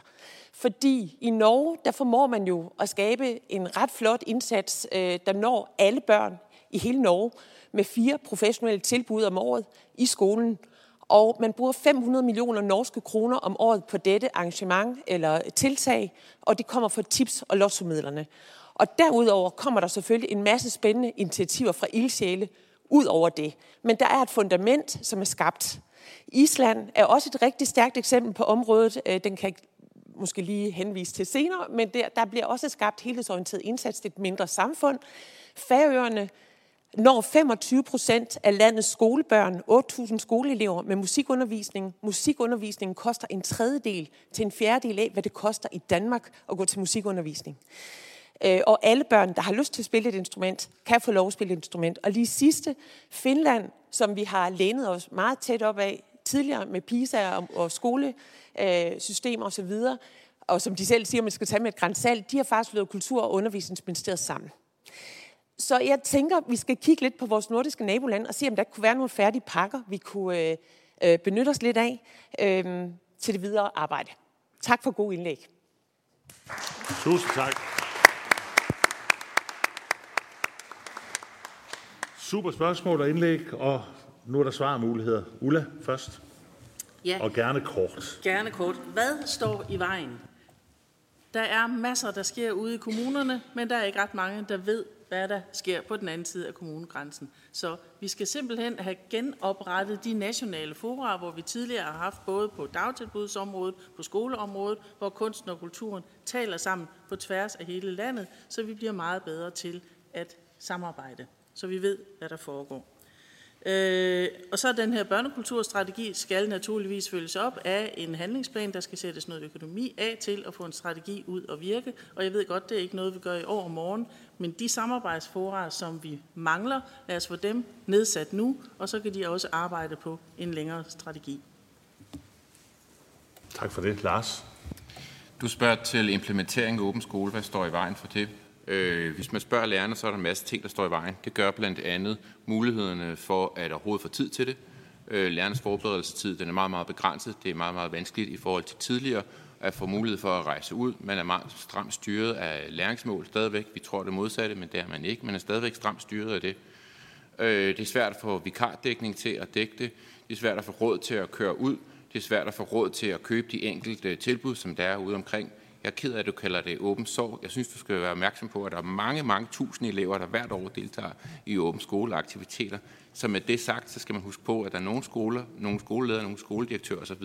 Fordi i Norge, der formår man jo at skabe en ret flot indsats, der når alle børn i hele Norge med 4 professionelle tilbud om året i skolen. Og man bruger 500 millioner norske kroner om året på dette arrangement eller tiltag, og det kommer fra tips- og lottomidlerne. Og derudover kommer der selvfølgelig en masse spændende initiativer fra ildsjæle ud over det. Men der er et fundament, som er skabt. Island er også et rigtig stærkt eksempel på området. Den kan måske lige henvise til senere, men der bliver også skabt helhedsorienteret indsats til et mindre samfund. Færøerne når 25% af landets skolebørn, 8.000 skoleelever, med musikundervisning. Musikundervisningen koster 1/3 til 1/4 af, hvad det koster i Danmark at gå til musikundervisning. Og alle børn, der har lyst til at spille et instrument, kan få lov at spille et instrument. Og lige sidste, Finland, som vi har lænet os meget tæt op af tidligere med PISA og skolesystemer osv., og som de selv siger, man skal tage med et gran salt, de har faktisk lavet Kultur- og Undervisningsministeriet sammen. Så jeg tænker, vi skal kigge lidt på vores nordiske nabolande og se, om der kunne være nogle færdige pakker, vi kunne benytte os lidt af til det videre arbejde. Tak for god indlæg. Tusind tak. Super spørgsmål og indlæg, og nu er der svarmuligheder. Ulla først. Ja. Og gerne kort. Gerne kort. Hvad står i vejen? Der er masser, der sker ude i kommunerne, men der er ikke ret mange, der ved, hvad der sker på den anden side af kommunegrænsen. Så vi skal simpelthen have genoprettet de nationale fora, hvor vi tidligere har haft både på dagtilbudsområdet, på skoleområdet, hvor kunsten og kulturen taler sammen på tværs af hele landet, så vi bliver meget bedre til at samarbejde, så vi ved, hvad der foregår. Og så den her børnekulturstrategi skal naturligvis følges op af en handlingsplan, der skal sættes noget økonomi af til at få en strategi ud og virke. Og jeg ved godt, det er ikke noget, vi gør i år og morgen, men de samarbejdsfora, som vi mangler, lad os få dem nedsat nu, og så kan de også arbejde på en længere strategi. Tak for det. Lars? Du spørger til implementering af Åben Skole. Hvad står i vejen for det? Hvis man spørger lærerne, så er der en masse ting, der står i vejen. Det gør blandt andet mulighederne for at overhovedet få tid til det. Lærernes forberedelsestid, den er meget, meget begrænset. Det er meget, meget vanskeligt i forhold til tidligere at få mulighed for at rejse ud. Man er meget stramt styret af læringsmål stadigvæk. Vi tror det modsatte, men det er man ikke. Man er stadigvæk stramt styret af det. Det er svært at få vikardækning til at dække det. Det er svært at få råd til at køre ud. Det er svært at få råd til at købe de enkelte tilbud, som der er ude omkring. Jeg er ked af, at du kalder det åben sorg. Jeg synes, du skal være opmærksom på, at der er mange, mange tusind elever, der hvert år deltager i åben skoleaktiviteter. Så med det sagt, så skal man huske på, at der er nogle skoler, nogle skoleledere, nogle skoledirektører osv.,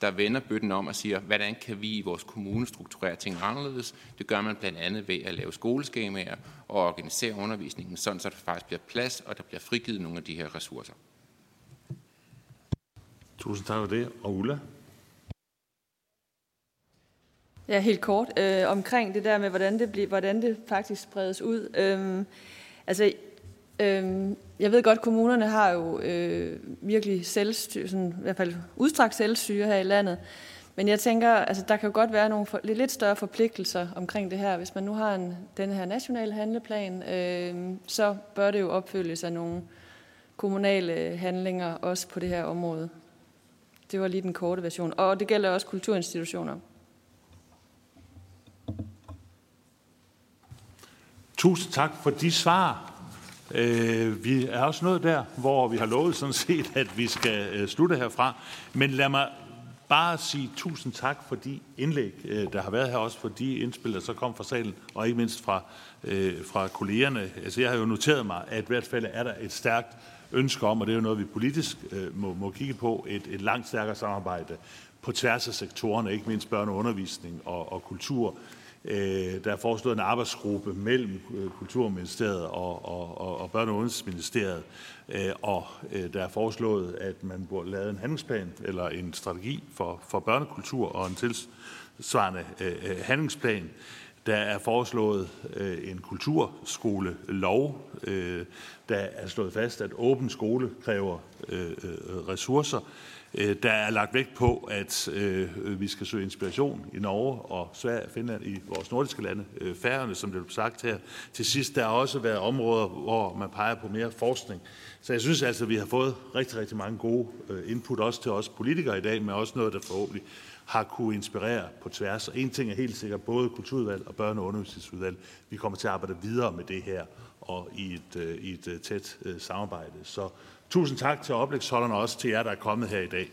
der vender bøtten om og siger, hvordan kan vi i vores kommune strukturere ting anderledes? Det gør man blandt andet ved at lave skoleskemaer og organisere undervisningen, sådan så der faktisk bliver plads, og der bliver frigivet nogle af de her ressourcer. Tusind tak for det. Og Ulla? Ja, helt kort. Omkring det der med, hvordan det faktisk spredes ud. Jeg ved godt, kommunerne har jo virkelig selvstyre, sådan, i hvert fald udstrakt selvstyre her i landet. Men jeg tænker, altså, der kan jo godt være nogle lidt større forpligtelser omkring det her. Hvis man nu har den her nationale handleplan, så bør det jo opfyldes af nogle kommunale handlinger også på det her område. Det var lige den korte version. Og det gælder også kulturinstitutioner. Tusind tak for de svar. Vi er også nået der, hvor vi har lovet sådan set, at vi skal slutte herfra. Men lad mig bare sige tusind tak for de indlæg, der har været her, også for de indspil, der så kom fra salen, og ikke mindst fra kollegerne. Altså, jeg har jo noteret mig, at i hvert fald er der et stærkt ønske om, og det er jo noget, vi politisk må kigge på, et langt stærkere samarbejde på tværs af sektorerne, ikke mindst børne- og undervisning og kultur. Der er foreslået en arbejdsgruppe mellem Kulturministeriet og Børne- og Undervisningsministeriet, og der er foreslået, at man burde lave en handlingsplan eller en strategi for børnekultur og en tilsvarende handlingsplan. Der er foreslået en kulturskolelov. Der er slået fast, at åben skole kræver ressourcer. Der er lagt vægt på, at vi skal søge inspiration i Norge og Sverige og Finland i vores nordiske lande, Færøerne, som det blev sagt her. Til sidst, der har også været områder, hvor man peger på mere forskning. Så jeg synes altså, at vi har fået rigtig, rigtig mange gode input, også til os politikere i dag, men også noget, der forhåbentlig har kunne inspirere på tværs. Og en ting er helt sikkert, både Kulturudvalg og Børne- og Undervisningsudvalg, vi kommer til at arbejde videre med det her og i et tæt samarbejde. Så tusind tak til oplægsholderne og også til jer, der er kommet her i dag.